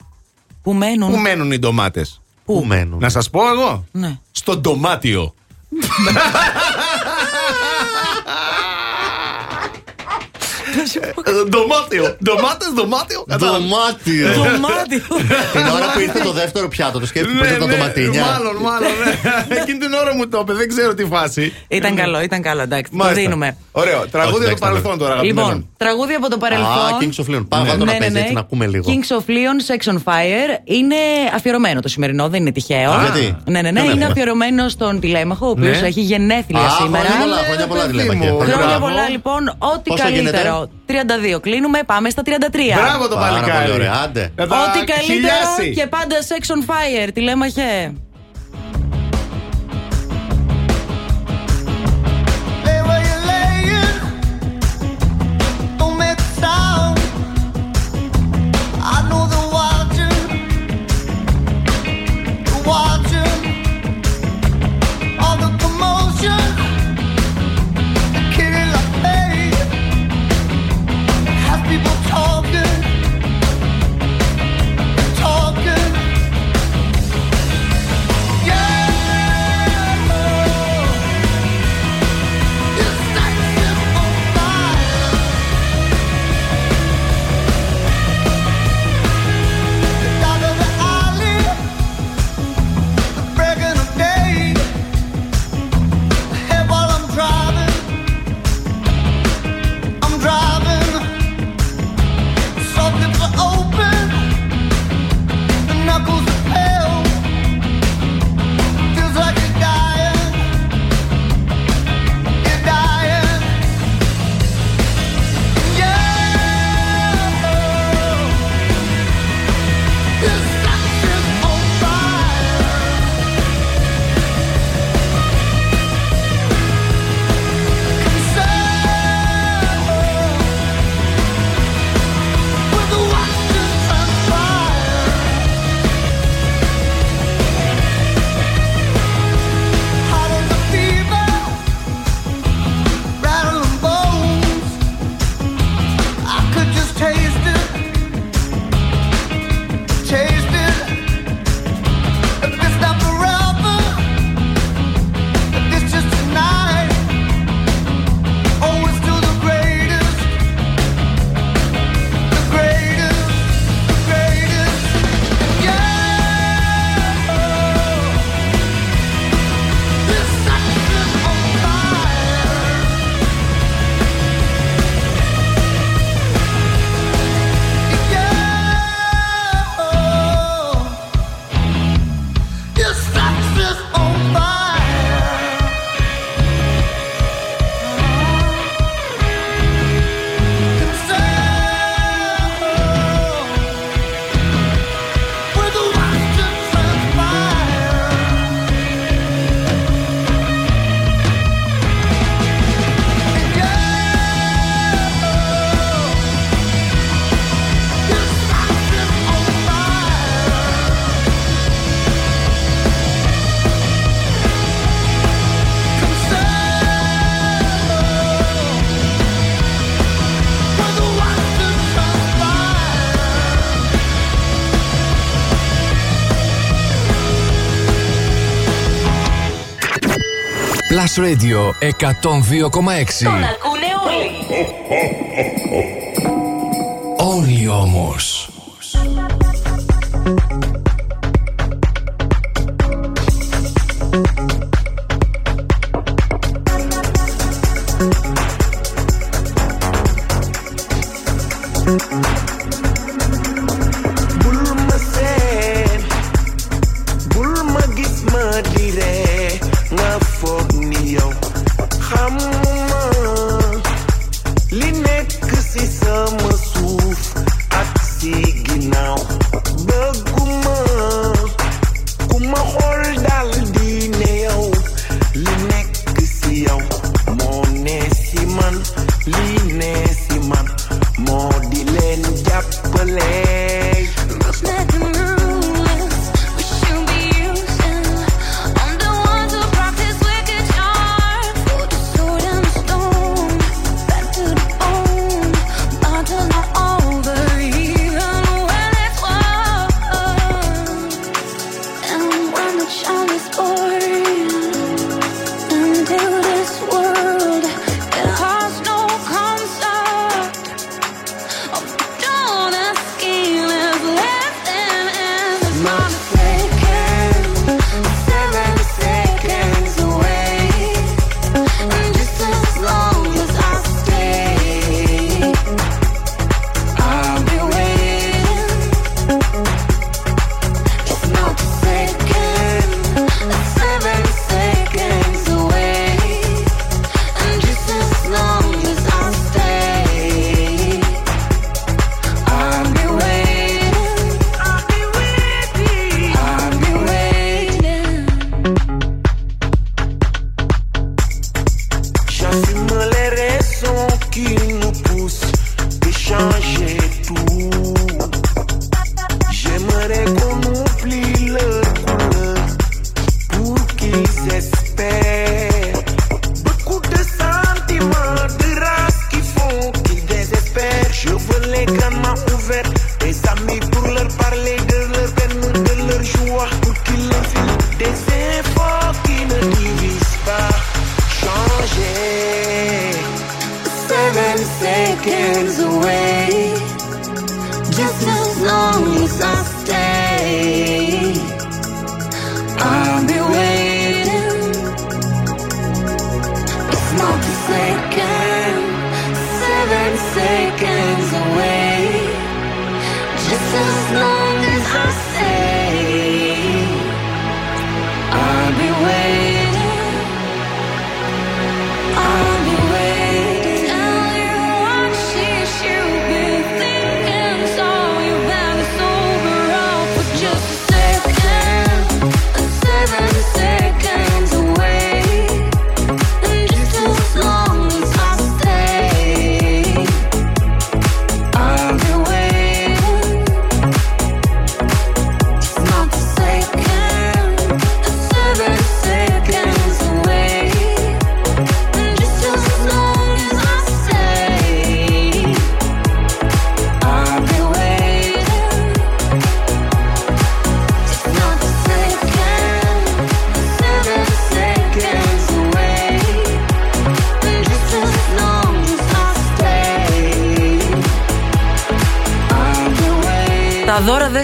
Που μένουν? Που μένουν οι ντομάτες? Που μένουν? Να σας πω εγώ. Ναι. Στο ντομάτιο. Ντομάτιο. Ντομάτες, ντομάτιο. Ντομάτιο. Την ώρα που ήρθε το δεύτερο πιάτο, το σκέφτηκε τα ντοματίνια. Μάλλον, μάλλον. Εκείνη την ώρα μου το είπε, δεν ξέρω τι φάση. Ήταν καλό, ήταν καλό, εντάξει. Το δίνουμε. Ωραίο. Τραγούδια από το παρελθόν τώρα. Λοιπόν, τραγούδια από το παρελθόν. Kings of Leon. Πάμε να παίζει έτσι να ακούμε λίγο. Kings of Leon, Sex on Fire. Είναι αφιερωμένο το σημερινό, δεν είναι τυχαίο. Ναι, ναι, ναι. Είναι αφιερωμένο στον τηλέμαχο, ο οποίος έχει γενέθλια σήμερα. Χρόνια πολλά, λοιπόν, ό,τι καλύτερο. τριάντα δύο κλείνουμε, πάμε στα τριάντα τρία. Μπράβο το παλικάρι. Ό,τι καλύτερο χιλιάσι. Και πάντα Sex on Fire, τηλέμαχε. Plus Radio εκατόν δύο κόμμα έξι. Τον ακούνε όλοι. Όλοι όμως.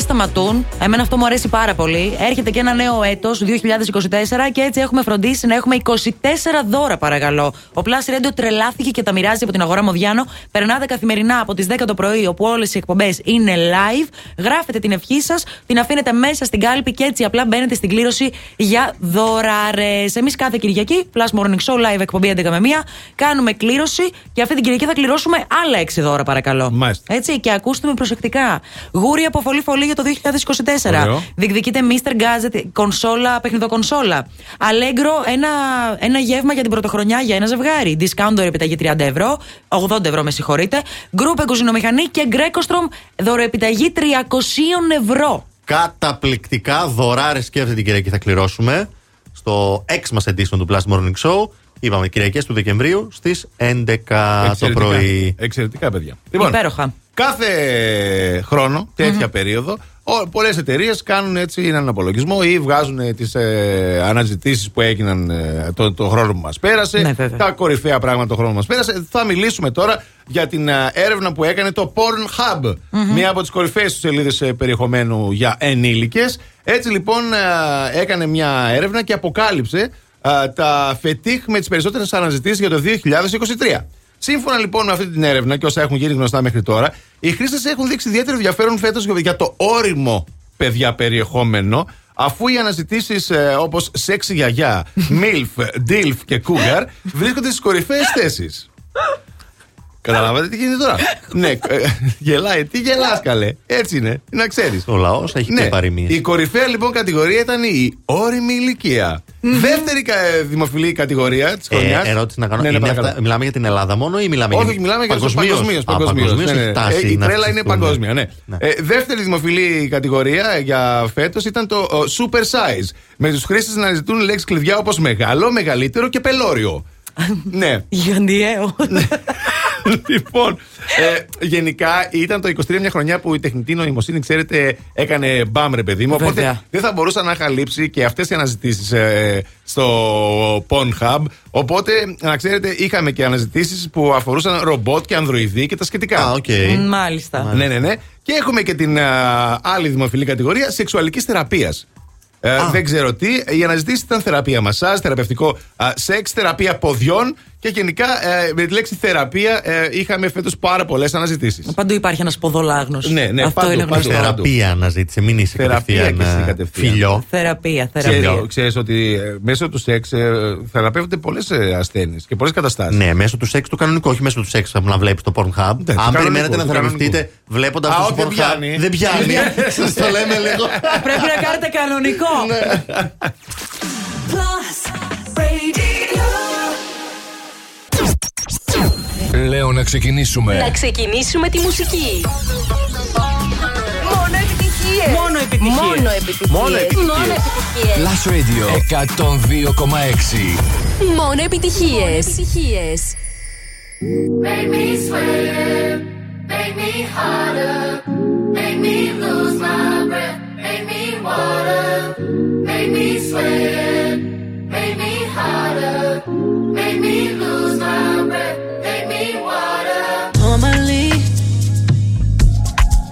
Σταματούν. Εμένα αυτό μου αρέσει πάρα πολύ. Έρχεται και ένα νέο έτος, δύο χιλιάδες είκοσι τέσσερα, και έτσι έχουμε φροντίσει να έχουμε είκοσι τέσσερα δώρα, παρακαλώ. Ο Plus Radio τρελάθηκε και τα μοιράζει από την Αγορά Μοδιάνο. Περνάτε καθημερινά από τις δέκα το πρωί, όπου όλες οι εκπομπές είναι live. Γράφετε την ευχή σας, την αφήνετε μέσα στην κάλπη και έτσι απλά μπαίνετε στην κλήρωση για δωράρες. Εμείς κάθε Κυριακή, Plus Morning Show, live εκπομπή έντεκα με μία, κάνουμε κλήρωση και αυτή την Κυριακή θα κληρώσουμε άλλα έξι δώρα, παρακαλώ. Μάλιστα. Έτσι, και ακούστε με προσεκτικά. Γούρι από φωλή φωλή για το δύο χιλιάδες είκοσι τέσσερα. Ωραίο. Διεκδικείτε μίστερ Gadget, κονσόλα, παιχνιδοκονσόλα. Allegro, ένα, ένα γεύμα για την πρωτοχρονιά για ένα ζευγάρι. Discount δωρεπιταγή τριάντα ευρώ, ογδόντα ευρώ με συγχωρείτε. Group Εγκοζινομηχανή και Greco-Strom δωρεπιταγή τριακόσια ευρώ. Καταπληκτικά δωράρες, σκέφτεται την Κυριακή θα κληρώσουμε στο έξι μας edition του Plus Morning Show. Είπαμε Κυριακές του Δεκεμβρίου στις έντεκα το πρωί. Εξαιρετικά, παιδιά. Λοιπόν, υπέροχα. Κάθε χρόνο, τέτοια mm-hmm. περίοδο, Πολλές εταιρείες κάνουν έτσι έναν απολογισμό ή βγάζουν τις ε, αναζητήσεις που έγιναν ε, το, το χρόνο που μας πέρασε. Ναι, τα κορυφαία πράγματα το χρόνο που μας πέρασε. Θα μιλήσουμε τώρα για την ε, έρευνα που έκανε το Pornhub. Mm-hmm. Μία από τις κορυφαίες του σελίδες ε, περιεχομένου για ενήλικες. Έτσι λοιπόν ε, έκανε μια έρευνα και αποκάλυψε ε, τα φετίχ με τις περισσότερες αναζητήσεις για το δύο χιλιάδες είκοσι τρία. Σύμφωνα λοιπόν με αυτή την έρευνα και όσα έχουν γίνει γνωστά μέχρι τώρα, οι χρήστες έχουν δείξει ιδιαίτερο ενδιαφέρον φέτος για το όριμο παιδιά περιεχόμενο, αφού οι αναζητήσεις ε, όπως σεξ γιαγιά, μιλφ, ντίλφ και κούγκαρ βρίσκονται στις κορυφαίες θέσεις. Καταλάβατε τι γίνεται τώρα? Ναι, ε, γελάει. Τι γελάς καλέ? Έτσι είναι, να ξέρεις. Ο λαός έχει ναι, και παροιμίες. Η κορυφαία λοιπόν κατηγορία ήταν η όριμη ηλικία. Mm-hmm. Δεύτερη δημοφιλή κατηγορία της χρονιάς. Ε, ερώτηση να κάνω. Ναι, ναι, αυτά, μιλάμε για την Ελλάδα μόνο ή μιλάμε? Όχι, για... μιλάμε για τους παγκοσμίως. Η τρέλα είναι παγκόσμια, ναι. ναι. Ε, δεύτερη δημοφιλή κατηγορία για φέτος ήταν το ο, super size. Με τους χρήστες να ζητούν λέξεις κλειδιά όπως μεγάλο, μεγαλύτερο και πελώριο. Ναι. Γιγαντιαίο. Λοιπόν, ε, γενικά ήταν το είκοσι τρία μια χρονιά που η τεχνητή νοημοσύνη, ξέρετε, έκανε μπαμ ρε παιδί μου. Οπότε Βέβαια. δεν θα μπορούσα να καλύψει και αυτές οι αναζητήσεις ε, στο Pornhub. Οπότε, να ξέρετε, είχαμε και αναζητήσεις που αφορούσαν ρομπότ και ανδροειδή και τα σχετικά. Ah, okay. Μάλιστα. Μάλιστα. Ναι, ναι, ναι. Και έχουμε και την α, άλλη δημοφιλή κατηγορία σεξουαλικής θεραπείας. Ε, ah. Δεν ξέρω τι. Οι αναζητήσεις ήταν θεραπεία μασάζ, θεραπευτικό α, σεξ, θεραπεία ποδιών. Και γενικά ε, με τη λέξη θεραπεία ε, είχαμε φέτος πάρα πολλές αναζητήσεις. Παντού υπάρχει ένας ποδολάγνος. Ναι, ναι, αυτό παντού, είναι γνωστό. Θεραπεία αναζήτησε, μην είσαι κατευθείαν φιλιό. Θεραπεία, θεραπεία. Ξέρεις ότι μέσω του σεξ ε, θεραπεύονται πολλές ασθένειες και πολλές καταστάσεις. Ναι, μέσω του σεξ του κανονικού, όχι μέσω του σεξ που να βλέπεις το Pornhub. Ναι, αν περιμένετε να θεραπευτείτε βλέποντας το Pornhub. Δεν πιάνει. Σας το λέμε λίγο. Πρέπει να κάνετε κανονικό. Λέω να ξεκινήσουμε. Να ξεκινήσουμε τη μουσική. Μόνο επιτυχίες. Μόνο επιτυχίες. Μόνο επιτυχίες. Μόνο επιτυχίες. Plus Radio εκατόν δύο κόμμα έξι. Μόνο επιτυχίες. Make me sweat, make me harder, make me lose my breath, make me water, make me sweat, make me harder, make me lose my breath. Normally,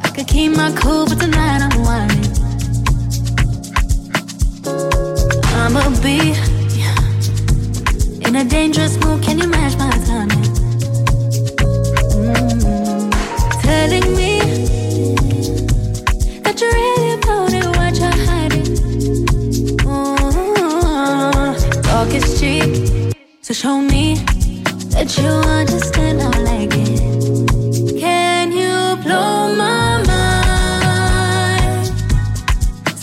I could keep my cool, but tonight I'm whining. I'm a bee in a dangerous mood. Can you match my timing? Mm-hmm. Telling me that you're really floating, what you're hiding. Mm-hmm. Talk is cheap, so show me that you understand. I like it. Can you blow my mind?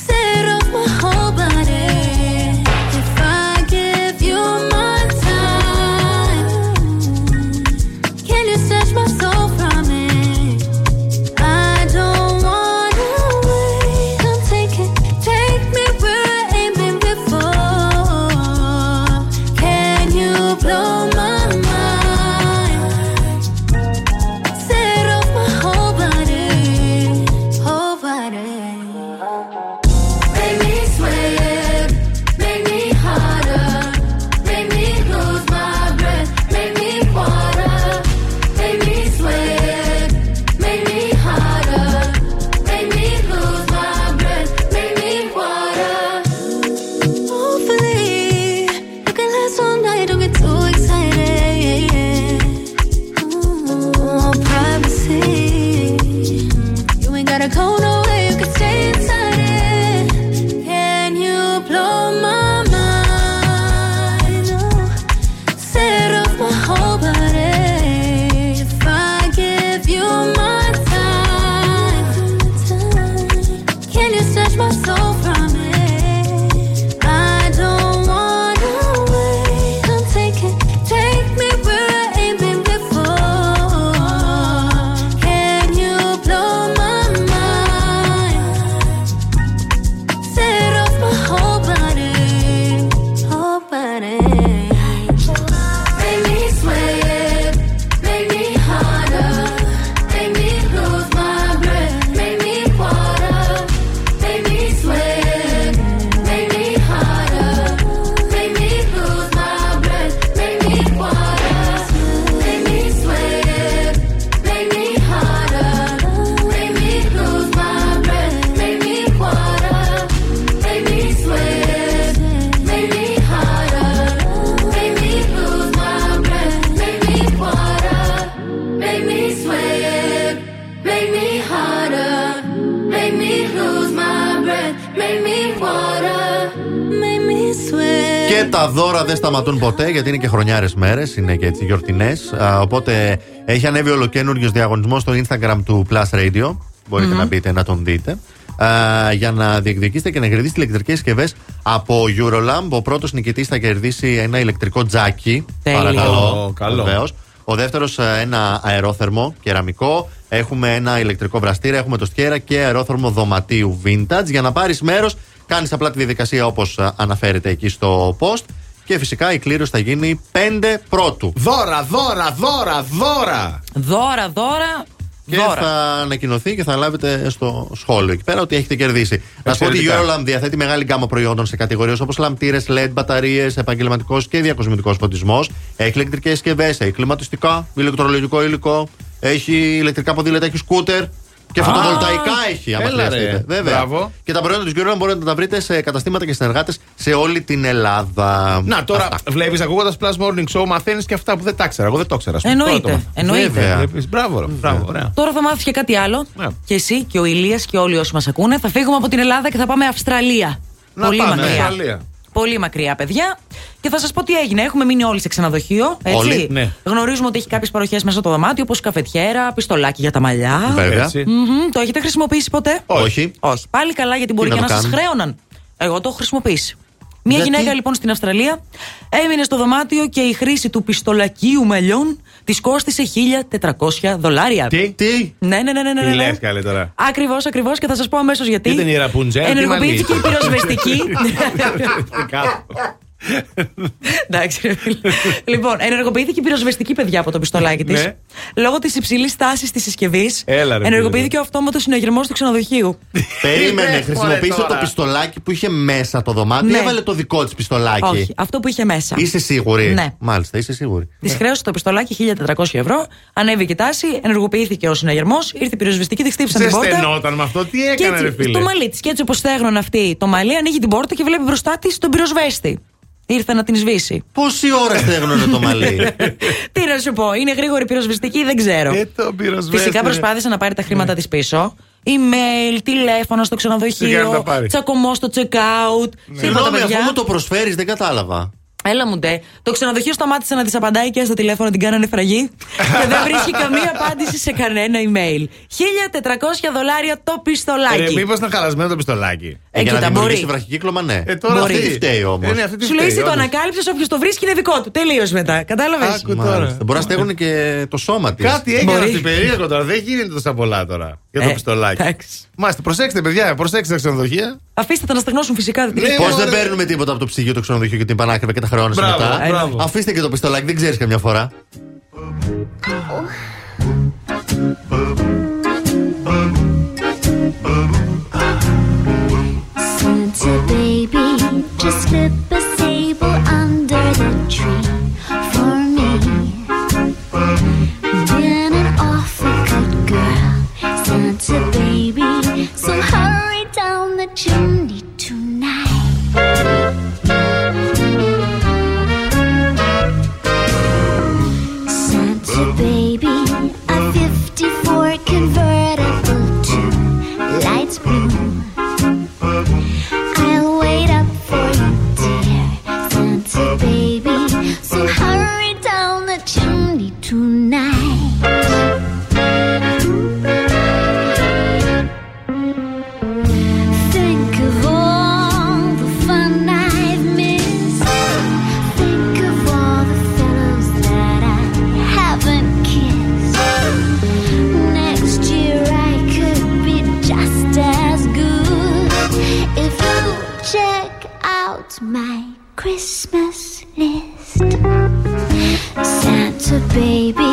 Set off my whole body. If I give you my time, can you snatch my soul from it? I don't wanna wait. Come take it, take me where I ain't been before. Can you blow my mind? Set off my whole body. Τα δώρα δεν σταματούν ποτέ, γιατί είναι και χρονιάρες μέρες, είναι και έτσι γιορτινές. Οπότε έχει ανέβει ολοκαίνουγιος διαγωνισμός στο Instagram του Plus Radio. Μπορείτε mm-hmm. να μπείτε να τον δείτε. Uh, για να διεκδικήσετε και να κερδίσετε ηλεκτρικές συσκευές από Eurolamp. Ο πρώτος νικητής θα κερδίσει ένα ηλεκτρικό τζάκι. Τέλειο. Παρακαλώ. Καλό. Βεβαίως. Ο δεύτερος ένα αερόθερμο κεραμικό. Έχουμε ένα ηλεκτρικό βραστήρα. Έχουμε το στιέρα και αερόθερμο δωματίου vintage. Για να πάρεις μέρος, κάνεις απλά τη διαδικασία όπως αναφέρεται εκεί στο post. Και φυσικά η κλήρωση θα γίνει πέντε πρώτου. Δώρα, δώρα, δώρα, δώρα! Δώρα, δώρα. Και δώρα. Θα ανακοινωθεί και θα λάβετε στο σχόλιο εκεί πέρα ότι έχετε κερδίσει. Να πω ότι η Eurolamp διαθέτει μεγάλη γκάμα προϊόντων σε κατηγορίες όπως λαμπτήρες, ελ ι ντι, μπαταρίες, επαγγελματικός και διακοσμητικός φωτισμός. Έχει ηλεκτρικές συσκευές, έχει κλιματιστικά, ηλεκτρολογικό υλικό, έχει ηλεκτρικά ποδήλατα, έχει σκούτερ. Και φωτοβολταϊκά ah, έχει, άμα χρειαστείτε. Βέβαια. Μπράβο. Και τα προϊόντα του Eurolamp μπορείτε να τα βρείτε σε καταστήματα και συνεργάτες σε όλη την Ελλάδα. Να, τώρα βλέπεις, ακούγοντας Plus Morning Show, μαθαίνεις και αυτά που δεν τα ξέρα. Εγώ δεν το ξέρα. Εννοείται. Εννοείται. Μπράβο, μπράβο, ωραία. Τώρα θα μάθεις και κάτι άλλο. Yeah. Και εσύ και ο Ηλίας και όλοι όσοι μας ακούνε. Θα φύγουμε από την Ελλάδα και θα πάμε Αυστραλία. Να, πολύ πάμε, μακριά. Αυστραλία. Πολύ μακριά, παιδιά. Και θα σας πω τι έγινε. Έχουμε μείνει όλοι σε ξενοδοχείο. Έτσι. Όλοι, ναι. Γνωρίζουμε ότι έχει κάποιες παροχές μέσα στο δωμάτιο, όπως καφετιέρα, πιστολάκι για τα μαλλιά. Βέβαια. Mm-hmm. Το έχετε χρησιμοποιήσει ποτέ? Όχι. Όχι. Πάλι καλά, γιατί μπορεί τι και να, να σας χρέωναν. Εγώ το έχω χρησιμοποιήσει. Μια γιατί? Γυναίκα λοιπόν στην Αυστραλία έμεινε στο δωμάτιο και η χρήση του πιστολακίου μαλλιών της κόστισε χίλια τετρακόσια δολάρια. Τι, τι. Ναι, ναι, ναι, ναι, ναι, ναι. Τι λες καλέ τώρα? Ακριβώς, ακριβώς, και θα σας πω αμέσως γιατί. Γιατί είναι η Ραπουνζέλ. Ενεργοποιήθηκε η πυροσβεστική. Εντάξει. Λοιπόν, ενεργοποιήθηκε η πυροσβεστική, παιδιά, από το πιστολάκι της. Λόγω της υψηλής τάσης της συσκευής, ενεργοποιήθηκε ο αυτόματος συναγερμός του ξενοδοχείου. Περίμενε, χρησιμοποίησε το πιστολάκι που είχε μέσα το δωμάτιο ή έβαλε το δικό της πιστολάκι? Όχι, αυτό που είχε μέσα. Είσαι σίγουρη? Ναι. Μάλιστα, είσαι σίγουρη. Της χρέωσε το πιστολάκι χίλια τετρακόσια ευρώ, ανέβηκε η τάση, ενεργοποιήθηκε ο συναγερμός, ήρθε η πυροσβεστική, της χτύπησαν την πόρτα. Δεν στενόταν με αυτό, τι έκανε, ρε φίλε? Το μαλλί της, και έτσι όπως στέγνωνε αυτή το μαλλί, ανοίγει την πόρτα και βλέπει μπροστά της τον πυροσβέστη. Ήρθε να την σβήσει. Πόση ώρα στέγνωνε το μαλλί? Τι να σου πω, είναι γρήγορη πυροσβεστική, δεν ξέρω. Φυσικά προσπάθησε να πάρει τα χρήματα της πίσω. Email, τηλέφωνο στο ξενοδοχείο, τσακωμό στο check-out. Συγγνώμη, αυτό μου το προσφέρεις, δεν κατάλαβα. Έλα μου ντε. Το ξενοδοχείο σταμάτησε να της απαντάει και στο τηλέφωνο την κάνανε φραγή. Και δεν βρίσκει καμία απάντηση σε κανένα email. χίλια τετρακόσια δολάρια το πιστολάκι. Ε, μήπως ήταν χαλασμένο το πιστολάκι. Ε, για να δημιουργήσει βραχικύκλωμα, ναι. Ε, τώρα αυτή τη φταίει όμως. Σου λέει, εσύ το ανακάλυψες, όποιος το βρίσκει είναι δικό του. Τελείως μετά. Κατάλαβες. Μπορεί να στέγουν και το σώμα της. Κάτι έγινε στην περίεργο τώρα. Δεν γίνεται τόσα πολλά τώρα για το πιστολάκι. Μάστε, προσέξτε, παιδιά, προσέξτε τα ξενοδοχεία. Αφήστε τα να στεγνώσουν φυσικά. Πώς δεν παίρνουμε τίποτα από το ψυγείο, το ξενοδοχείο και την πανάκριβα και τα χρεώνεσαι μετά. Αφήστε και το πιστολάκι, δεν ξέρεις καμιά φορά. So hurry down the chimney tonight. Santa baby, a fifty-four convertible to light blue. I'll wait up for you, dear Santa baby. So hurry down the chimney tonight. My Christmas list. Santa baby,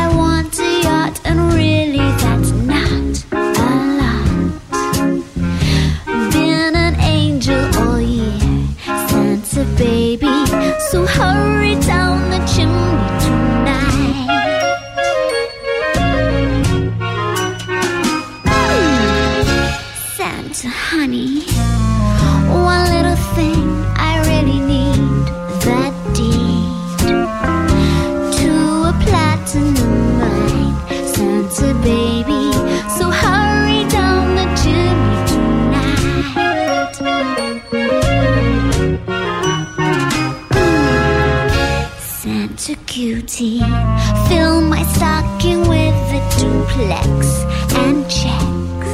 I want a yacht, and really that's not a lot. Been an angel all year, Santa baby, so hurry down the chimney tonight. Santa honey, one little thing I really need, that deed to a platinum mine, Santa baby, so hurry down the chimney tonight. Santa cutie, fill my stocking with a duplex and checks.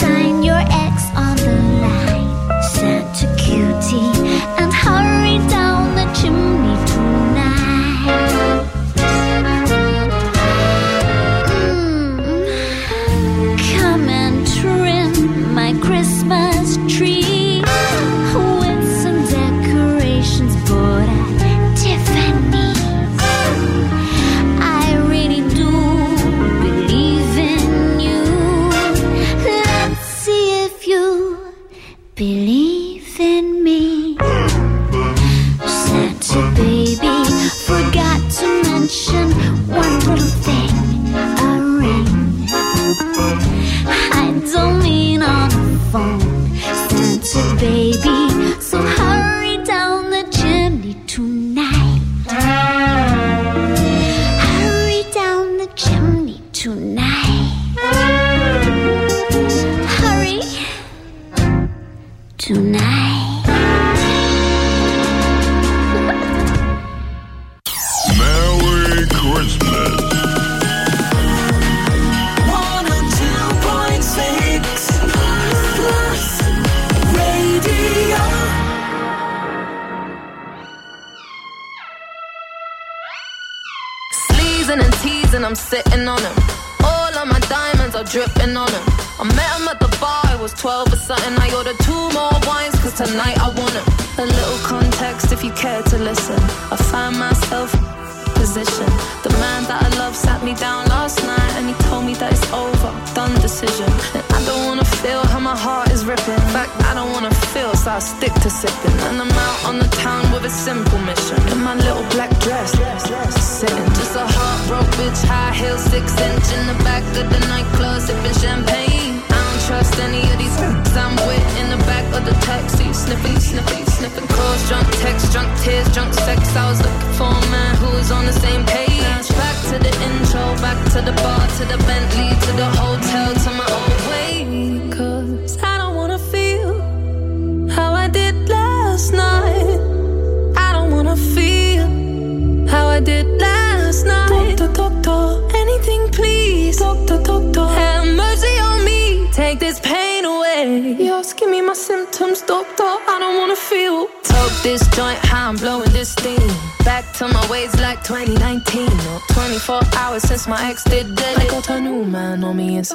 Sign your ex on the line, Santa cutie, and hurry down the chimney tonight. Mm, come and trim my Christmas tree.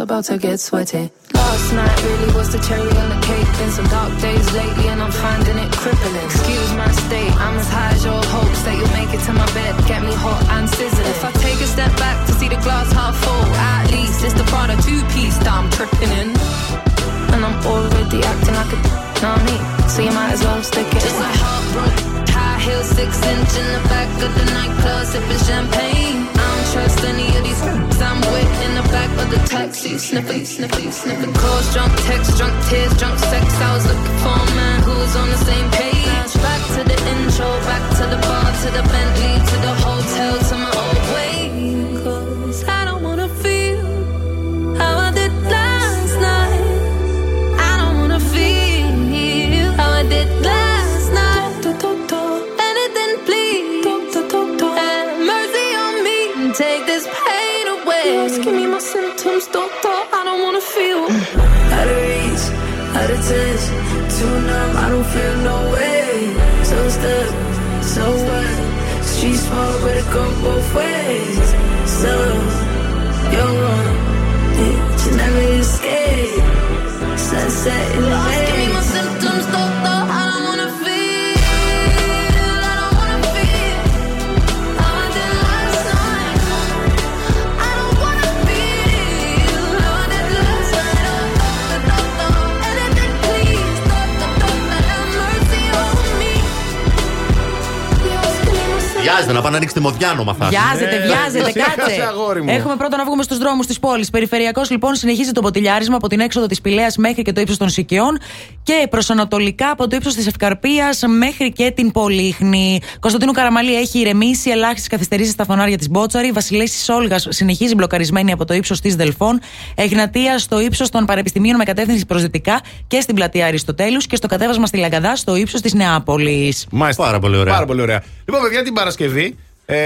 About to get sweaty. Last night really was the cherry on the cake. Been some dark days lately and I'm finding it crippling. Excuse my state, I'm as high as your hopes that you'll make it to my bed. Get me hot and sizzling. If I take a step back to see the glass half full, at least it's the Prada two-piece that I'm tripping in. And I'm already acting like a know me, so you might as well stick it. Just in. Like heartbroken, high heel, six inch in the back of the nightclub, sipping champagne. I don't trust any of these. I'm with in the back of the taxi, sniffing, sniffing, sniffing calls, drunk texts, drunk tears, drunk sex. I was looking for a man who was on the same page. Back to the intro, back to the bar, to the Bentley, to the hotel, to my old way. 'Cause I don't wanna feel how I did last night. I don't wanna feel how I did last night. Anything, please. Have mercy on me and take this pain. Give me my symptoms, doctor, I don't wanna feel. Out of reach, out of touch, too numb, I don't feel no way. So stuck, so what? Street small, but it go both ways. So, you're wrong, bitch, you never escape. Sunset in the rain. Give me my symptoms, doctor, I don't wanna feel. Βιάζεται να πάνε να ανοίξει τη Μοδιάνο, μαθαίνει. Βιάζεται, βιάζεται, κάτσε. Έχουμε πρώτα να βγούμε στους δρόμους της πόλης. Περιφερειακός λοιπόν συνεχίζει το ποτηλιάρισμα από την έξοδο της Πηλαίας μέχρι και το ύψος των Σικαιών και προσανατολικά από το ύψος της Ευκαρπίας μέχρι και την Πολύχνη. Κωνσταντίνου Καραμανλή έχει ηρεμήσει, ελάχιστες καθυστερήσεις στα φωνάρια της Μπότσαρη. Βασιλέης Όλγας συνεχίζει μπλοκαρισμένη από το ύψος της Δελφών. Εγνατία στο ύψος των Πανεπιστημίων με κατεύθυνση προς δυτικά και στην πλατεία Αριστοτέλους και στο κατέβασμα στη Λαγκαδά στο ύψος της Νεάπολης. Μάλιστα. Πάρα πολύ ωραία. Πάρα πολύ ωραία. Λοιπόν, παιδιά, την Παρασκευή ε,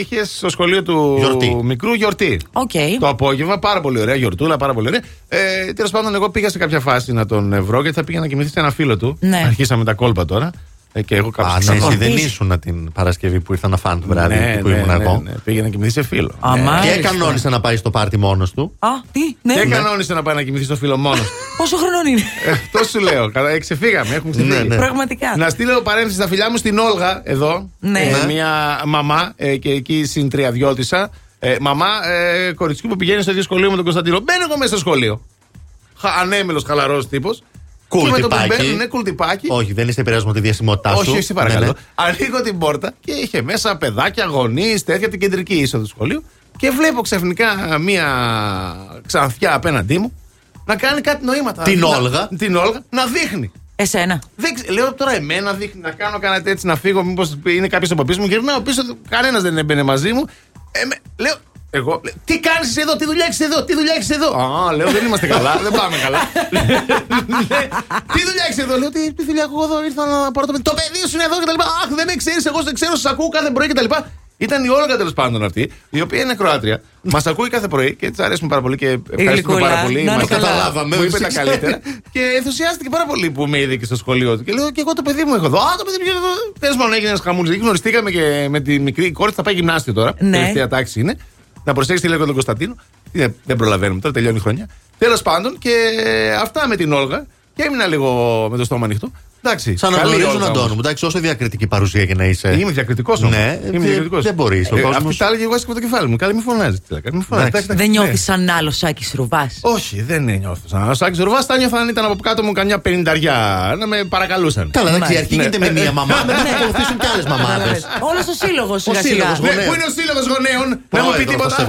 είχε στο σχολείο του γιορτή. Μικρού γιορτή. Okay. Το απόγευμα, πάρα πολύ ωραία γιορτούλα, πάρα πολύ ωραία. Ε, Τέλος πάντων, εγώ πήγα σε κάποια φάση να τον βρω γιατί θα πήγα να κοιμηθεί σε ένα φίλο του. Ναι. Αρχίσαμε τα κόλπα τώρα. Ε, και εγώ κάπου στην αρχή δεν ήσουν την Παρασκευή που ήρθα να φάνε το βράδυ ναι, που ναι, ήμουν ναι, εγώ. Ναι, ναι. Πήγε να κοιμηθεί σε φίλο. Α, ναι. Και κανόνισε να πάει στο πάρτι μόνο του. Α, τι, ναι. Και κανόνισε ναι. να πάει να κοιμηθεί στο φίλο μόνο του. Πόσο χρονών είναι. Αυτό σου λέω. Ξεφύγαμε, έχουμε ξεφύγει. Ναι, ναι. Πραγματικά. Να στείλω παρένθεση στα φιλιά μου στην Όλγα εδώ. Ναι. Ε, μια μαμά ε, και εκεί συντριαδιώτησα. Ε, μαμά ε, κοριτσιού που πηγαίνει στο ίδιο σχολείο με τον Κωνσταντίνο. Μπαίνω εγώ μέσα στο σχολείο. Ανέμελο, χαλαρό τύπο. Κουλτυπάκι. Ναι, κουλτυπάκι. Όχι, δεν είστε επηρεάζουμε τη διασημότητά σου. Όχι, εσύ παρακαλώ. Ναι, ναι. Ανοίγω την πόρτα και είχε μέσα παιδάκια, γονείς, τέτοια την κεντρική είσοδο του σχολείου. Και βλέπω ξαφνικά μία ξανθιά απέναντί μου να κάνει κάτι νοήματα. Την να, Όλγα. Την Όλγα να δείχνει. Εσένα. Δείξε, λέω τώρα εμένα δείχνει να κάνω κάτι έτσι, να φύγω. Μήπως είναι κάποιος από πίσω μου. Γυρνάω πίσω, κανένας δεν έμπαινε μαζί μου. Ε, με, λέω. Εγώ, τι κάνεις εδώ, τι δουλειά έχεις εδώ, τι δουλειά έχεις εδώ. Α, λέω δεν είμαστε καλά, δεν πάμε καλά. Τι δουλειά έχεις εδώ, λέω τι δουλειά έχω εδώ, ήρθα να πάρω το παιδί. Το παιδί σου είναι εδώ κτλ. Αχ, δεν με ξέρεις, εγώ δεν ξέρω, σας ακούω κάθε πρωί κτλ. Ήταν η Όλγα τέλος πάντων αυτή, η οποία είναι Κροάτρια. Μας ακούει κάθε πρωί και της αρέσουμε πάρα πολύ και ευχαριστούμε πάρα πολύ. Μας καταλάβαμε, μου είπε τα καλύτερα. Και ενθουσιάστηκε πάρα πολύ που με είδε και στο σχολείο του. Και λέω και εγώ το παιδί μου έχω εδώ. Α, το παιδί μου έχω εδώ. Τέλος πάντων έγινε ένας χαμούλης. Γνωριστήκαμε και με τη μικρή κόρη θα πάει γυμνάστη τώρα. Τελευταία τάξη είναι. Να προσέξει τι λέγω τον Κωνσταντίνο. Δεν, δεν προλαβαίνουμε τώρα, τελειώνει η χρονιά. Τέλος πάντων, και αυτά με την Όλγα. Και έμεινα λίγο με το στόμα ανοιχτό. Εντάξει. Σαν να γνωρίζουν Αντώνου. Εντάξει, όσο διακριτική παρουσία και να είσαι. Είμαι διακριτικός όμως. Ναι, είμαι διακριτικός. Δεν μπορεί. Αυτή τα έλεγε εγώ έσκυψα το κεφάλι μου. Καλή, μη φωνάζει. Δεν νιώθει σαν άλλο Σάκης Ρουβάς. Όχι, δεν νιώθω σαν άλλο Σάκης Ρουβάς. Τα νιώθω αν ήταν από κάτω μου καμιά πενηνταριά. Να με παρακαλούσαν. Καλά, εντάξει, η αρχή γίνεται με μία μαμά. Δεν θα ακολουθήσουν κι άλλες μαμάδες. Όλο ο σύλλογο. Πού είναι ο σύλλογο γονέων, να μου πει τίποτα.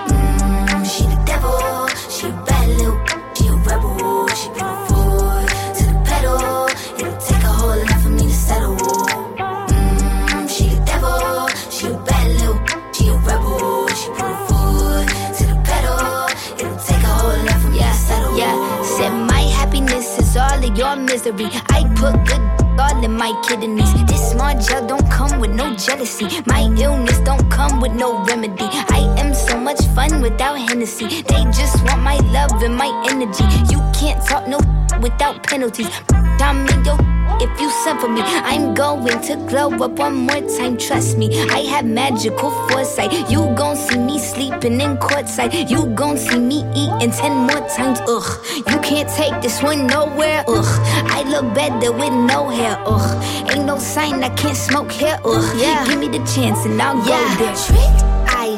Mm, she the devil, she a bad little, she a rebel, she bring the foot to the pedal. It'll take a whole lot for me to settle. Mm, she the devil, she a bad little, she a rebel, she put her foot to the pedal. It'll take a whole lot for me to settle. Yeah, said my happiness is all of your misery. I put good all in my kidneys. This small gel don't come with no jealousy. My illness don't come with no remedy. I am so much fun without Hennessy. They just want my love and my energy. You can't talk no without penalties. I'm in your if you suffer me. I'm going to glow up one more time, trust me. I have magical foresight. You gon' see me sleeping in courtside. You gon' see me eating ten more times, ugh. You can't take this one nowhere, ugh. I look better with no hair, ugh. Ain't no sign I can't smoke here, ugh. Yeah. Give me the chance and I'll yeah. go there. Trick. I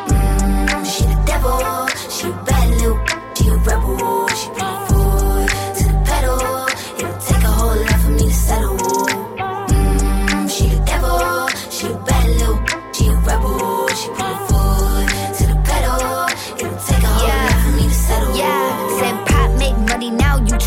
Mm, she the devil, she a bad little, she a rebel, she put her foot to the pedal. It'll take a whole lot for me to settle. Mm, she the devil, she a bad little, she a rebel, she put her foot to the pedal. It'll take a whole yeah. lot for me to settle. Yeah, said pop make money now. You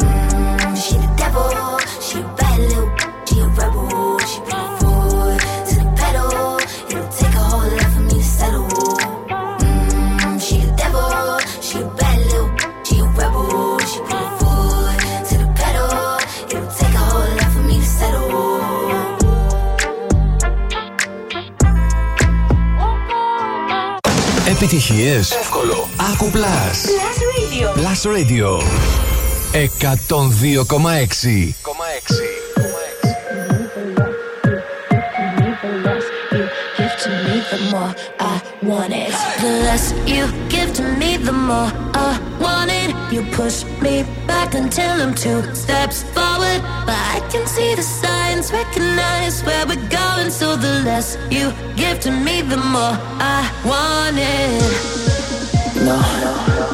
Mm, she the devil. She a bad little b***h, she a rebel. She put her foot to the pedal. It'll take a whole lot for me to settle. Mmm, she the devil. She a bad little b***h, she a rebel. She put her foot to the pedal. It'll take a whole lot for me to settle. Επιτυχίες, εύκολο. Άκου Plus. Plus Radio. Plus Radio. εκατόν δύο κόμμα έξι. The more I want it, the less you give to me, the more I want it. You push me back until I'm two steps forward, but I can see the signs, recognize where we're going. So the less you give to me, the more I want it. No, no, no.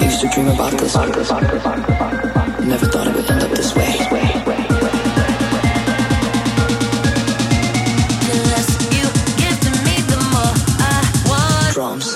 I used to dream about this, never thought it would end up this way. The less you give to me, the more I want. Drums.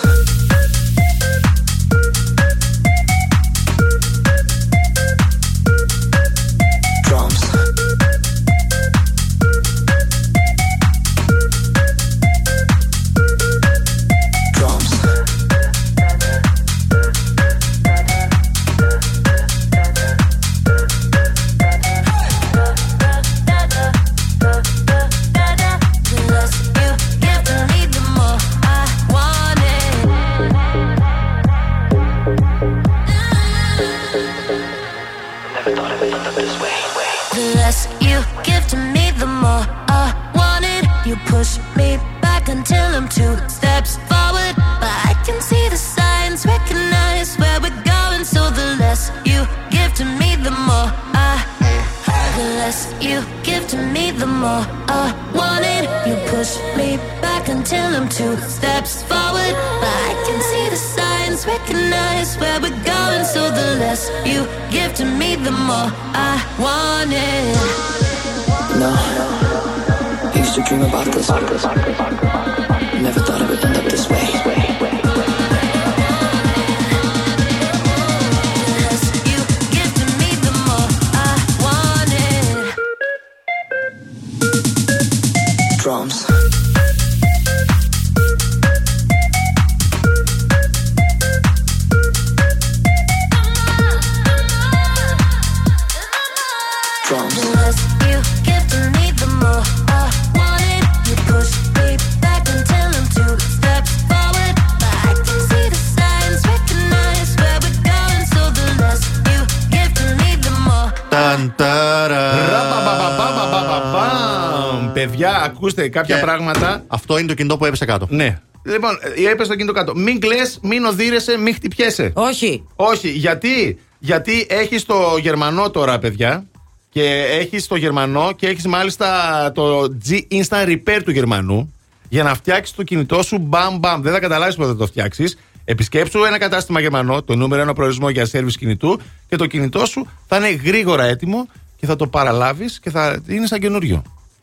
Ακούστε κάποια και πράγματα. Αυτό είναι το κινητό που έπεσε κάτω. Ναι. Λοιπόν, έπεσε το κινητό κάτω. Μην κλαις, μην οδύρεσαι, μην χτυπιέσαι. Όχι. Όχι. Γιατί, γιατί έχεις το Γερμανό τώρα, παιδιά. Και έχεις το Γερμανό και έχεις μάλιστα το Insta Repair του Γερμανού. Για να φτιάξεις το κινητό σου, μπαμ μπαμ. Δεν θα καταλάβεις πότε θα το φτιάξεις. Επισκέψου ένα κατάστημα Γερμανό, το νούμερο ένα προορισμό για σέρβις κινητού. Και το κινητό σου θα είναι γρήγορα έτοιμο και θα το παραλάβεις και θα είναι σαν καινούριο.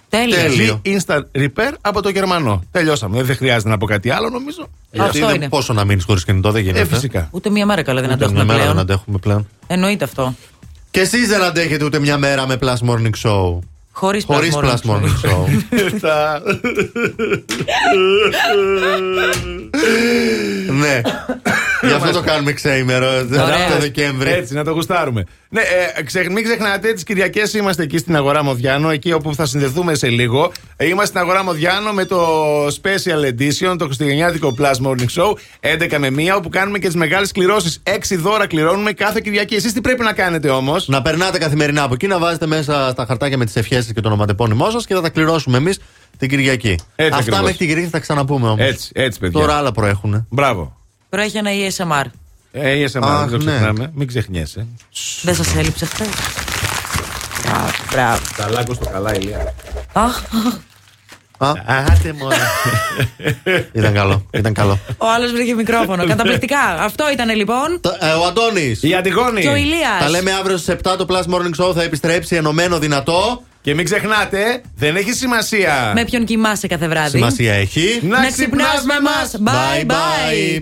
Τέλειο. Insta Repair από το Γερμανό. Τελειώσαμε. Δεν χρειάζεται να πω κάτι άλλο, νομίζω. Αυτό είναι. Πόσο να μείνεις χωρίς κινητό, δεν γίνεται. Ε, φυσικά. Ούτε μία μέρα καλά δεν αντέχουμε πλέον. Δεν αντέχουμε πλέον. Εννοείται αυτό. Και εσείς δεν αντέχετε ούτε μία μέρα με Plus Morning Show. Χωρίς Plus Morning Show. Ναι. Γι' αυτό το κάνουμε εξαήμερο το Δεκέμβρη. Έτσι, να το γουστάρουμε. Ναι, ε, μην ξεχνάτε, τις Κυριακές είμαστε εκεί στην Αγορά Μοδιάνο, εκεί όπου θα συνδεθούμε σε λίγο. Είμαστε στην Αγορά Μοδιάνο με το Special Edition, το χριστουγεννιάτικο Plus Morning Show, έντεκα με μία, όπου κάνουμε και τις μεγάλες κληρώσεις. έξι δώρα κληρώνουμε κάθε Κυριακή. Εσείς τι πρέπει να κάνετε όμως? Να περνάτε καθημερινά από εκεί, να βάζετε μέσα τα χαρτάκια με τις ευχές και το ονοματεπώνυμό σας και θα τα κληρώσουμε εμείς την Κυριακή. Έτσι, αυτά μέχρι την Κυριακή θα ξαναπούμε όμως. Έτσι, έτσι, παιδιά. Τώρα άλλα προέχουνε. Μπράβο. Προέχει ένα έι ες εμ αρ. Ε, έι ες εμ αρ, αχ, δεν το ξεχνάμε. Ναι. Μην ξεχνιέσαι. Δεν σας έλειψε χθες. Μπράβο, μπράβο. Ταλάκος το καλά, Ηλία. Αχ. Άτε μόνο. Ήταν καλό, ήταν καλό. Ο άλλος βρήκε μικρόφωνο, καταπληκτικά. Αυτό ήταν λοιπόν. Ο Αντώνης. Η Αντιγόνη. Και ο Ηλίας. Τα λέμε αύριο στις επτά, το Plus Morning Show θα επιστρέψει ενωμένο δυνατό. Και μην ξεχνάτε, δεν έχει σημασία με ποιον κοιμάσαι κάθε βράδυ. Σημασία έχει να ξυπνάς με μας. Bye bye.